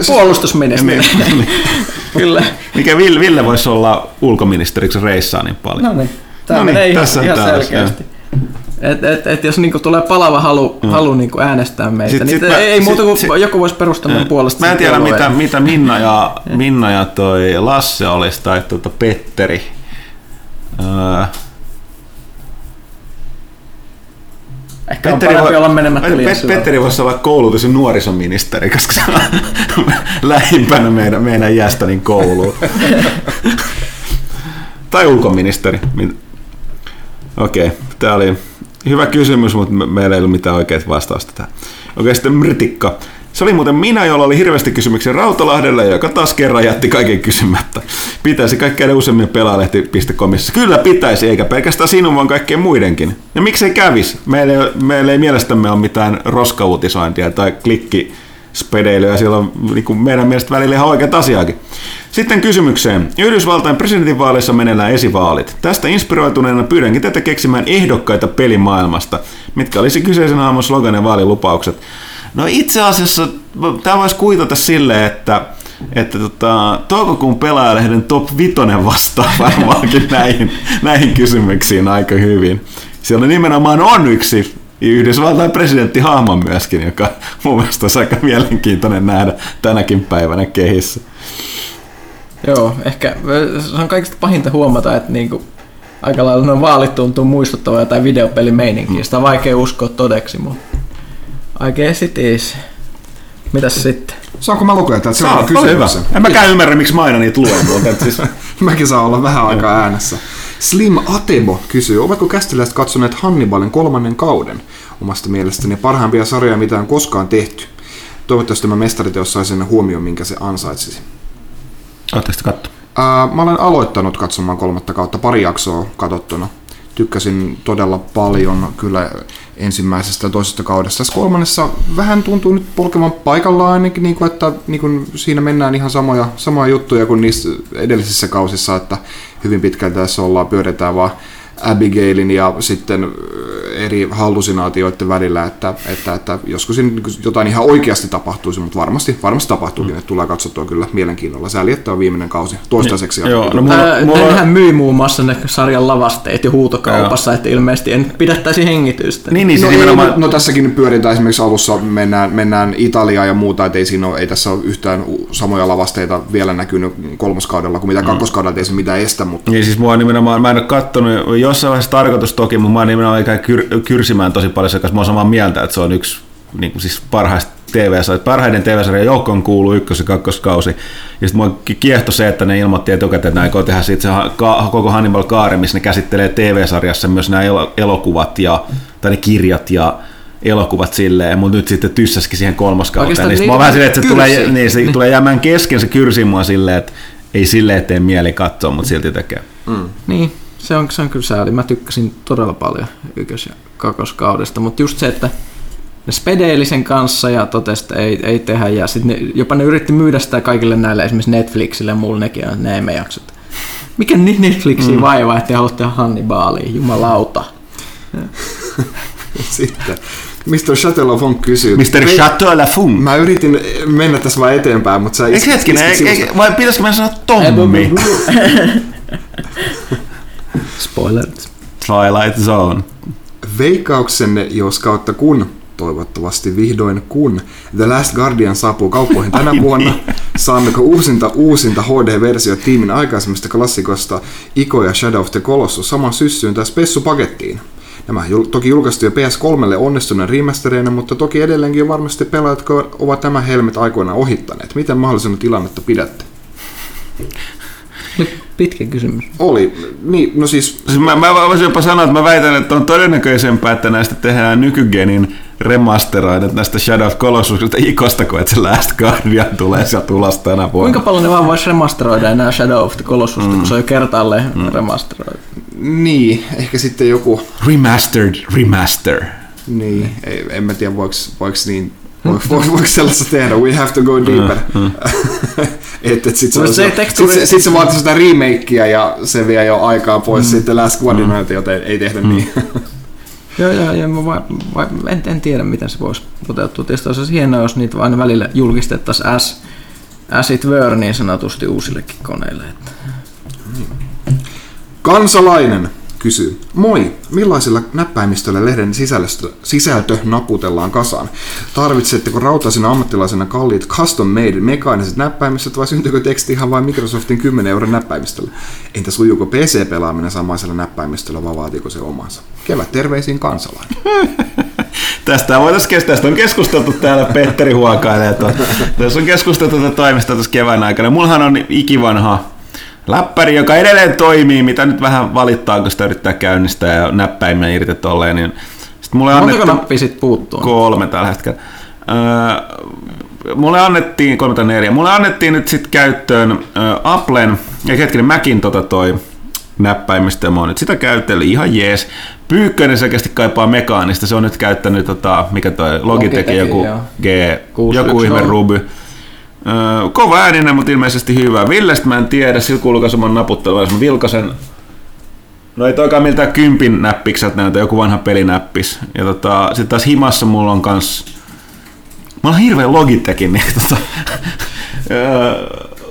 puolustusministeri. Kyllä. Mikä Ville voisi olla ulkoministeriksi, reissaa niin paljon. No niin, tämä menee ihan selkeästi. Et jos niinku tulee palava halu niinku äänestää meitä, joku voisi perustaa mun puolesta. Mä en tiedä, mitä Minna ja toi Lasse olisi, tai Petteri. Ehkä on parempi olla menemättä liian syvältä. Petteri voisi olla koulutus- ja nuorisoministeri, koska se on lähimpänä meidän jästänin kouluun. Tai ulkoministeri. Okei, tää oli... hyvä kysymys, mutta meillä ei ole mitään oikeat vastausta tähän. Okei, sitten Mritikka. Se oli muuten minä, jolla oli hirveästi kysymyksiä Rautalahdelle, joka taas kerran jätti kaiken kysymättä. Pitäisi kaikkea useammin pelaalehti.comissa. Kyllä pitäisi, eikä pelkästään sinun, vaan kaikkien muidenkin. Ja miksei kävisi? Meillä ei mielestämme ole mitään roskauutisointia tai klikkispedeilyä. Siellä on niin meidän mielestä välillä ihan oikeat asiaakin. Sitten kysymykseen. Yhdysvaltain presidentinvaaleissa meneillään esivaalit. Tästä inspiroituneena pyydänkin tätä keksimään ehdokkaita pelimaailmasta. Mitkä olisi kyseisen aamun slogan ja vaalilupaukset? No itse asiassa tämä voisi kuitata silleen, että toukokuun Pelaajalehden top 5 vastaa varmaankin näihin kysymyksiin aika hyvin. Siellä nimenomaan on yksi Yhdysvaltain presidenttihahmo myöskin, joka mun mielestä olisi aika mielenkiintoinen nähdä tänäkin päivänä kehissä. Joo, ehkä se on kaikista pahinta huomata, että niinku aika lailla noin vaalit tuntuu muistuttavan jotain videopelimeininkiä. Sitä on vaikea uskoa todeksi, mutta I guess it is. Mitäs sitten? Saanko mä lukea täältä? Saa, oli hyvä. En mäkään ymmärrä, miksi mä aina niitä luen tuolta. Siis. Mäkin saa olla vähän aikaa äänessä. Slim Atebo kysyy, ovatko kästiläiset katsoneet Hannibalin 3. kauden? Omasta mielestäni parhaimpia sarjoja, mitä on koskaan tehty. Toivottavasti tämä mestariteos sai sen huomioon, minkä se ansaitsisi. Oletteko sitä katsoa? Mä olen aloittanut katsomaan 3. kautta, pari jaksoa katsottuna. Tykkäsin todella paljon kyllä ensimmäisestä ja toisesta kaudesta. Tässä 3. vähän tuntuu nyt polkevan paikallaan ainakin, niin kuin, että niin kuin siinä mennään ihan samoja juttuja kuin niissä edellisissä kausissa, että hyvin pitkälti tässä pyöritään vaan Abigailin ja sitten eri hallusinaatioiden välillä, että joskus jotain ihan oikeasti tapahtuisi, mutta varmasti tapahtuukin, että tulee katsottua kyllä mielenkiinnolla. Sääli, että on viimeinen kausi toistaiseksi. Nehän myi muun muassa ne sarjan lavasteet ja huutokaupassa, että ilmeisesti en pidättäisi hengitystä. Niin, no tässäkin pyöritään esimerkiksi alussa, mennään Italiaan ja muuta, että ei tässä ole yhtään samoja lavasteita vielä näkynyt 3. kaudella kuin mitä 2. kaudella, ei se mitään estä. Mutta... Niin siis mua nimenomaan, mä en ole kattonut jossain vaiheessa tarkoitus toki, mutta mä oon nimenomaan ikään kyrsimään tosi paljon, koska mä oon samaa mieltä, että se on yksi niin kuin siis parhaiden TV-sarjojen joukkoon kuuluu 1. ja 2. kausi. Ja sitten mua kiehtoi se, että ne ilmoitti etukäteen, että ne aikoo tehdä siitä se koko Hannibal-kaari, missä ne käsittelee TV-sarjassa myös nämä elokuvat ja, tai ne kirjat ja elokuvat silleen, mutta nyt sitten tyssäskin siihen 3. kauteen. Niin mä oon vähän silleen, että se tulee jäämään kesken se kyrsi mua silleen, että ei silleen tee mieli katsoa, mutta silti tekee. Mm. Niin. Se on kyllä sääli. Mä tykkäsin todella paljon 1. ja 2. kaudesta, mutta just se, että ne spedeili sen kanssa ja totesi, että ei tehdä. Ja sitten jopa ne yritti myydä sitä kaikille näille, esimerkiksi Netflixille ja mulle nekin, että ne emme jaksa. Mikä nyt Netflixiä vaivaa, ettei halua tehdä Hannibalia? Jumalauta. Sitten. Mr. Chatelafunk kysyy. Mr. Chatelafunk. Mä yritin mennä tässä vaan eteenpäin, mutta sä... Vai pitäisikö mä sanoa Tommi? Spoilers. Twilight Zone. Veikkauksenne, jos kautta kun, toivottavasti vihdoin kun, The Last Guardian saapuu kauppoihin tänä vuonna. Saammeko uusinta HD-versio tiimin aikaisemmista klassikosta Ico ja Shadow of the Colossus saman syssyyn tai spessupakettiin? Nämä toki julkaistu jo PS3:lle onnistuneen remastereinä, mutta toki edelleenkin varmasti pelaajat ovat nämä helmet aikoinaan ohittaneet. Miten mahdollisena tilannetta pidätte? Pitkä kysymys. Oli. Niin, no siis mä voisin jopa sanoa, että mä väitän, että on todennäköisempää, että näistä tehdään nykygenin remasteroinnit näistä Shadow of Colossuksista Ikosta, kun että se Last Guardian tulee sieltä ulos tänä vuonna. Kuinka paljon ne vaan voisi remasteroida enää Shadow of the Colossusta, kun se on jo kertaalleen remasteroitu? Niin, ehkä sitten joku... Remastered. Niin, en mä tiedä, voiko niin... Voiko sellaista tehdä? We have to go deeper. Sitten se vaatii sitä remakea ja se vie jo aikaa pois sitten Last Guardianilta, joten ei tehdä niin. Joo, en tiedä miten se voisi toteutua. Tietysti olisi hienoa, jos niitä aina välillä julkistettaisiin as it were niin sanotusti uusillekin koneille. Kansalainen kysyy. Moi! Millaisilla näppäimistöillä lehden sisältö naputellaan kasaan? Tarvitsetteko rautaisena ammattilaisena kalliit custom-made mekaaniset näppäimistöt vai syntyykö teksti ihan vain Microsoftin 10 € näppäimistöllä? Entä sujuuko PC-pelaaminen samaisella näppäimistöllä vai vaatiiko se omansa? Kevät terveisiin kansalainen. Tästä voitaisiin kestää. Tästä on keskusteltu täällä Petteri huokailee. Tässä on keskusteltu tätä toimista tässä kevään aikana. Mullahan on ikivanha läppäri, joka edelleen toimii, mitä nyt vähän valittaa, kun sitä yrittää käynnistää ja näppäimiä irti tolleen. Niin mulle montako nappia sit puuttuu? 3 tällä hetkellä. Mulle annettiin, 3 tai 4, mulle annettiin nyt sit käyttöön Applen, ja hetkinen Macin toi näppäimistö, mä oon nyt sitä käytellyt, ihan jees. Pyykkönen selkeästi kaipaa mekaanista, se on nyt käyttänyt, mikä toi Logitech, joku ihme Ruby. Kova ääninen, mutta ilmeisesti hyvä. Villestä mä en tiedä, sillä kuulukas oman naputtelua, jos mä vilkasen. No ei toikaan miltään 10 näppikset näytä, joku vanha pelinäppis. Ja sit taas himassa mulla on kans... Mä oon hirveen Logitechin niin,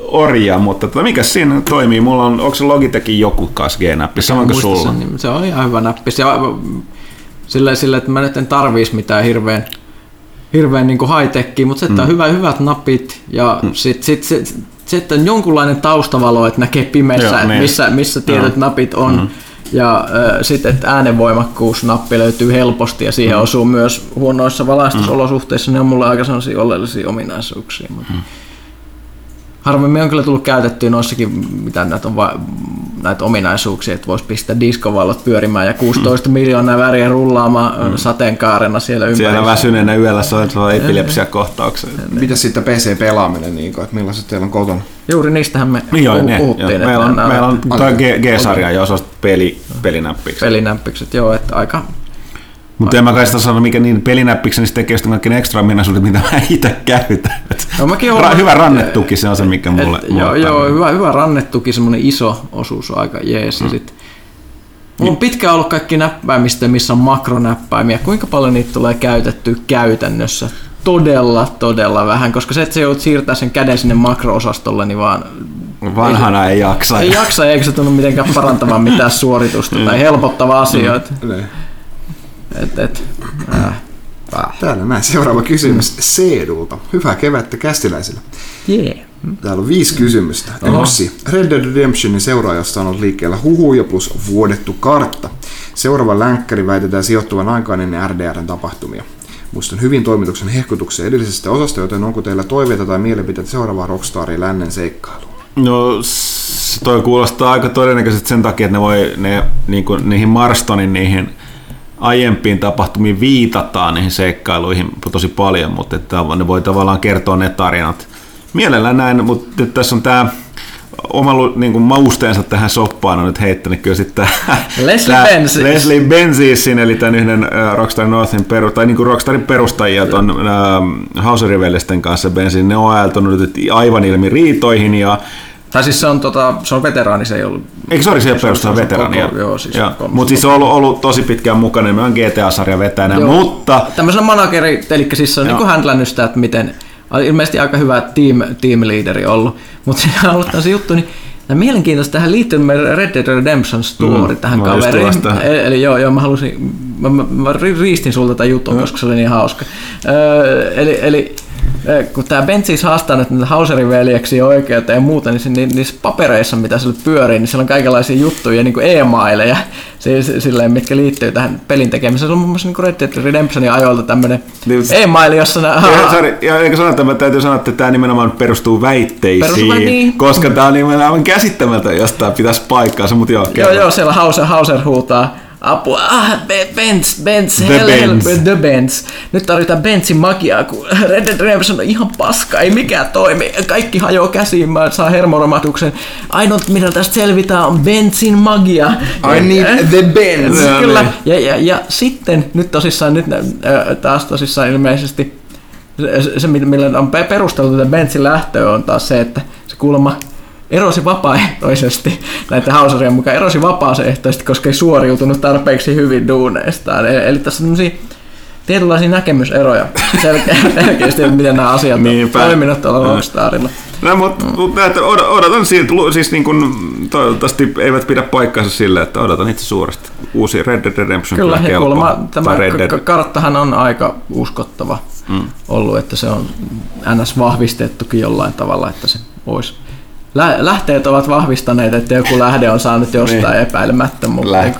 orja, mutta mikä siinä toimii? Mulla on, onko se Logitechin joku kas G-näppis, samanko sulla? Se on ihan hyvä näppis. Ja sillä, että mä nyt en tarvis mitään hirveän niin high-techia, mutta se on hyvät napit ja sit se, että on jonkunlainen taustavalo, että näkee pimeässä, joo, niin, missä tietyt napit on. Mm-hmm. Ja sitten, että äänenvoimakkuusnappi löytyy helposti ja siihen osuu myös huonoissa valaistusolosuhteissa. Ne on mulle aika sellaisia oleellisia ominaisuuksia. Mm. Harvemmin on kyllä tullut käytettyä noissakin, mitä näitä on näitä ominaisuuksia, että voisi pistää diskovallot pyörimään ja 16 miljoonaa väriä rullaamaan sateenkaarena siellä ympärillä. Siellä väsyneenä yöllä soitetaan epilepsiakohtauksia. Mitä sitten PC-pelaaminen, niin kuin, että millaiset teillä on kotona? Juuri niistähän me puhuttiin. Meillä on G-sarja ja osasta pelinäppikset. Pelinäppikset, joo, että aika... Mutta en mä kai sitä sano, mikä niin pelinäppiksen niin tekee sitten kaikki ne ekstra ominaisuudet, mitä mä itse käytän. No, hyvä rannetuki, se on se, mikä mulle... Joo, hyvä rannetuki, semmoinen iso osuus on aika jees. Mm. Mulla on pitkään ollut kaikki näppäimistä, missä on makronäppäimiä. Kuinka paljon niitä tulee käytettyä käytännössä? Todella vähän, koska se, että sä joudut siirtää sen käden sinne makroosastolle, niin vaan... Vanhana ei jaksa. Ei jaksa, eikä se tunnu mitenkään parantamaan mitään suoritusta tai helpottavaa asioita. Täällä näin seuraava kysymys Seedulta. Hyvää kevättä kästiläisille. Yeah. Täällä on 5 kysymystä. Yksi. Red Dead Redemptionin seuraajassa on ollut liikkeellä huhuja plus vuodettu kartta. Seuraava länkkäri väitetään sijoittuvan aikaan ennen RDRn tapahtumia. Muistan hyvin toimituksen hehkutuksen edellisestä osasta, joten onko teillä toiveita tai mielipiteitä seuraavaa Rockstarin lännen seikkailuun? No toi kuulostaa aika todennäköisesti sen takia, että ne voi niihin Marstonin niihin aiempiin tapahtumiin viitataan niihin seikkailuihin tosi paljon, mutta että ne voi tavallaan kertoa ne tarinat. Mielellään näin, mutta tässä on tämä oma niin mausteensa tähän soppaan on nyt heittänyt kyllä sitten Leslie Benzisin, eli tämän yhden Rockstar Northin Rockstarin perustajia tuon Hauserivellisten kanssa Benzin, ne on ajaltunut aivan ilmi riitoihin ja tai siis se on, se on veteraani, se ei ollut... Eikö se ole se perustaa veteraania? Joo, siis mutta siis se on ollut tosi pitkään mukana, me on GTA-sarjan vetäjänä, mutta... Tämmöisenä manageri, eli siis se on niin kuin handlannut sitä, että miten... Ilmeisesti aika hyvä team-leaderi ollut, mutta siinä on ollut tämmöisen juttu, niin... Mielenkiintoista tähän liittyy Red Dead Redemption story tähän kaveriin. Eli joo, mä riistin sulta tätä juttua, koska se oli niin hauska. Eli kun tämä Benzies haastaa näitä Hauserin veljeksiä oikeutta ja muuta, niin niissä papereissa, mitä siellä pyörii, niin siellä on kaikenlaisia juttuja, niin kuin e-maileja, silleen, mitkä liittyy tähän pelin tekemiseen. Se on muun muassa niin Red Dead Redemptionin ajoilta tämmöinen e-maili, jossa... Eikä sanota, mä täytyy sanoa, että tämä nimenomaan perustuu väitteisiin, koska tämä on nimenomaan käsittämätöntä, jos tämä pitäisi paikkaansa, mutta joo. Joo, siellä Hauser huutaa. Apua, Benz. Nyt tarvitaan Benzin magiaa, kun Red Dead Redemption on ihan paska, ei mikään toimi. Kaikki hajoaa käsiin, mä saan hermoromahduksen. Ainoa, mitä tästä selvitään, on Benzin magia. I need the Benz. Kyllä, ja sitten nyt tosissaan, ilmeisesti se, millä on perusteltu tämän Benzin lähtöä, on taas se, että se kuulemma... Erosi vapaaehtoisesti, näiden hausarien mukaan, erosi vapaaehtoisesti, koska ei suoriutunut tarpeeksi hyvin duuneistaan. Eli tässä on tietynlaisia näkemyseroja selkeästi, että miten nämä asiat on toiminut tuolla Rockstarilla. No, mutta odotan siitä, siis niin kuin, toivottavasti eivät pidä paikkaansa sille, että odotan itse suuresti. Uusi Red Dead Redemption kyllä helppo. Kyllä, tämä karttahan on aika uskottava ollut, että se on ns. Vahvistettukin jollain tavalla, että se olisi. Lähteet ovat vahvistaneet, että joku lähde on saanut jostain epäilemättä.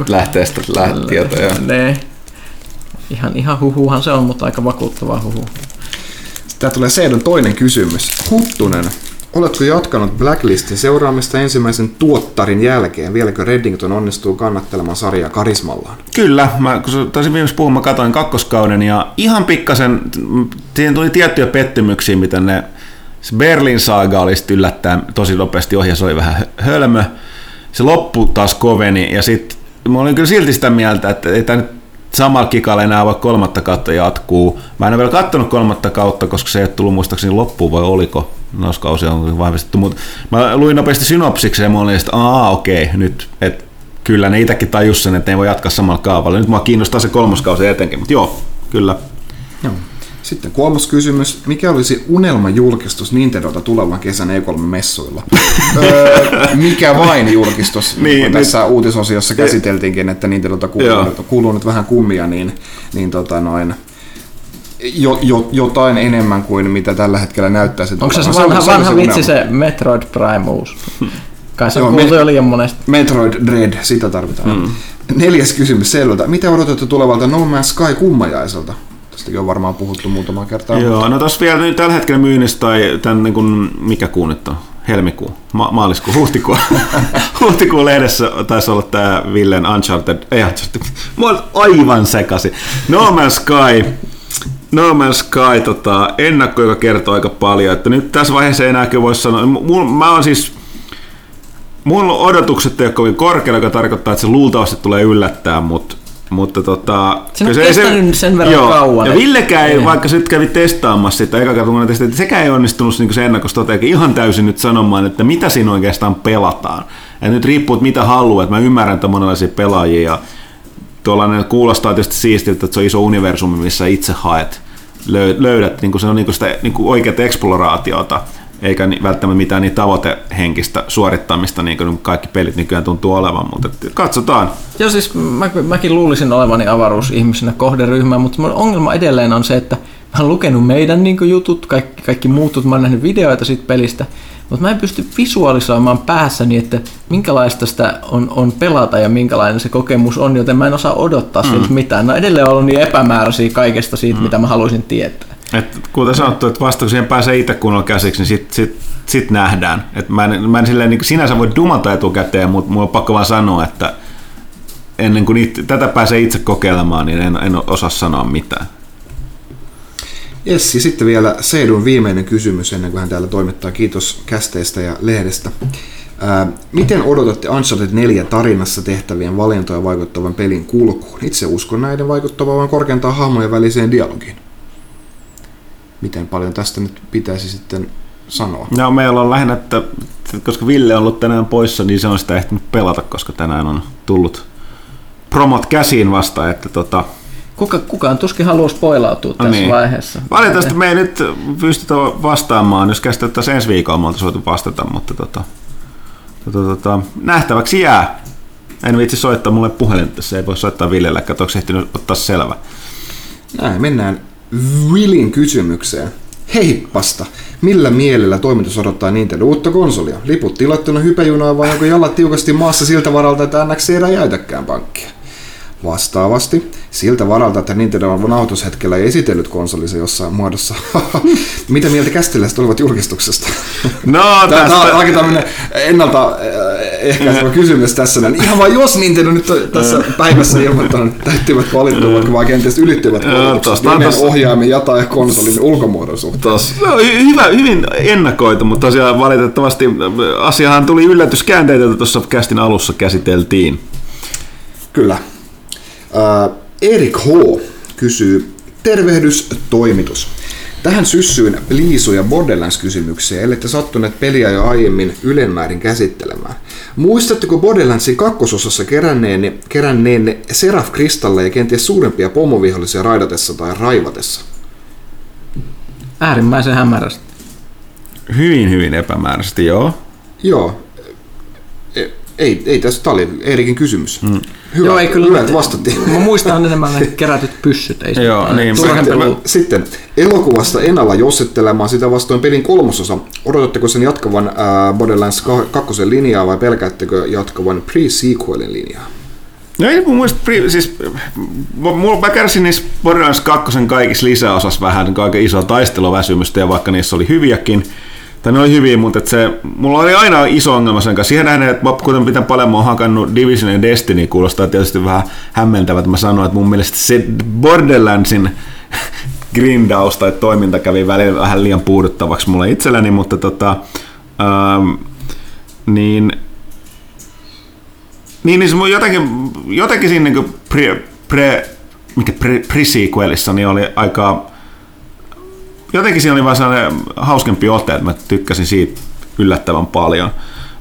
Lähteestä tietoja. Ihan huhuhan se on, mutta aika vakuuttava huhu. Tää tulee Seedon toinen kysymys. Huttunen, oletko jatkanut Blacklistin seuraamista ensimmäisen tuottarin jälkeen? Vieläkö Reddington onnistuu kannattelemaan sarjaa karismallaan? Kyllä, kun taisin viimeksi puhua, mä katoin kakkoskauden ja ihan pikkasen, siihen tuli tiettyjä pettymyksiä, mitä ne... Se Berlin Saga oli sitten yllättäen tosi nopeasti ohi ja se oli vähän hölmö. Se loppu taas koveni ja sitten mä olin kyllä silti sitä mieltä, että ei tämä nyt samalla kikalla enää voi 3. kautta jatkuu. Mä en ole vielä kattonut 3. kautta, koska se ei ole tullut muistaakseni loppuun vai oliko. Nouskausia on vahvistettu, mutta mä luin nopeasti synopsiksi ja mä olin sitten, nyt, että kyllä ne itsekin tajus sen, että ne voi jatkaa samalla kaavalla. Nyt mä kiinnostaa se 3. kausi etenkin, mutta joo, kyllä. Joo. Sitten 3. kysymys. Mikä olisi unelmajulkistus Nintendolta tulevan kesän E3-messuilla? Mikä vain julkistus? Niin, tässä uutisosiossa käsiteltiinkin, että Nintendolta kuuluu nyt vähän kummia, niin jotain enemmän kuin mitä tällä hetkellä näyttää. Onko se vanha vitsi se Metroid Primus? Kai se kuuluu liian monesti. Metroid Dread, sitä tarvitaan. Mm. 4. kysymys selvältä. Mitä odotatte tulevalta No Man's Sky -kummajaiselta? Tästäkin on varmaan puhuttu muutama kertaa. Joo, no tässä vielä tällä hetkellä myynnissä tai tämän, niin kuin, mikä kuu nyt on? Helmikuun, maaliskuun, huhtikuun. Huhtikuun lehdessä taisi olla tämä Villen Uncharted. Ei Uncharted. Mä oon aivan sekaisin. No Man's Sky ennakko, joka kertoo aika paljon. Että nyt tässä vaiheessa ei enää voi sanoa. Mulla on odotukset ei ole kovin korkealla, joka tarkoittaa, että se luultavasti tulee yllättää, mutta sen verran joo, kauan. Ja Villekään ei, vaikka nyt kävi testaamassa sitä, eka kertaa kun testin, sekään ei onnistunut niin se ennakkostrategia ihan täysin nyt sanomaan, että mitä siinä oikeastaan pelataan. Ja nyt riippuu, että mitä haluaa, että mä ymmärrän, että monenlaisia pelaajia. Tuollainen kuulostaa tietysti siistiltä, että se on iso universumi, missä itse haet, löydät niin se on niin sitä niin oikeaa eksploraatiota, eikä välttämättä mitään niin tavoitehenkistä suorittamista, niin kuin kaikki pelit nykyään tuntuu olevan, mutta katsotaan. Joo, siis mäkin luulisin olevani avaruusihmisenä kohderyhmää, mutta ongelma edelleen on se, että mä oon lukenut meidän niin jutut, kaikki muutut, mä oon nähnyt videoita siitä pelistä, mutta mä en pysty visualisoimaan päässäni, että minkälaista sitä on pelata ja minkälainen se kokemus on, joten mä en osaa odottaa siltä mitään. No edelleen on ollut niin epämääräisiä kaikesta siitä, mitä mä haluaisin tietää. Et kuten sanottu, että vasta kun siihen pääsee itse kunnolla käsiksi, niin sit nähdään. Et mä en silleen, niin sinänsä voi dumata etukäteen, mutta mulla on pakko vaan sanoa, että ennen kuin tätä pääsee itse kokeilemaan, niin en osaa sanoa mitään. Jes, ja sitten vielä Seidun viimeinen kysymys, ennen kuin hän täällä toimittaa. Kiitos kästeistä ja lehdestä. Miten odotatte Uncharted 4 -tarinassa tehtävien valintoja vaikuttavan pelin kulkuun? Itse uskon näiden vaikuttavan korkeintaan hahmojen väliseen dialogiin. Miten paljon tästä nyt pitäisi sitten sanoa? No, meillä on lähinnä, että koska Ville on ollut tänään poissa, niin se on sitä ehtinyt pelata, koska tänään on tullut promot käsiin vasta. Että Kukaan tuskin haluaa spoilautua tässä vaiheessa. Valitettavasti me ei nyt pystytä vastaamaan, jos käsitettäisiin ensi viikolla, me oltaisiin voitu vastata, mutta nähtäväksi jää. En viitsi soittaa mulle puhelin tässä, ei voi soittaa Villelle, että onko ehtinyt ottaa selvä. Näin, mennään Willin kysymykseen. Heippasta! Millä mielellä toimitus odottaa Nintendo uutta konsolia? Liput tilattuna hypejunaan vai onko jalat tiukasti maassa siltä varalta, että NX ei enää jäytäkään pankkia? Vastaavasti, siltä varalta, että Nintendo on nauhoitushetkellä ei esitellyt konsolissa jossain muodossa. Mitä mieltä kästiläiset olivat julkistuksesta? No, tämä on aika tämmöinen ennalta ehkäisevä kysymys tässä. Ihan vaan jos Nintendo nyt tässä päivässä ilmoittanut, täyttivät valittua, vaikka vaan kenties ylittyvät koulutukset, nimen ohjaimen, jata ja konsolin ulkomuodon suhteen. No, hyvin ennakoitu, mutta tosiaan valitettavasti asiahan tuli yllätyskäänteitä, joita tuossa kästin alussa käsiteltiin. Kyllä. Erik H. kysyy, tervehdys toimitus. Tähän syssyyn Liisu ja Borderlands-kysymyksiä, ellette sattuneet peliä jo aiemmin ylenmäärin käsittelemään. Muistatteko Borderlandsin kakkososassa keränneenne Seraph-kristalleja kenties suurempia pomovihollisia raidatessa tai raivatessa? Äärimmäisen hämärästi. Hyvin epämääräisesti, joo. Joo. Ei tässä, tämä oli Eerikin kysymys. Mm. Hyvä, joo, ei, kyllä, että vastattiin. Mä muistan enemmän ne kerätyt pyssyt. Ei joo, niin. Sitten elokuvasta en ala jossettelemaan, sitä vastoin pelin kolmososa. Odotatteko sen jatkavan Borderlands 2 linjaa vai pelkäättekö jatkavan pre-sequelin linjaa? No ei mun muista, mä kärsin niissä Borderlands 2 kaikissa lisäosassa vähän kaiken isoa taisteluväsymystä, ja vaikka niissä oli hyviäkin. Tai ne oli hyviä, mutta mulla oli aina iso ongelma sen kanssa. Siihen nähden, että kuten pitää paljon, mä oon hakannut Division ja Destiny, kuulostaa tietysti vähän hämmentävältä. Mä sanoin, että mun mielestä se Borderlandsin grindaus tai toiminta kävi välillä vähän liian puuduttavaksi mulle itselläni, mutta niin se mun jotenkin siinä niin pre-sequelissa niin oli aika... Jotenkin siinä oli vaan sellainen hauskempi ote, että mä tykkäsin siitä yllättävän paljon.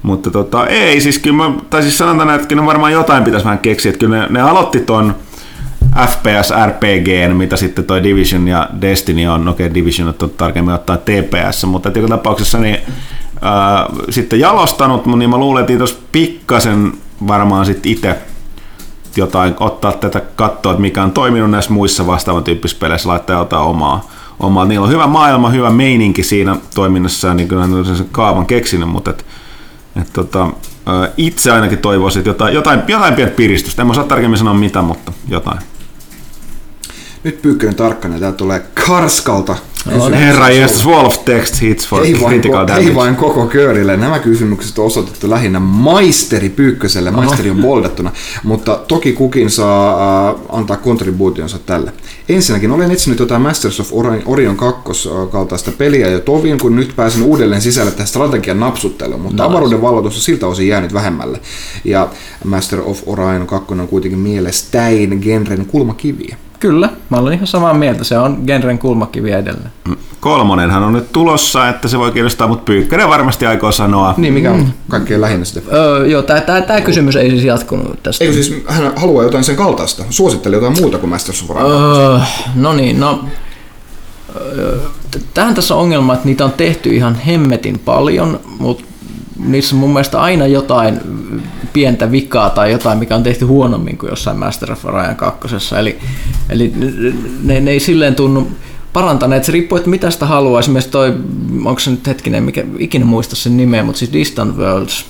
Mutta ei, siis kyllä mä, tai siis sanotaan, että kyllä varmaan jotain pitäisi vähän keksiä, että kyllä ne aloitti ton FPS-RPGn, mitä sitten toi Division ja Destiny on, okei Division on tarkemmin ottaa TPS, mutta joka tapauksessa niin sitten jalostanut, niin mä luulen, että tuossa pikkasen varmaan sitten itse jotain, ottaa tätä katsoa, että mikä on toiminut näissä muissa vastaavan tyyppisissä peleissä, laittaa jotain omaa. Niillä on hyvä maailma, hyvä meininki siinä toiminnassa, niin kyllä on sen kaavan keksinyt, mutta itse ainakin toivoisin, että jotain pientä piristystä. En mä saa tarkemmin sanoa mitä, mutta jotain. Nyt Pyykkönen tarkkana, tää tulee Karskalta. Herra jestas, wall of text hits for critical damage. Ei vain koko köörille. Nämä kysymykset on osoitettu lähinnä maisteri Pyykköselle. Maisteri on boldattuna, mutta toki kukin saa antaa kontribuutionsa tälle. Ensinnäkin olen etsinyt jotain Masters of Orion 2 kaltaista peliä jo tovin, kun nyt pääsen uudelleen sisälle tähän strategian napsutteluun, mutta avaruuden valloitus on siltä osin jäänyt vähemmälle. Ja Master of Orion 2 on kuitenkin mielestäin genren kulmakiviä. Kyllä, mä olen ihan samaa mieltä. Se on genren kulmakivi edelleen. Kolmonenhan on nyt tulossa, että se voi kiinnostaa, mutta Pyykkänen varmasti aikoo sanoa. Niin, mikä on kaikkein lähinnä sitä? Joo, tämä kysymys ei siis jatkunut tästä. Eikö siis, hän haluaa jotain sen kaltaista? Suositteli jotain muuta kuin Masters of Orion? No niin, tähän tässä on ongelma, että niitä on tehty ihan hemmetin paljon, mutta niissä on mun mielestä aina jotain pientä vikaa tai jotain, mikä on tehty huonommin kuin jossain Master of Orion 2. Eli ne ei silleen tunnu parantaneet. Se riippuu, että mitä sitä haluaa. Esimerkiksi toi, onko se nyt hetkinen, mikä ikinä muista sen nimeä, mutta siis Distant Worlds.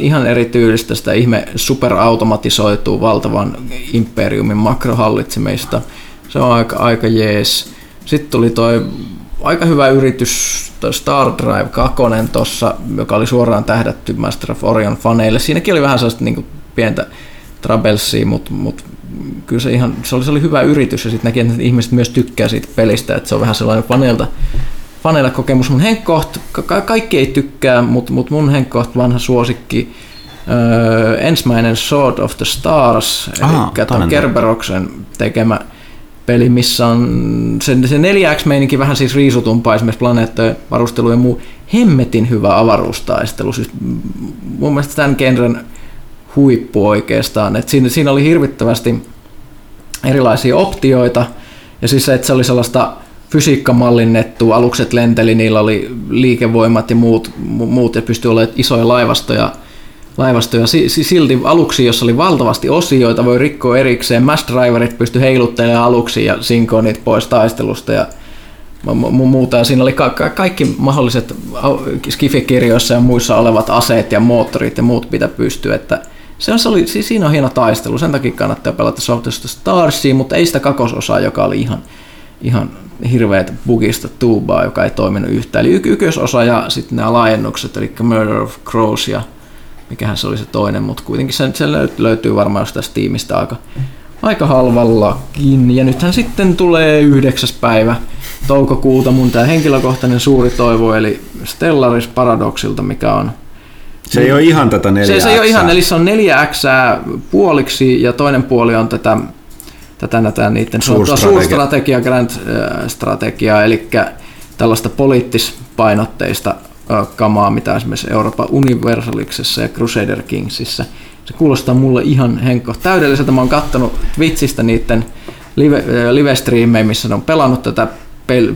Ihan erityylistä sitä ihme superautomatisoituu valtavan imperiumin makrohallitsemista. Se on aika jees. Sitten tuli toi aika hyvä yritys, Star Drive 2 tossa, joka oli suoraan tähdätty Master of Orion faneille. Siinäkin oli vähän sellaista niin kuin pientä troublessia, mutta kyllä se oli hyvä yritys, ja sitten näki, että ihmiset myös tykkää siitä pelistä, että se on vähän sellainen faneilla kokemus. Mun henkkoht, kaikki ei tykkää, mutta mun henkkoht vanha suosikki, ensimmäinen Sword of the Stars, eli tuon Kerberoksen tekemä peli, missä on se 4X-meininki vähän siis riisutumpaa, esimerkiksi planeettojen varustelu ja muu, hemmetin hyvä avaruustaistelu. Siis mun mielestä tämän genren huippu oikeastaan. Et siinä oli hirvittävästi erilaisia optioita, ja siis se, että se oli sellaista fysiikkamallinnettua, alukset lenteli, niillä oli liikevoimat ja muut ja pystyi olemaan isoja laivastoja. Silti aluksi, jossa oli valtavasti osioita, voi rikkoa erikseen. Mass driverit pystyi heiluttelemaan aluksi ja sinkoa niitä pois taistelusta ja muuta. Ja siinä oli kaikki mahdolliset skifikirjoissa ja muissa olevat aseet ja moottorit ja muut pitää pystyä. Että siinä on hieno taistelu. Sen takia kannattaa pelata Sword of the Starsia, mutta ei sitä kakososaa, joka oli ihan hirveät bugista tuubaa, joka ei toiminut yhtään. Eli ykkösosa ja sitten nämä laajennukset, eli Murder of Crows ja mikähän se oli se toinen, mutta kuitenkin se löytyy varmaan tästä Steamista aika halvallakin. Ja nythän sitten tulee 9. päivä toukokuuta mun tää henkilökohtainen suuri toivo, eli Stellaris Paradoxilta, mikä on... Se ei ole ihan tätä 4X. Se ei ole ihan, eli se on 4X puoliksi ja toinen puoli on tätä niiden suurstrategia, grand strategiaa, eli tällaista poliittispainotteista kamaa, mitä esimerkiksi Euroopan Universaliksessa ja Crusader Kingsissä. Se kuulostaa mulle ihan henkko täydelliseltä. Mä oon kattonut Twitchistä niiden live-striimejä, missä ne on pelannut tätä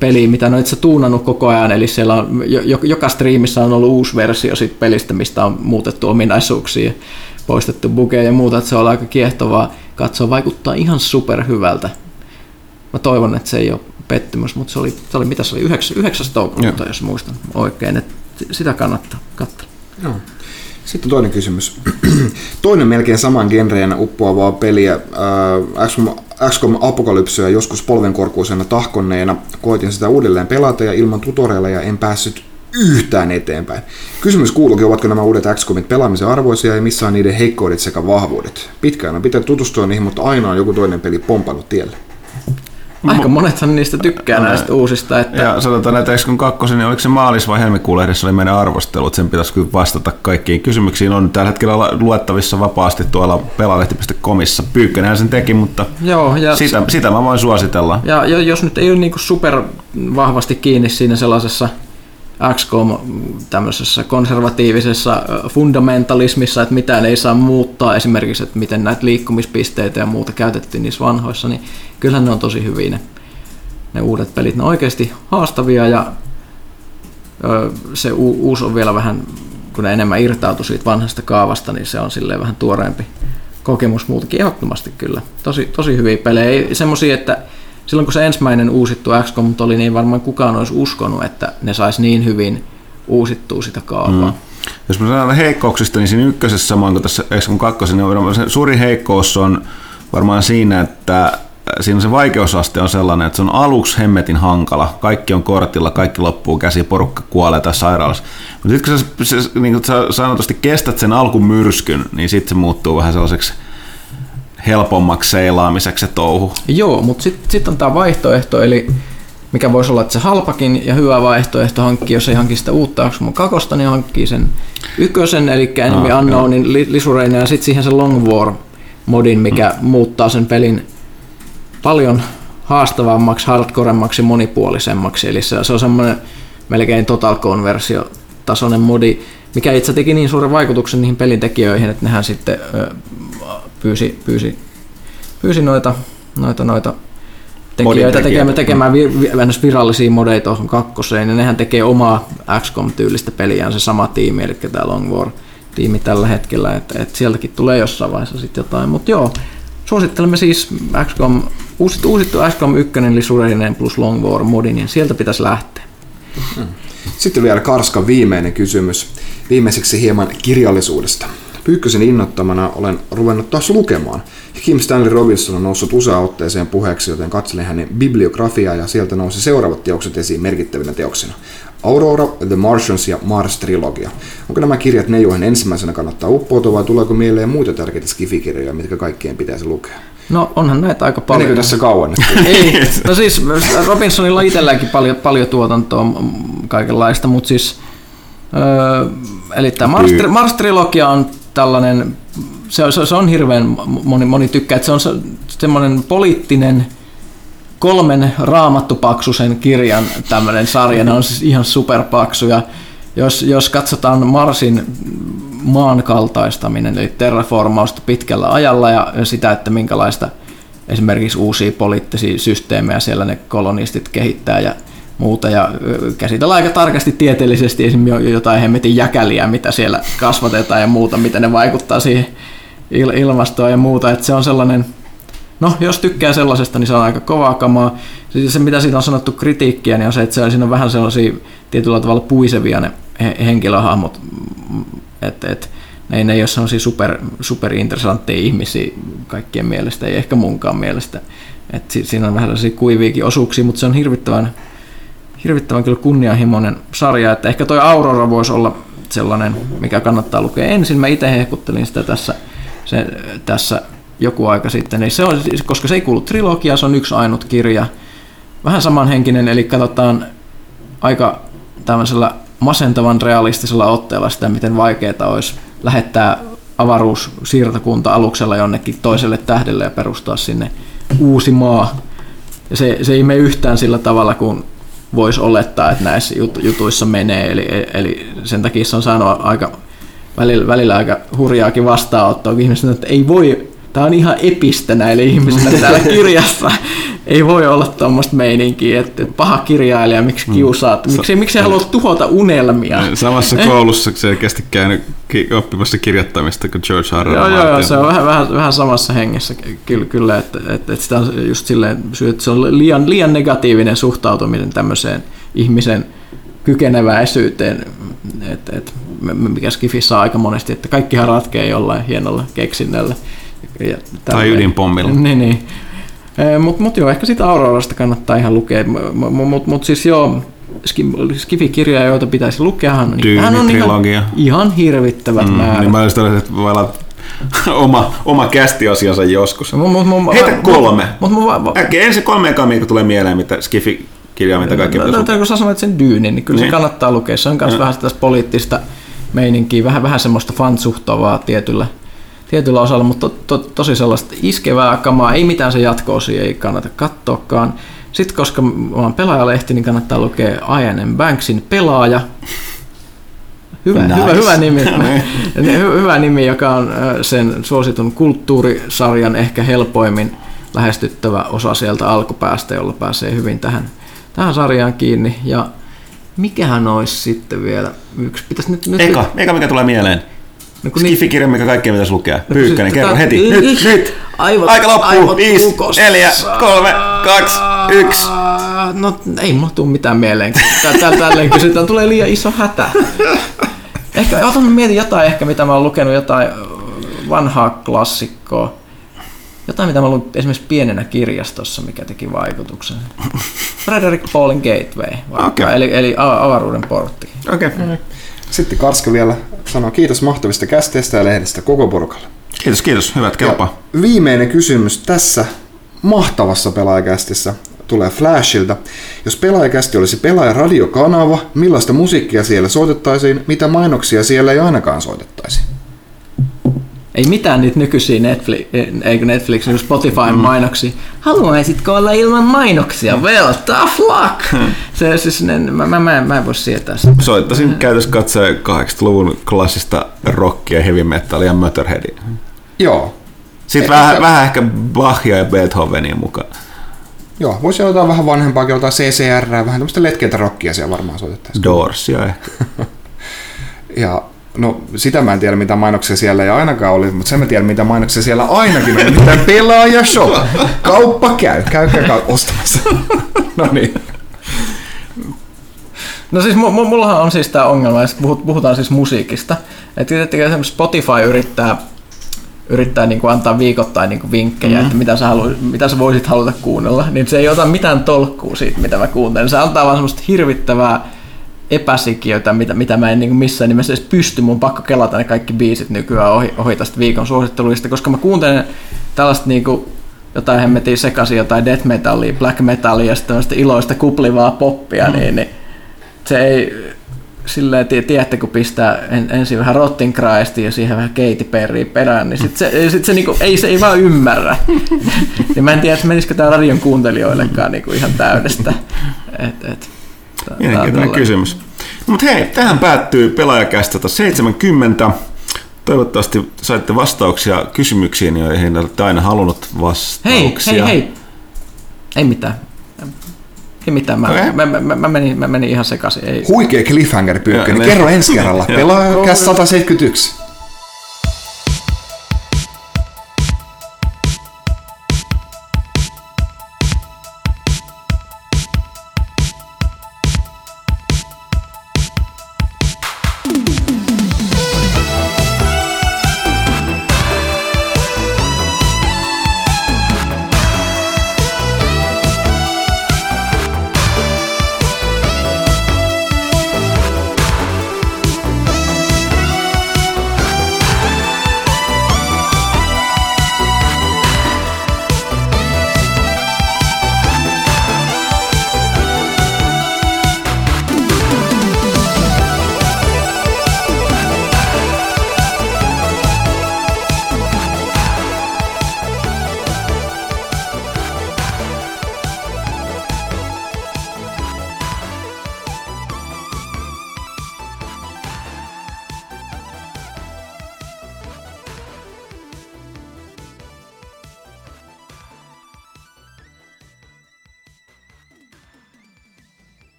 peliä, mitä ne on itse tuunannut koko ajan. Eli siellä on, joka striimissä on ollut uusi versio siitä pelistä, mistä on muutettu ominaisuuksia, poistettu bugeja ja muuta. Että se on aika kiehtovaa katsoa. Vaikuttaa ihan superhyvältä. Mä toivon, että se ei ole pettymys, mutta se oli mitä se oli 9. toukokuuta, jos muistan oikein, että sitä kannattaa katsoa. Joo. Sitten toinen kysymys. Toinen melkein saman genreen uppoavaa peliä, XCOM Apokalypseä joskus polvenkorkuisena tahkonneena koitin sitä uudelleen pelata ja ilman tutoriaaleja en päässyt yhtään eteenpäin. Kysymys kuuluukin, ovatko nämä uudet XCOMit pelaamisen arvoisia ja missä on niiden heikkoudet sekä vahvuudet. Pitkään on pitänyt tutustua niihin, mutta aina on joku toinen peli pompannut tielle. Aika monethan niistä tykkää näistä uusista. Että... Ja sanotaan, että XCOM 2, niin oliko se maalis- vai helmikuulehdessä oli meidän arvostelu, että sen pitäisi kyllä vastata kaikkiin kysymyksiin. On tällä hetkellä luettavissa vapaasti tuolla pelalehti.comissa. Pyykkänenhän sen teki, mutta joo, ja sitä mä voin suositella. Ja jos nyt ei ole niin super vahvasti kiinni siinä sellaisessa XCOM tämmöisessä konservatiivisessa fundamentalismissa, että mitään ei saa muuttaa, esimerkiksi, että miten näitä liikkumispisteitä ja muuta käytettiin niissä vanhoissa, niin kyllähän ne on tosi hyviä ne uudet pelit. Ne on oikeasti haastavia ja se uusi on vielä vähän, kun ne enemmän irtautui siitä vanhasta kaavasta, niin se on silleen vähän tuoreempi kokemus muutakin ehdottomasti kyllä. Tosi hyviä pelejä. Semmoisia, että silloin kun se ensimmäinen uusittu XCOM oli, niin varmaan kukaan olisi uskonut, että ne saisi niin hyvin uusittua sitä kaavaa. Mm. Jos mä sanon heikkouksista, niin siinä ykkösessä samoin kuin tässä XCOM 2, niin suuri heikkous on varmaan siinä, että siinä se vaikeusaste on sellainen, että se on aluksi hemmetin hankala. Kaikki on kortilla, kaikki loppuu käsi, porukka kuolee tai sairaalassa. Mutta sitten kun sä niin sanotusti kestät sen alkumyrskyn, niin sitten se muuttuu vähän sellaiseksi helpommaksi seilaamiseksi se touhu. Joo, mutta sitten on tämä vaihtoehto, eli mikä voisi olla, että se halpakin ja hyvä vaihtoehto hankkii, jos ei hankin sitä uutta XCOM 2, niin hankkii sen ykkösen, eli Enemy Unknownin lisureina ja sitten siihen se Long War-modin, mikä muuttaa sen pelin paljon haastavammaksi, hardcoremmaksi, monipuolisemmaksi, eli se on semmoinen melkein Total Conversion-tasoinen modi, mikä itse teki niin suuren vaikutuksen niihin pelintekijöihin, että nehän sitten pyysi noita tekijöitä tekemään virallisia modeja tuohon kakkoseen, ja nehän tekee omaa XCOM-tyylistä peliään se sama tiimi, eli tämä Long War-tiimi tällä hetkellä, että sieltäkin tulee jossain vaiheessa sitten jotain, mutta joo. Suosittelemme siis XCOM, uusittu XCOM 1 lisureinen plus Long War modin, ja sieltä pitäisi lähteä. Sitten vielä Karskan viimeinen kysymys, viimeiseksi hieman kirjallisuudesta. Pyykkösen innottamana olen ruvennut taas lukemaan. Kim Stanley Robinson on noussut useaan otteeseen puheeksi, joten katselin hänen bibliografiaa ja sieltä nousi seuraavat teokset esiin merkittävinä teoksina. Aurora, The Martians ja Mars-trilogia. Onko nämä kirjat ne, joihin ensimmäisenä kannattaa uppoutua, vai tuleeko mieleen muita tärkeitä skifikirjoja, mitkä kaikkien pitäisi lukea? No onhan näitä aika paljon. Menikö tässä kauan? Ei, no siis Robinsonilla itselläänkin paljon tuotantoa kaikenlaista, mutta siis eli tämä Mars-trilogia on tällainen, se on hirveän moni tykkää, että se on semmoinen poliittinen 3 raamattupaksusen kirjan tämmöinen sarja, ne on siis ihan superpaksu, ja jos katsotaan Marsin maankaltaistaminen, eli terraformausta pitkällä ajalla ja sitä, että minkälaista esimerkiksi uusia poliittisia systeemejä siellä ne kolonistit kehittää ja muuta, ja käsitellään aika tarkasti tieteellisesti esimerkiksi jotain hemmetin jäkäliä, mitä siellä kasvatetaan ja muuta, miten ne vaikuttaa siihen ilmastoon ja muuta, että se on sellainen. No, jos tykkää sellaisesta, niin se on aika kovaa kamaa. Se, mitä siitä on sanottu kritiikkiä, niin on se, että siinä on vähän sellaisia tietyllä tavalla puisevia ne henkilöhahmot. Ne ei ole sellaisia superinteressantteja ihmisiä kaikkien mielestä, ei ehkä munkaan mielestä. Siinä on vähän sellaisia kuiviakin osuuksia, mutta se on hirvittävän kyllä kunnianhimoinen sarja. Että ehkä toi Aurora voisi olla sellainen, mikä kannattaa lukea ensin. Mä itse hehkuttelin sitä tässä joku aika sitten, koska se ei kuulu trilogiaan, se on yksi ainut kirja. Vähän samanhenkinen, eli katsotaan aika tämmöisellä masentavan realistisella otteella sitä, miten vaikeaa olisi lähettää avaruussiirtokunta-aluksella jonnekin toiselle tähdelle ja perustaa sinne uusi maa. Ja se ei mene yhtään sillä tavalla, kun voisi olettaa, että näissä jutuissa menee, eli sen takia se on saanut aika välillä aika hurjaakin vastaanottoa, että ei voi. Tämä on ihan epistä näille ihmisille täällä kirjassa. Ei voi olla tuommoista meininkiä, että paha kirjailija, miksi kiusaat, miksi haluat tuhota unelmia. Samassa koulussa selkeästi käynyt oppimassa kirjoittamista kuin George Harrell. Joo, se on vähän samassa hengessä kyllä, että sitä on just silleen syy, että se on liian negatiivinen suhtautuminen tämmöiseen ihmisen kykeneväisyyteen, että mikä skifissä on aika monesti, että kaikkihan ratkeaa jollain hienolla keksinnöllä. Tai ydinpommilla. Niin. Mutta joo, ehkä sitä Aurorasta kannattaa ihan lukea. Mutta siis joo, skifikirjoja, joita pitäisi lukea, hän on ihan hirvittävät määrät. Niin mä olisin todella, että voi olla oma kästiasiansa joskus. Heitä 3. Äkkiä ensin 3 ekaa, mikä tulee mieleen, mitä skifikirjaa, mitä kaikki pitäisi lukea. Kun sä sanoit sen Dyynin, niin kyllä se kannattaa lukea. Se on myös vähän tästä poliittista meininkiä, vähän semmoista fansuhtavaa tietyllä osalla, mutta tosi sellaista iskevää kamaa, ei mitään se jatko-osia, ei kannata katsoakaan. Sitten koska olen pelaajalehti, niin kannattaa lukea Ian Banksin Pelaaja. Hyvä nimi, joka on sen suositun kulttuurisarjan ehkä helpoimmin lähestyttävä osa sieltä alkupäästä, jolla pääsee hyvin tähän sarjaan kiinni. Ja mikähän olisi sitten vielä yksi? Eka mikä tulee mieleen? Skifikirja, mikä kaikkea pitäisi lukea. Pyykkänen, kerro heti. Nyt! Aika loppuu. 5, 4, 3, 2, 1. No ei mulla tule mitään mieleen. Tälleen kysytään, tulee liian iso hätä. Ehkä, otan mietin jotain ehkä, mitä mä oon lukenut, jotain vanhaa klassikkoa. Jotain, mitä mä luin esimerkiksi pienenä kirjastossa, mikä teki vaikutuksen. Frederick Paulin Gateway, okay. eli avaruuden portti. Okay. Mm. Sitten Karska vielä sanoo kiitos mahtavista kästeistä ja lehdestä koko porukalle. Kiitos, kiitos. Hyvät kelpaa. Ja viimeinen kysymys tässä mahtavassa pelaajakästissä tulee Flashilta. Jos pelaajakästi olisi pelaajaradiokanava, millaista musiikkia siellä soitettaisiin, mitä mainoksia siellä ei ainakaan soitettaisiin? Ei mitään niitä nykyisiä Netflix, niin Spotify-mainoksia. Haluaisitko olla ilman mainoksia? Well, tough luck! Se, siis, mä en voi sietää sitä. Soittaisin käytössä katsoa 80-luvun klassista rockia, heavy metalia ja Motorheadia. Joo. Sitten vähän ehkä Bachia ja Beethovenia mukaan. Joo, voisi jotain vähän vanhempaa, jotain CCR, vähän tämmöistä letkeitä rockia siellä varmaan soitettaisiin. Doorsia ehkä. Ja... No sitä mä en tiedä, mitä mainoksia siellä ei ainakaan oli, mutta sen mä tiedän, mitä mainoksia siellä ainakin on. Mitä Pelaaja Shop. Kauppa käy ostamassa. No niin. No siis mullahan on siis tää ongelma, että puhutaan siis musiikista. Että Spotify yrittää niin kuin antaa viikoittain niin kuin vinkkejä, että mitä sä voisit haluta kuunnella. Niin se ei ota mitään tolkkua siitä, mitä mä kuuntelen. Se antaa vaan semmoista hirvittävää... epäsikiöitä, mitä mä en niin missään nimessä edes pysty, mun pakko kelata ne kaikki biisit nykyään ohi tästä viikon suositteluista, koska mä kuuntelen tällaista niin kuin, jotain hemmetin sekaisin, jotain death metalia, black metalia ja sitten tällaista iloista kuplivaa poppia, niin se ei silleen, tiedätte kun pistää ensin vähän Rotting Christia ja siihen vähän Katy Perryä perään, niin sit se niin kuin, ei vaan ymmärrä. Niin mä en tiedä, että menisikö tää radion kuuntelijoillekaan niin kuin ihan täydestä. Mielenkiintoinen kysymys. Mutta hei, tähän päättyy Pelaajakästä 70. Toivottavasti saitte vastauksia kysymyksiin, joihin olette aina halunnut vastauksia. Hei. Ei mitään. Ei mitään. Mä menin ihan sekaisin. Huikea cliffhanger Pyykkönen. Kerro ensi kerralla. Pelaajakästä 171.